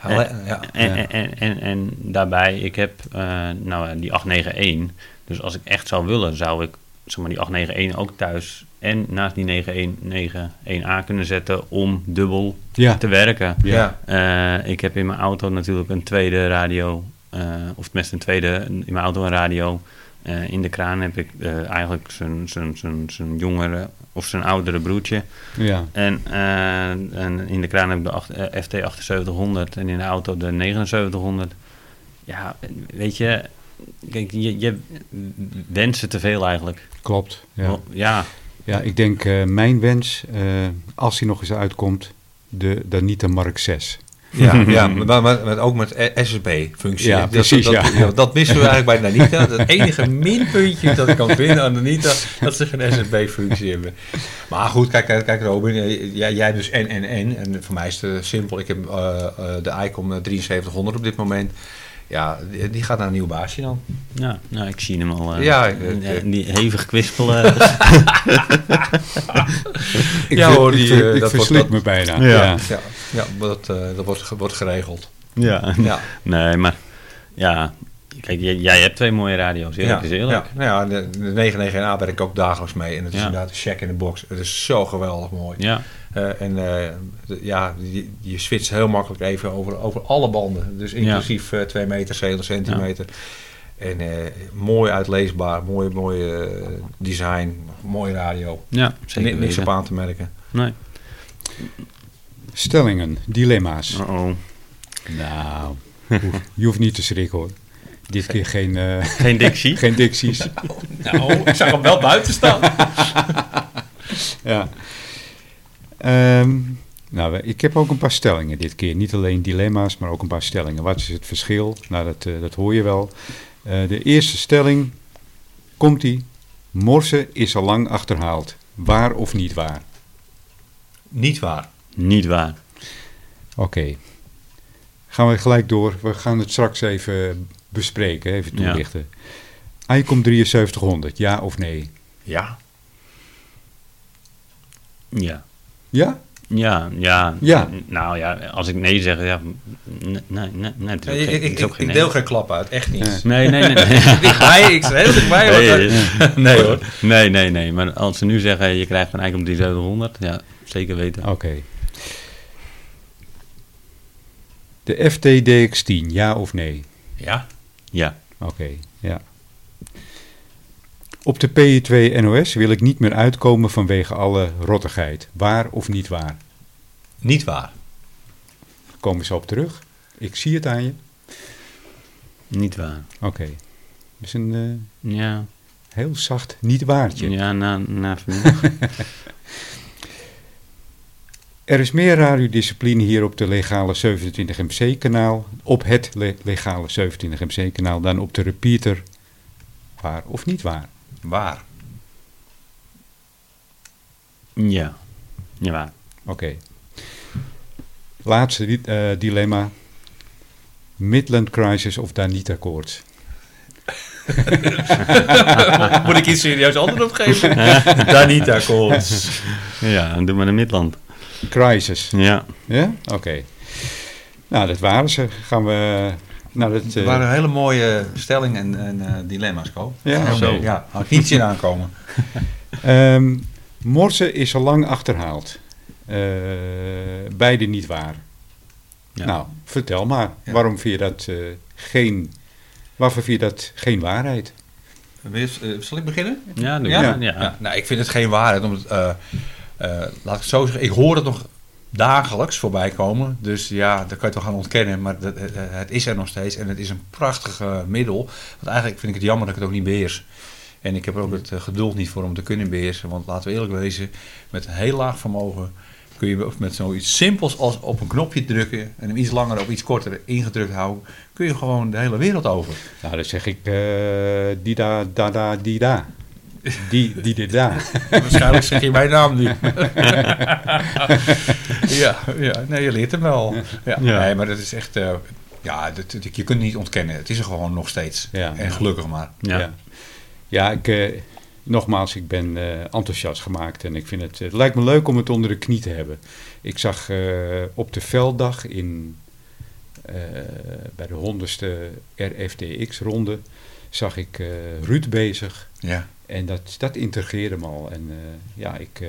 ja. En, ja. En, en, en, en daarbij, ik heb uh, nou, die acht negen een. Dus als ik echt zou willen, zou ik zeg maar die acht negen een ook thuis en naast die negen negentien A kunnen zetten om dubbel ja. te werken. Ja. Uh, ik heb in mijn auto natuurlijk een tweede radio, uh, of tenminste een tweede, in mijn auto een radio. Uh, in de kraan heb ik uh, eigenlijk zijn jongere of zijn oudere broertje. Ja. En, uh, en in de kraan heb ik de F T zeventig acht honderd en in de auto de zeventig negenhonderd. Ja, weet je... Kijk, je, je wensen te veel eigenlijk. Klopt. Ja, ja. ja ik denk uh, mijn wens, uh, als hij nog eens uitkomt, de Danita Mark zes. Ja, ja maar, maar, maar ook met S S B-functie. Ja, precies. Dat, dat, ja. dat, dat missen we eigenlijk bij Danita. Het enige minpuntje dat ik kan vinden aan Danita, dat ze geen S S B-functie hebben. Maar goed, kijk, kijk Robin, jij, jij dus en, en, en. En voor mij is het simpel. Ik heb uh, de ICOM drieënzeventig honderd op dit moment. Ja, die gaat naar een nieuw baasje dan. Ja, nou, ik zie hem al uh, ja, ik, ik, die hevig kwispelen. ik ja, hoor, die, uh, ik dat versliep wordt, me bijna. Ja, ja. ja, ja dat, uh, dat wordt, wordt geregeld. Ja. ja, nee, maar ja, kijk, jij, jij hebt twee mooie radio's, eerlijk ja, is eerlijk. Ja, nou ja, de, de negenhonderdéén A werk ik ook dagelijks mee en het is ja. inderdaad een check in de box. Het is zo geweldig mooi. Ja. Uh, en uh, ja, je, je switcht heel makkelijk even over, over alle banden. Dus inclusief ja. uh, twee meter, zeventig centimeter. Ja. En uh, mooi uitleesbaar, mooi, mooi uh, design, mooie radio. Ja, zeker. Niks op aan te merken. Nee. Stellingen, dilemma's. Uh-oh. Nou, je hoeft niet te schrikken hoor. Dit keer geen... Uh, geen dictie? Geen dicties. Nou, nou, ik zag hem wel buiten staan. ja. Um, nou, ik heb ook een paar stellingen dit keer. Niet alleen dilemma's, maar ook een paar stellingen. Wat is het verschil? Nou, dat, uh, dat hoor je wel. Uh, de eerste stelling, komt-ie. Morse is al lang achterhaald. Waar of niet waar? Niet waar. Niet waar. Oké. Okay. Gaan we gelijk door. We gaan het straks even bespreken, even toelichten. Ja. ICOM drieënzeventig honderd, ja of nee? Ja. Ja. Ja? Ja, ja, ja. Nou ja, als ik nee zeg, ja, nee, nee, nee, nee het is ook, ik, ik, is ook geen ik deel nee. geen klap uit, echt niet. Nee, nee, nee. nee. ik bij, ik heel dichtbij. Nee, nee, nee, nee hoor. Nee, nee, nee. Maar als ze nu zeggen, je krijgt een ICOM drieduizend zevenhonderd, ja, zeker weten. Oké. Okay. De F T D X tien, ja of nee? Ja. Ja. Oké, okay, ja. Op de P E twee N O S wil ik niet meer uitkomen vanwege alle rottigheid. Waar of niet waar? Niet waar. Komen we zo op terug. Ik zie het aan je. Niet waar. Oké. Okay. Dat is een uh, ja. heel zacht niet waartje. Ja, na, na vanmiddag. Er is meer radiodiscipline hier op de legale zevenentwintig M C kanaal, op het le- legale zevenentwintig M C kanaal, dan op de repeater. Waar of niet waar? Waar. Ja, ja waar. Oké. Okay. Laatste uh, dilemma. Midland Crisis of Danita koorts? Moet ik iets serieus antwoord op geven? Danita koorts. Ja, doe maar een Midland Crisis. Ja. Ja? Oké. Okay. Nou, dat waren ze. Gaan we... Nou, dat, uh... Het waren hele mooie stellingen en, en uh, dilemma's, Ko. Ja, okay. Zo. Ja, had ik niet zien aankomen. um, Morsen is al lang achterhaald. Uh, beide niet waar. Ja. Nou, vertel maar. Ja. Waarom vind je dat uh, geen... Waarvoor vind je dat geen waarheid? Wees, uh, zal ik beginnen? Ja, ja? Ja. Ja. Ja. Nou, ik vind het geen waarheid. Omdat, uh, uh, laat ik het zo zeggen. Ik hoor het nog... dagelijks voorbij komen. Dus ja, daar kan je het wel gaan ontkennen. Maar dat, het is er nog steeds. En het is een prachtig uh, middel. Want eigenlijk vind ik het jammer dat ik het ook niet beheers. En ik heb er ook het uh, geduld niet voor om te kunnen beheersen. Want laten we eerlijk wezen. Met heel laag vermogen kun je met zoiets simpels als op een knopje drukken. En hem iets langer of iets korter ingedrukt houden. Kun je gewoon de hele wereld over. Nou, dan zeg ik uh, die da, da, da, die da. Die, die dit daar. Waarschijnlijk zeg je mijn naam nu. ja, ja, nee, je leert hem wel. Ja, ja. Nee, maar dat is echt... Uh, ja, dat, dat, je kunt het niet ontkennen. Het is er gewoon nog steeds. Ja. En gelukkig maar. Ja, ja. ja ik, uh, nogmaals, ik ben uh, enthousiast gemaakt. En ik vind het... Het lijkt me leuk om het onder de knie te hebben. Ik zag uh, op de velddag in... Uh, bij de honderdste R F D X-ronde... zag ik uh, Ruud bezig... Ja. En dat, dat integreerde me al. En uh, ja, ik, uh,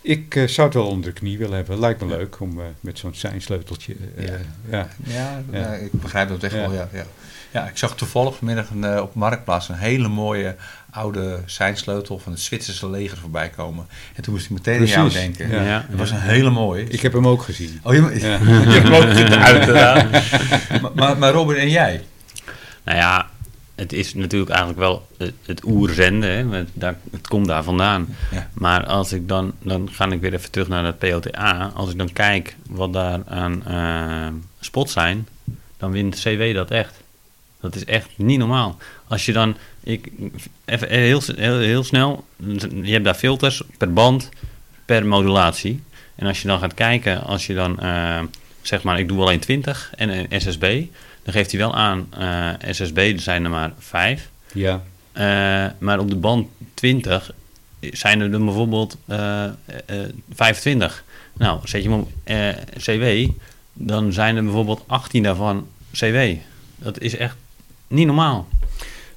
ik uh, zou het wel onder de knie willen hebben. Lijkt me ja. leuk om uh, met zo'n seinsleuteltje... Uh, ja, ja. ja, ja. Nou, ik begrijp dat echt ja. wel, ja, ja. Ja, ik zag toevallig vanmiddag een, uh, op Marktplaats een hele mooie oude seinsleutel van het Zwitserse leger voorbij komen. En toen moest ik meteen Precies. aan jou denken. Ja. Ja. Dat was een hele mooie. Ik heb hem ook gezien. Oh, je, ja. je hebt hem ook gezien, uiteraard. maar, maar, maar Robin, en jij? Nou ja... Het is natuurlijk eigenlijk wel het, het oerzenden, hè? Het, daar, het komt daar vandaan. Ja. Maar als ik dan, dan ga ik weer even terug naar dat P O T A. Als ik dan kijk wat daar aan uh, spots zijn, dan wint C W dat echt. Dat is echt niet normaal. Als je dan, ik, even heel, heel, heel snel, je hebt daar filters per band, per modulatie. En als je dan gaat kijken, als je dan, uh, zeg maar, ik doe alleen twintig en een S S B... Dan geeft hij wel aan, uh, S S B zijn er maar vijf. Ja. Uh, maar op de band twintig zijn er dan bijvoorbeeld uh, uh, vijfentwintig. Nou, zet je hem op uh, C W, dan zijn er bijvoorbeeld achttien daarvan C W. Dat is echt niet normaal.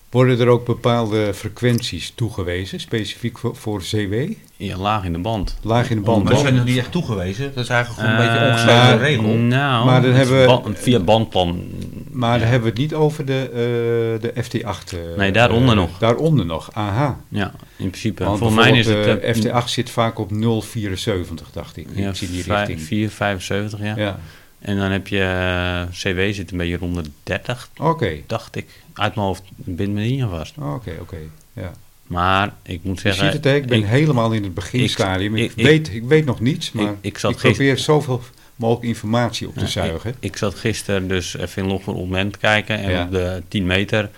Worden er ook bepaalde frequenties toegewezen, specifiek voor, voor C W? Ja, laag in de band. Laag in de band. Maar dat zijn nog niet echt toegewezen. Dat is eigenlijk gewoon een uh, beetje ongeschreven regel. Nou, maar dan hebben we, band, via bandplan. Maar ja. dan hebben we het niet over de, uh, de F T acht. Uh, nee, daaronder uh, nog. Daaronder nog, aha. Ja, in principe. Want voor mij is het... Uh, F T acht zit vaak op nul komma vierenzeventig, dacht ik. Ja, ik zie die richting. vier komma vijfenzeventig, ja. ja. En dan heb je... Uh, C W zit een beetje rond de dertig, okay. dacht ik. Uit mijn hoofd, bind me niet aan vast. Oké, okay, oké, okay, ja. Maar ik moet zeggen... Je ziet het, ik ben ik, helemaal in het beginstadium. Ik, ik, ik, weet, ik weet nog niets, maar ik, ik, zat ik probeer gister, zoveel mogelijk informatie op te nou, zuigen. Ik, ik zat gisteren dus even in Log for Old Man te kijken. En ja. op de tien meter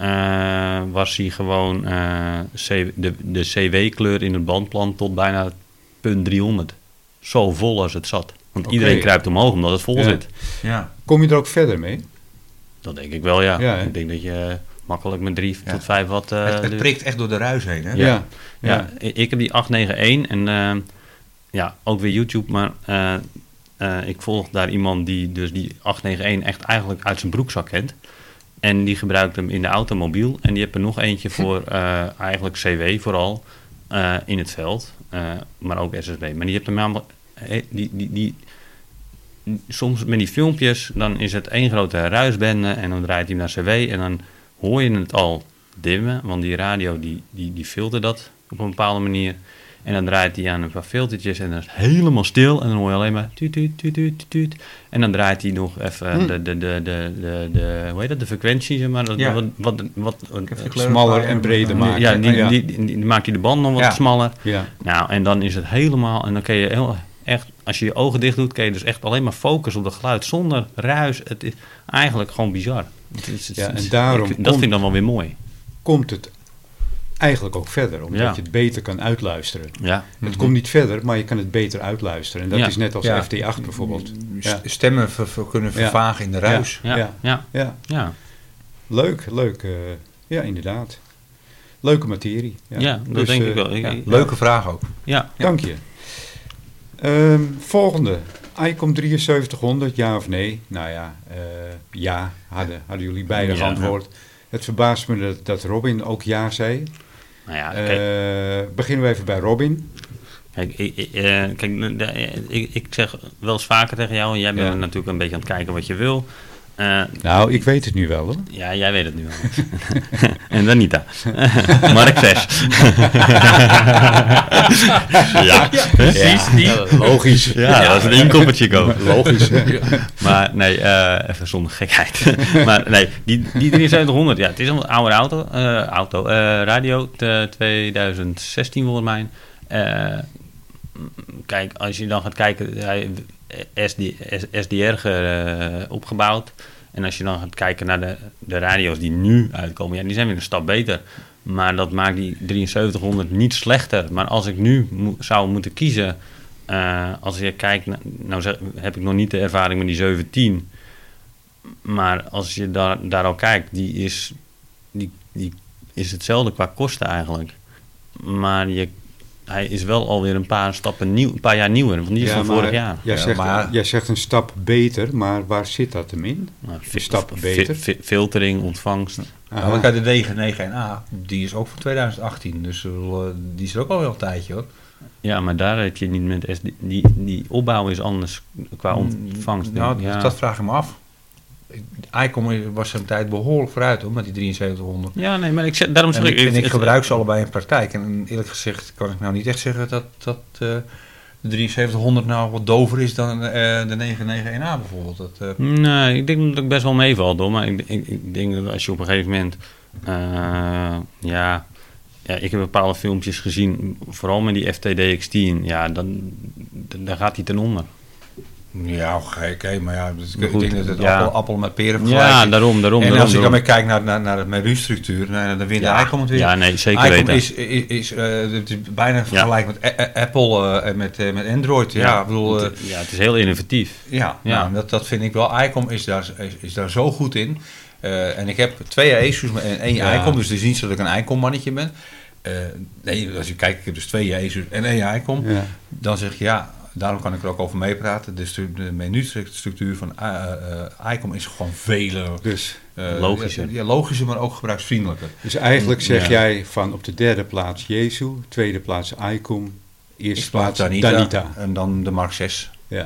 uh, was hij gewoon uh, C, de, de C W-kleur in het bandplan tot bijna punt driehonderd. Zo vol als het zat. Want okay. iedereen kruipt omhoog omdat het vol ja. zit. Ja. Kom je er ook verder mee? Dat denk ik wel, ja. ja ik denk dat je makkelijk met drie ja. tot vijf wat... Uh, het, het prikt echt door de ruis heen, hè? Ja, ja. ja. ja. Ik heb die acht negen een en uh, ja, ook weer YouTube, maar uh, uh, ik volg daar iemand die dus die acht negen een echt eigenlijk uit zijn broekzak kent. En die gebruikt hem in de automobiel. En die hebben er nog eentje voor uh, eigenlijk C W vooral uh, in het veld. Uh, maar ook S S B. Maar die hebt hem allemaal... Die, die, die, soms met die filmpjes, dan is het één grote ruisbende. En dan draait hij naar C W. En dan hoor je het al dimmen. Want die radio, die, die, die filtert dat op een bepaalde manier. En dan draait hij aan een paar filtertjes. En dan is het helemaal stil. En dan hoor je alleen maar... Tuut, tuut, tuut, tuut, tuut. En dan draait hij nog even... De, de, de, de, de, de, hoe heet dat? De frequentie, zeg maar. Dat, ja. Wat, wat, wat, wat smaller en breder maken. Ja, die, ja. Die, die, die, die maakt hij de band nog wat ja. smaller. Ja. Nou, en dan is het helemaal... En dan kun je heel, echt... Als je je ogen dicht doet, kun je dus echt alleen maar focussen op dat geluid. Zonder ruis. Het is eigenlijk gewoon bizar. Het is, het, ja, en daarom ik, komt, dat vind ik dan wel weer mooi. Komt het... Eigenlijk ook verder, omdat ja. je het beter kan uitluisteren. Ja. Het mm-hmm. komt niet verder, maar je kan het beter uitluisteren. En dat ja. is net als ja. F T acht bijvoorbeeld. Ja. Stemmen ver, ver kunnen vervagen ja. in de ruis. Ja. Ja. Ja. Ja. Ja. Ja. Leuk, leuk. Uh, ja, inderdaad. Leuke materie. Ja, ja dat dus, denk uh, ik wel. Ik, ja. Ja. Leuke vraag ook. Ja. Ja. Dank je. Um, volgende. ICOM drieënzeventig honderd, ja of nee? Nou ja, uh, ja. Hadden, hadden jullie beide ja. geantwoord. Het verbaast me dat, dat Robin ook ja zei. Nou ja, kijk, uh, beginnen we even bij Robin. Kijk, ik, ik, uh, kijk ik, ik zeg wel eens vaker tegen jou... en jij bent ja. natuurlijk een beetje aan het kijken wat je wil. Uh, nou, ik weet het nu wel, hoor. Ja, jij weet het nu wel. En Danita. Mark zes. Ja, precies. Ja, logisch. Ja, ja, dat is een inkoppertje kopen. Logisch. Maar nee, uh, even zonder gekheid. Maar nee, die, die drieënzeventig honderd, ja, het is een oude auto. Uh, auto uh, radio, t- tweeduizend zestien volgens mij. Uh, kijk, als je dan gaat kijken... Hij, S D R uh, opgebouwd. En als je dan gaat kijken naar de, de radio's die nu uitkomen, ja, die zijn weer een stap beter. Maar dat maakt die drieënzeventig honderd niet slechter. Maar als ik nu mo- zou moeten kiezen, uh, als je kijkt, na, nou zeg, heb ik nog niet de ervaring met die zeventien. Maar als je daar, daar al kijkt, die is, die, die is hetzelfde qua kosten eigenlijk. Maar je Hij is wel alweer een paar stappen nieuw, een paar jaar nieuwer, want die is ja, van maar, vorig jaar. Jij zegt, ja, maar, jij zegt een stap beter, maar waar zit dat hem in? Nou, fi- een stap beter? Fi- fi- filtering, ontvangst. Nou, kijk, de negen negen een A, die is ook van tweeduizend achttien, dus uh, die is ook al heel een tijdje, hoor. Ja, maar daar heb je niet met S D, die, die opbouw is anders qua ontvangst. Nou, ja. dat vraag ik me af. ICOM was zijn tijd behoorlijk vooruit, hoor, met die drieënzeventig honderd. Ja, nee, maar ik zeg, daarom zeg en ik... En ik, ik gebruik ze allebei in praktijk. En eerlijk gezegd kan ik nou niet echt zeggen dat, dat uh, de drieënzeventig honderd nou wat dover is dan uh, de negen negen een A bijvoorbeeld. Dat, uh, nee, ik denk dat het best wel meevalt, hoor. Maar ik, ik, ik denk dat als je op een gegeven moment... Uh, ja, ja, ik heb bepaalde filmpjes gezien, vooral met die F T D X tien. Ja, dan, dan gaat hij ten onder. Ja, oké, okay, maar ja, dus ik goed, denk dat het ja. appel, appel met peren vergelijkt. Ja, daarom, daarom. En als daarom, ik dan weer kijk naar, naar, naar mijn ruwstructuur, nou, dan wint ja. ICOM het weer. Ja, nee, zeker ICOM weten. Is, is, is, uh, het is bijna vergelijk ja. met A- Apple en uh, met, uh, met Android. Ja, ja, ik bedoel, uh, ja, het is heel innovatief. Ja, ja. Nou, dat, dat vind ik wel. ICOM is daar, is, is daar zo goed in. Uh, en ik heb twee Yaesu's en één ja. ICOM, dus het is niet zo dat ik een ICOM-mannetje ben. Uh, nee, als je kijkt, ik heb dus twee Yaesu's en één ICOM, ja. dan zeg je ja... Daarom kan ik er ook over meepraten. De, stru- de menustructuur van uh, uh, ICOM is gewoon vele... Dus uh, logischer. Ja, logischer, maar ook gebruiksvriendelijker. Dus eigenlijk zeg ja. jij van op de derde plaats Yaesu, tweede plaats ICOM, eerste is plaats Danita, Danita. En dan de Mark zes. Ja.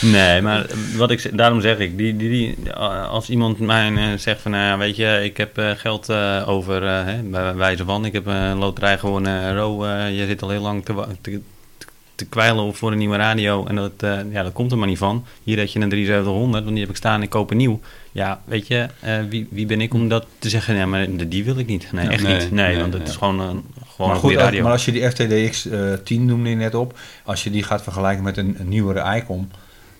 Nee, maar wat ik, daarom zeg ik, die, die, die, als iemand mij uh, zegt van, uh, weet je, ik heb uh, geld uh, over, uh, hè, bij wijze van, ik heb een uh, loterij gewonnen, Ro, uh, je zit al heel lang te, te, te kwijlen voor een nieuwe radio en dat, uh, ja, dat komt er maar niet van. Hier had je een drieënzeventig honderd, want die heb ik staan en ik koop een nieuw. Ja, weet je, uh, wie, wie ben ik om dat te zeggen? Nee, maar die wil ik niet. Nee, echt nee, niet. Nee, nee, want het nee. is gewoon... Uh, Maar goed, radio. Maar als je die F T D X tien uh, noemde je net op, als je die gaat vergelijken met een, een nieuwere ICOM,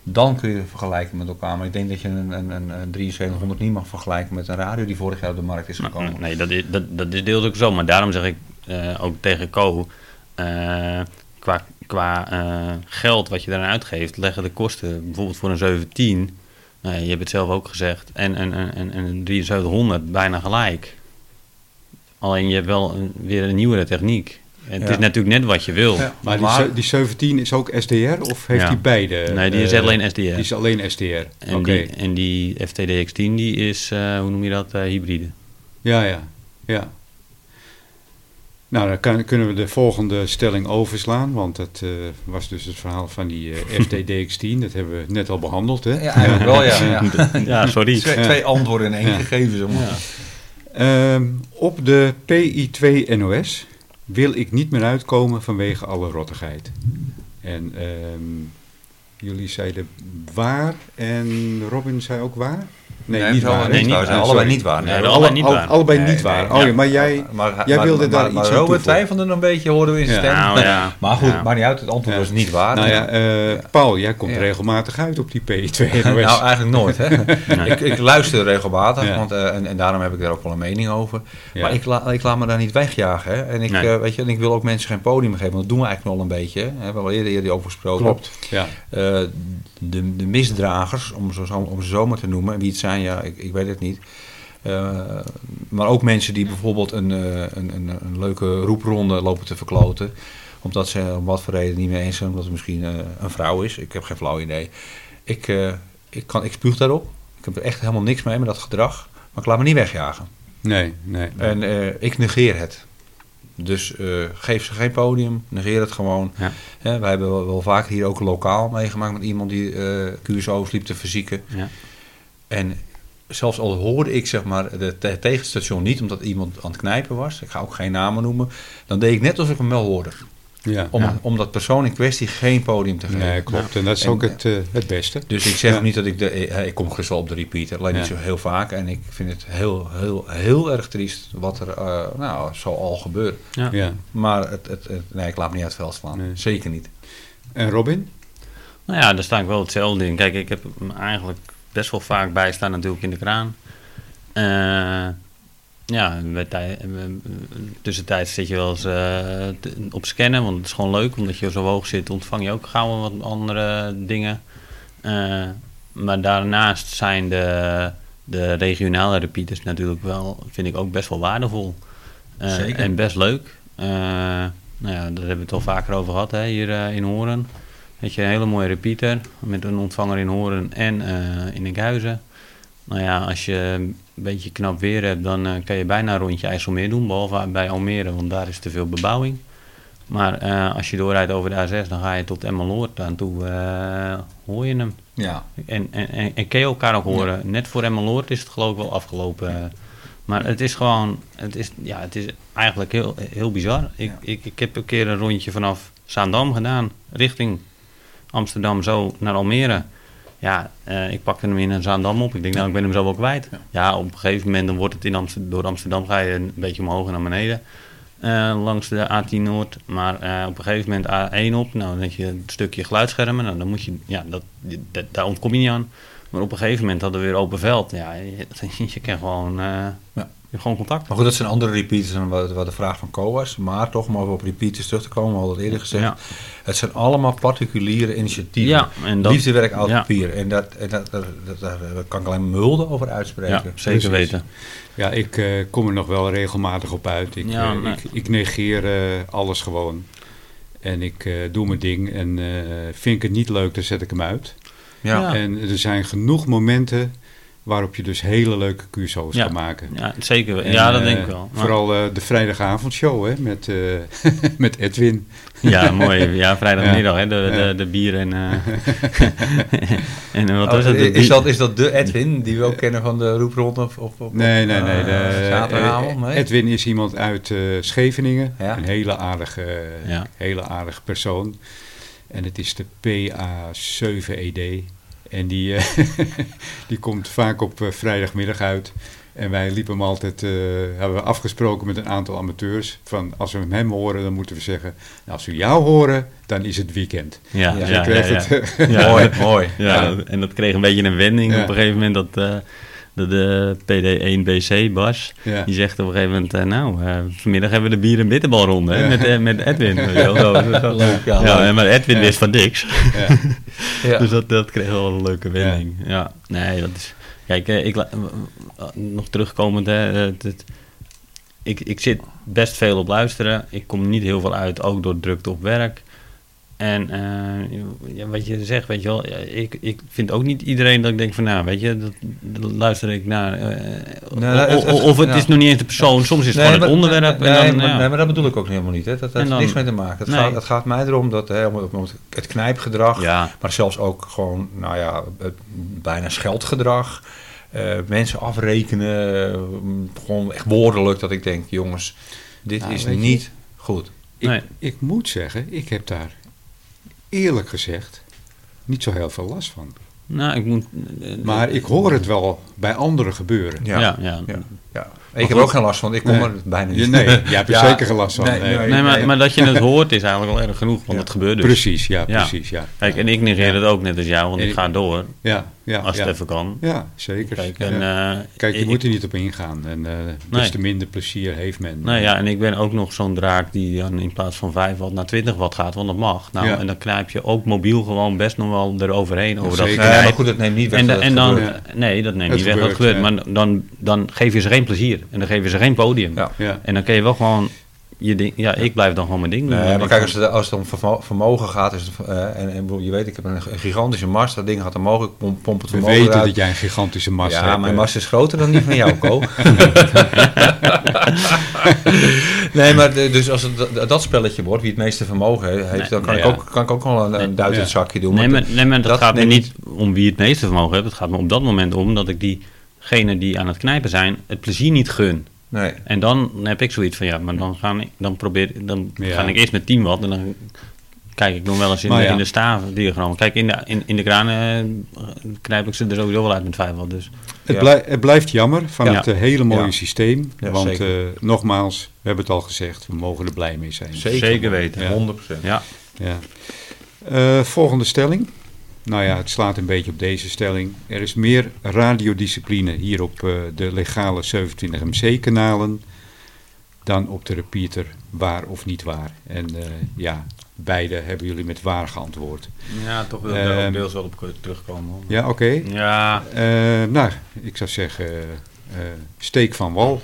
dan kun je het vergelijken met elkaar. Maar ik denk dat je een, een, een drieënzeventig honderd niet mag vergelijken met een radio die vorig jaar op de markt is gekomen. Nee, dat is, dat, dat is deels ook zo. Maar daarom zeg ik uh, ook tegen Co, uh, qua, qua uh, geld wat je daaraan uitgeeft, leggen de kosten bijvoorbeeld voor een zeventien, uh, je hebt het zelf ook gezegd, en een, een, een, een drieënzeventig honderd bijna gelijk. Alleen je hebt wel een, weer een nieuwere techniek. En het ja. is natuurlijk net wat je wil. Ja, maar die, die zeventien is ook S D R of heeft ja. die beide? Nee, die is uh, alleen S D R. Die is alleen S D R. En, okay. die, en die F T D X tien die is, uh, hoe noem je dat, uh, hybride. Ja, ja, ja. Nou, dan kan, kunnen we de volgende stelling overslaan. Want dat uh, was dus het verhaal van die uh, F T D X tien. Dat hebben we net al behandeld, hè? Ja, eigenlijk wel, ja. Ja, ja sorry. Twee, twee antwoorden in één ja. gegeven, zeg maar. Ja. Um, op de P E twee N O S wil ik niet meer uitkomen vanwege alle rottigheid. En um, jullie zeiden waar en Robin zei ook waar? Nee, nee, niet waar. Nee, niet waar. Zijn ah, allebei niet waar. Nee, nee, allebei niet waar. Al, allebei nee, niet nee, waar. Nee, oh, ja. Maar jij, maar, jij wilde maar, daar maar, iets aan Robert twijfelde een beetje, hoorden we in zijn stem. Ja, nou, ja. Maar goed, ja. maakt niet uit. Het antwoord was ja. niet waar. Nou, ja, uh, ja. Paul, jij komt ja. regelmatig uit op die P E twee N O S. Nou, eigenlijk nooit. Hè. nee. ik, ik luister regelmatig ja. want, uh, en, en daarom heb ik daar ook wel een mening over. Ja. Maar ik, la, ik laat me daar niet wegjagen. Hè. En ik, nee. uh, weet je, en ik wil ook mensen geen podium geven. Want dat doen we eigenlijk nog een beetje. Hè. We hebben al eerder, eerder over gesproken. Klopt. Ja. Uh, de, de misdragers, om ze zo, om zo maar te noemen, wie het zijn. Ja, ik, ik weet het niet. Uh, maar ook mensen die bijvoorbeeld een, uh, een, een, een leuke roepronde lopen te verkloten. Omdat ze om wat voor reden niet mee eens zijn. Omdat het misschien uh, een vrouw is. Ik heb geen flauw idee. Ik, uh, ik, kan, ik spuug daarop. Ik heb er echt helemaal niks mee met dat gedrag. Maar ik laat me niet wegjagen. Nee, nee. nee. En uh, ik negeer het. Dus uh, geef ze geen podium, negeer het gewoon. Ja. Uh, wij hebben wel, wel vaak hier ook lokaal meegemaakt met iemand die uh, Q S O's liep te verzieken. Ja. En zelfs al hoorde ik zeg maar het te- tegenstation niet, omdat iemand aan het knijpen was. Ik ga ook geen namen noemen. Dan deed ik net alsof ik hem wel hoorde. Ja, om, ja. om dat persoon in kwestie geen podium te geven. Nee, klopt. Ja. En dat is en, ook het, uh, het beste. Dus ik zeg ja. niet dat ik... De, ik kom gisteren op de repeater. Alleen ja. niet zo heel vaak. En ik vind het heel, heel, heel erg triest wat er uh, nou, zo al gebeurt. Ja. Ja. Maar het, het, het, nee, ik laat me niet uit het veld slaan. Nee. Zeker niet. En Robin? Nou ja, daar sta ik wel hetzelfde in. Kijk, ik heb eigenlijk best wel vaak bijstaan natuurlijk in de kraan. Uh, ja, tij, tussentijds zit je wel eens uh, op scannen, want het is gewoon leuk. Omdat je zo hoog zit, ontvang je ook gauw wat andere dingen. Uh, maar daarnaast zijn de, de regionale repeaters natuurlijk wel, vind ik ook best wel waardevol. Uh, Zeker. En best leuk. Uh, nou ja, daar hebben we het al vaker over gehad hè, hier uh, in Hoorn. Weet je, een hele mooie repeater met een ontvanger in Hoorn en uh, in Enkhuizen. Nou ja, als je een beetje knap weer hebt, dan uh, kan je bijna een rondje IJsselmeer doen. Behalve bij Almere, want daar is te veel bebouwing. Maar uh, als je doorrijdt over de A zes, dan ga je tot Emmeloord aan toe. Uh, hoor je hem. Ja. En, en, en, en kun je elkaar ook horen. Ja. Net voor Emmeloord is het geloof ik wel afgelopen. Ja. Maar het is gewoon, het is, ja, het is eigenlijk heel, heel bizar. Ik, ja. ik, ik heb een keer een rondje vanaf Zaandam gedaan, richting Amsterdam zo naar Almere. Ja, uh, ik pakte hem in Zaandam op. Ik denk, nou, ik ben hem zo wel kwijt. Ja, ja op een gegeven moment dan wordt het in Amsterdam, door Amsterdam ga je een beetje omhoog en naar beneden. Uh, langs de A tien Noord. Maar uh, op een gegeven moment A één op. Nou, dan heb je een stukje geluidsschermen. Nou, dan moet je, ja, dat, dat, daar ontkom je niet aan. Maar op een gegeven moment hadden we weer open veld. Ja, je, je kan gewoon, uh, ja. gewoon contact. Maar goed, dat zijn andere repeaters dan wat de vraag van Co was. Maar toch, om over op repeaters terug te komen, we hadden het eerder gezegd. Ja. Het zijn allemaal particuliere initiatieven. Ja, en dat, liefdewerk oud papier. Ja. En, dat, en dat, dat, dat, daar kan ik alleen Mulden over uitspreken. Ja, zeker Precies. weten. Ja, ik uh, kom er nog wel regelmatig op uit. Ik, ja, uh, ik, ik negeer uh, alles gewoon. En ik uh, doe mijn ding. En uh, vind ik het niet leuk, dan zet ik hem uit. Ja. Ja. En er zijn genoeg momenten waarop je dus hele leuke Q S O's ja. kan maken. Ja, zeker. En, ja, dat uh, denk ik wel. Maar vooral uh, de vrijdagavondshow hè, met, uh, met Edwin. Ja, mooi. Ja, vrijdagmiddag. Ja. Hè, de, de, de bier en... Uh, en wat oh, was dat? Is, is dat? Is dat de Edwin die we ook kennen van de roepronde? Of, of, of, nee, nee, nee. De, zaterdagavond? Nee? Edwin is iemand uit uh, Scheveningen. Ja. Een hele aardige, ja. hele aardige persoon. En het is de P A zeven E D. En die, uh, die komt vaak op uh, vrijdagmiddag uit. En wij liepen hem altijd, uh, hebben we afgesproken met een aantal amateurs. Van als we hem horen, dan moeten we zeggen, nou, als we jou horen, dan is het weekend. Ja, dus ja, ja, ja. Het, ja, ja. mooi. mooi. Ja, ja. En dat kreeg een beetje een wending ja. op een gegeven moment dat... Uh, De, de P D één B C, Bas, ja. die zegt op een gegeven moment... Uh, nou, uh, vanmiddag hebben we de bier- en bitterbalronde hè, ja. met, uh, met Edwin. Zo, zo, zo. Leuk, ja, ja, maar Edwin ja. is van niks. Ja. Ja. Dus dat, dat kreeg wel een leuke wending. Ja. Ja. Nee, dat is... Kijk, uh, ik, uh, nog terugkomend... Hè, uh, het, ik, ik zit best veel op luisteren. Ik kom niet heel veel uit, ook door drukte op werk. En uh, ja, wat je zegt, weet je wel, ik, ik vind ook niet iedereen dat ik denk van, nou, weet je, dat, dat luister ik naar. Uh, nee, of, of het nou, is nog niet eens de persoon, soms is het nee, gewoon maar, het onderwerp. Nee, en dan, nee, maar, ja. nee, maar dat bedoel ik ook helemaal niet. Hè. Dat heeft dan, niks mee te maken. Het, nee. gaat, het gaat mij erom dat hè, om het, om het knijpgedrag, ja. maar zelfs ook gewoon, nou ja, bijna scheldgedrag. Uh, mensen afrekenen, gewoon echt woordelijk dat ik denk, jongens, dit nou, is niet je, goed. Ik, nee. ik moet zeggen, ik heb daar... eerlijk gezegd, niet zo heel veel last van. Nou, ik moet, uh, maar ik hoor het wel bij anderen gebeuren. Ja, ja. ja. ja, ja. Ik heb ook geen last van, ik kom nee. er bijna niet. Nee, jij hebt er ja. zeker geen last van. Nee, nee. nee, nee maar, maar dat je het hoort is eigenlijk al erg genoeg, want ja. het gebeurt dus. Precies, ja, precies, ja. ja. Kijk, en ik negeer het ja. ook net als jou, want ik, ik ga door. Ja, ja. Als het ja. even kan. Ja, zeker. Kijk, en, ja. uh, Kijk je ik, moet er niet op ingaan. En uh, des nee. te minder plezier heeft men. Nou ja, en ik ben ook nog zo'n draak die dan in plaats van vijf watt naar twintig watt gaat, want dat mag. Nou, ja. en dan knijp je ook mobiel gewoon best nog wel eroverheen. Over dat knijp. Ja, maar goed, dat neemt niet weg en, dat en dan, ja. Nee, dat neemt het niet weg dat het gebeurt. Maar dan, dan geef je ze geen plezier. En dan geven ze geen podium. Ja. Ja. En dan kun je wel gewoon je ding... Ja, ik blijf dan gewoon mijn ding doen. Nee, maar kijk, als het, als het om vermogen gaat... Is het, uh, en, en je weet, ik heb een gigantische mast. Dat ding gaat omhoog, ik pomp, pomp het vermogen uit. We weten dat jij een gigantische mast hebt. Ja, mijn mast is groter dan die van jou, Ko. Nee, maar dus als het dat spelletje wordt... wie het meeste vermogen heeft... Nee, dan kan, nee, ik ook, kan ik ook wel een nee, duit in het zakje doen. Nee, maar, nee, maar dat, dat gaat me niet om wie het meeste vermogen heeft. Het gaat me op dat moment om dat ik die... degenen die aan het knijpen zijn, het plezier niet gun. Nee. En dan heb ik zoiets van, ja, maar dan ga ik, dan probeer, dan ja. ga ik eerst met tien watt en dan kijk ik nog wel eens in, ja. in de staafdiagram. Kijk, in de, in, in de kranen knijp ik ze er sowieso wel uit met vijf watt. Dus. Het, ja. blij, het blijft jammer van ja. het uh, hele mooie ja. systeem. Ja, want uh, nogmaals, we hebben het al gezegd, we mogen er blij mee zijn. Zeker, zeker weten, ja. honderd procent. Ja. Ja. Uh, volgende stelling. Nou ja, het slaat een beetje op deze stelling. Er is meer radiodiscipline hier op uh, de legale zevenentwintig M C-kanalen... dan op de repeater waar of niet waar. En uh, ja, beide hebben jullie met waar geantwoord. Ja, toch wil ik daar ook deels wel op terugkomen. Hoor. Ja, oké. Okay. Ja. Uh, nou, ik zou zeggen, uh, steek van wal.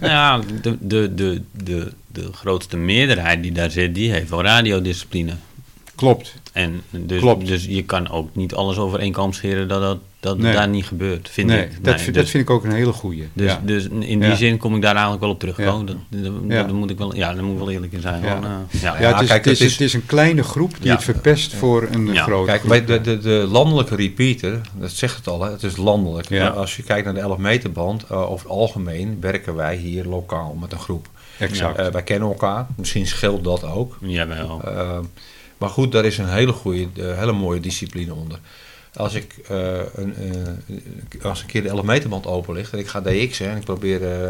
Ja, de, de, de, de, de grootste meerderheid die daar zit, die heeft wel radiodiscipline. Klopt. En dus, Klopt. Dus je kan ook niet alles over één kam scheren dat dat, dat nee. daar niet gebeurt, vind nee, ik. Nee, dat, nee, vind, dus, dat vind ik ook een hele goeie. Dus, ja. dus in die ja. zin kom ik daar eigenlijk wel op terug. Ja. Oh, dat, dat, ja. dat moet ik wel, ja, daar moet ik wel eerlijk in zijn. Ja. Gewoon, uh, ja. Ja, het, is, Kijk, het, is, is, het is een kleine groep die ja. het verpest ja. voor een ja. grote Kijk, groep. Bij de, de, de landelijke repeater, dat zegt het al, hè, het is landelijk. Ja. Als je kijkt naar de elf meter band, uh, over het algemeen werken wij hier lokaal met een groep. Exact. Uh, wij kennen elkaar, misschien scheelt dat ook. Jawel. Uh, Maar goed, daar is een hele goede, uh, hele mooie discipline onder. Als ik uh, een, uh, als een keer de elf meter band open ligt en ik ga D X'en en ik probeer uh, uh,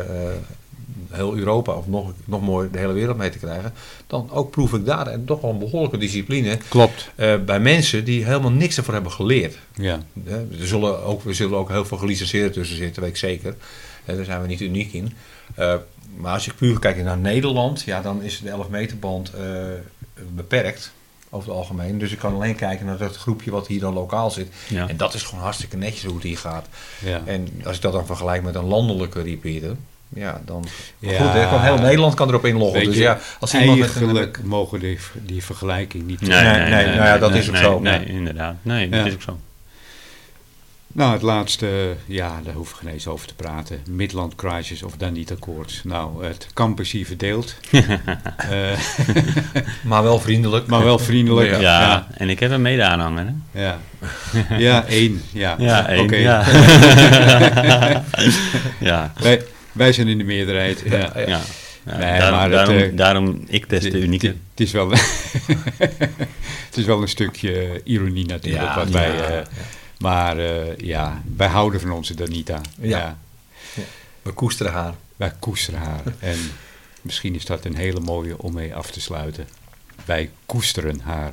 heel Europa of nog, nog mooi de hele wereld mee te krijgen, dan ook proef ik daar en toch wel een behoorlijke discipline. Klopt. Uh, bij mensen die helemaal niks ervoor hebben geleerd. Ja. Uh, er zullen ook, we zullen ook heel veel gelicenseerden tussen zitten, weet ik zeker. Uh, daar zijn we niet uniek in. Uh, maar als ik puur kijk naar Nederland, ja, dan is de elf meter band uh, beperkt. Over het algemeen. Dus ik kan alleen kijken naar dat groepje wat hier dan lokaal zit. Ja. En dat is gewoon hartstikke netjes hoe het hier gaat. Ja. En als ik dat dan vergelijk met een landelijke repeater. Ja, dan... Maar ja. goed, hè, gewoon heel Nederland kan erop inloggen. Dus ja, als eigenlijk met... mogen die, die vergelijking niet... Nee, nee, nee, nee, nee, nee, nou ja, dat nee, is ook nee, zo. Nee, nee, inderdaad. Nee, dat ja. is ook zo. Nou, het laatste, ja, daar hoef ik geen eens over te praten. Midland Crisis of Danita Koorts. Nou, het kamp is hier verdeeld. uh, maar wel vriendelijk. Maar wel vriendelijk. Ja, ja. ja. en ik heb een mede-aanhanger, hè? Ja, ja één. Ja, ja één. Okay. Ja. ja. Wij, wij zijn in de meerderheid. Ja, ja. ja. ja. Nee, daarom, maar daarom, het, uh, daarom, ik test de unieke. Het is wel, het is wel een stukje ironie natuurlijk, ja, wat wij... Ja. Uh, Maar uh, ja, wij houden van onze Danita. Ja. ja. ja. We koesteren haar. Wij koesteren haar. En misschien is dat een hele mooie om mee af te sluiten. Wij koesteren haar.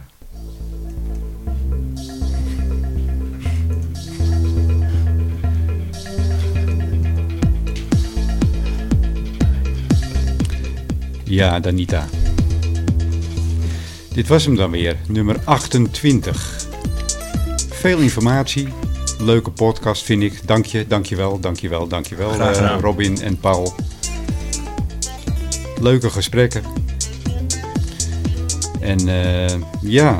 Ja, Danita. Dit was hem dan weer, nummer achtentwintig. Veel informatie, leuke podcast vind ik. Dank je, dank je wel, dank je wel, dank je wel, uh, Robin en Paul. leuke gesprekken. En uh, ja,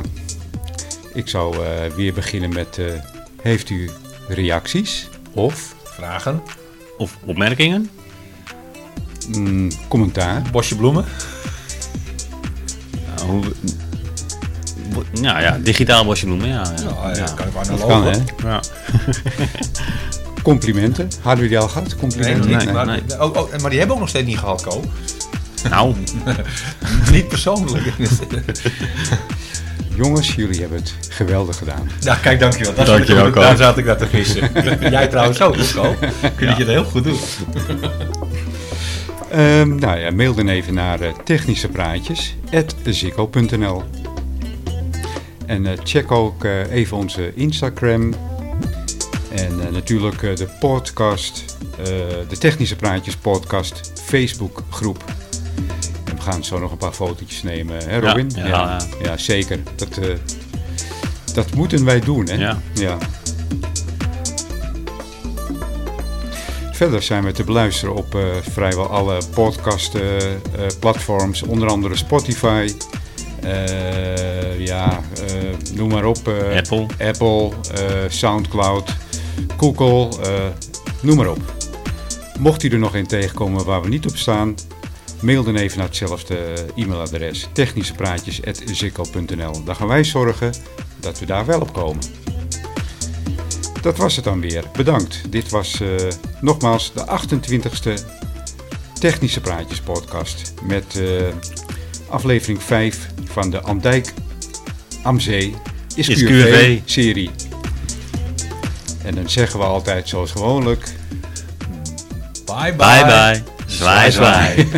ik zou uh, weer beginnen met, uh, heeft u reacties of vragen of opmerkingen? Mm, commentaar. Bosje bloemen. Nou, hoe... nou ja, digitaal bosje bloemen, ja. ja. Nou, ja, ja. Kan ik wel dat kan, hè? Ja. Complimenten. Hadden we die al gehad? Complimenten? Nee, nee, nee, maar, nee. Oh, oh, maar die hebben we ook nog steeds niet gehad, Ko. Nou, niet persoonlijk. Jongens, jullie hebben het geweldig gedaan. Nou, kijk, dankjewel. Dat dankjewel, het, daar zat ik naar te vissen. Jij trouwens ook, Ko. Kun je ja. het heel goed doen. um, nou ja, mail dan even naar uh, technischepraatjes apenstaartje zico punt n l. En uh, check ook uh, even onze Instagram. En uh, natuurlijk uh, de podcast, uh, de Technische Praatjes podcast, Facebook groep. En we gaan zo nog een paar fotootjes nemen, hè Robin? Ja, ja, ja. ja. ja zeker. Dat, uh, dat moeten wij doen, hè? Ja. ja. Verder zijn we te beluisteren op uh, vrijwel alle podcast uh, uh, platforms, onder andere Spotify. Uh, ja, uh, noem maar op. Uh, Apple. Apple, uh, Soundcloud, Google, uh, noem maar op. Mocht u er nog een tegenkomen waar we niet op staan, mail dan even naar hetzelfde e-mailadres technischepraatjes apenstaartje zico punt n l. Dan gaan wij zorgen dat we daar wel op komen. Dat was het dan weer. Bedankt. Dit was uh, nogmaals de achtentwintigste Technische Praatjes podcast met... Uh, Aflevering vijf van de Andijk Amzee is Q R V-serie. En dan zeggen we altijd zoals gewoonlijk... Bye bye. Bye bye. Zwaai zwaai.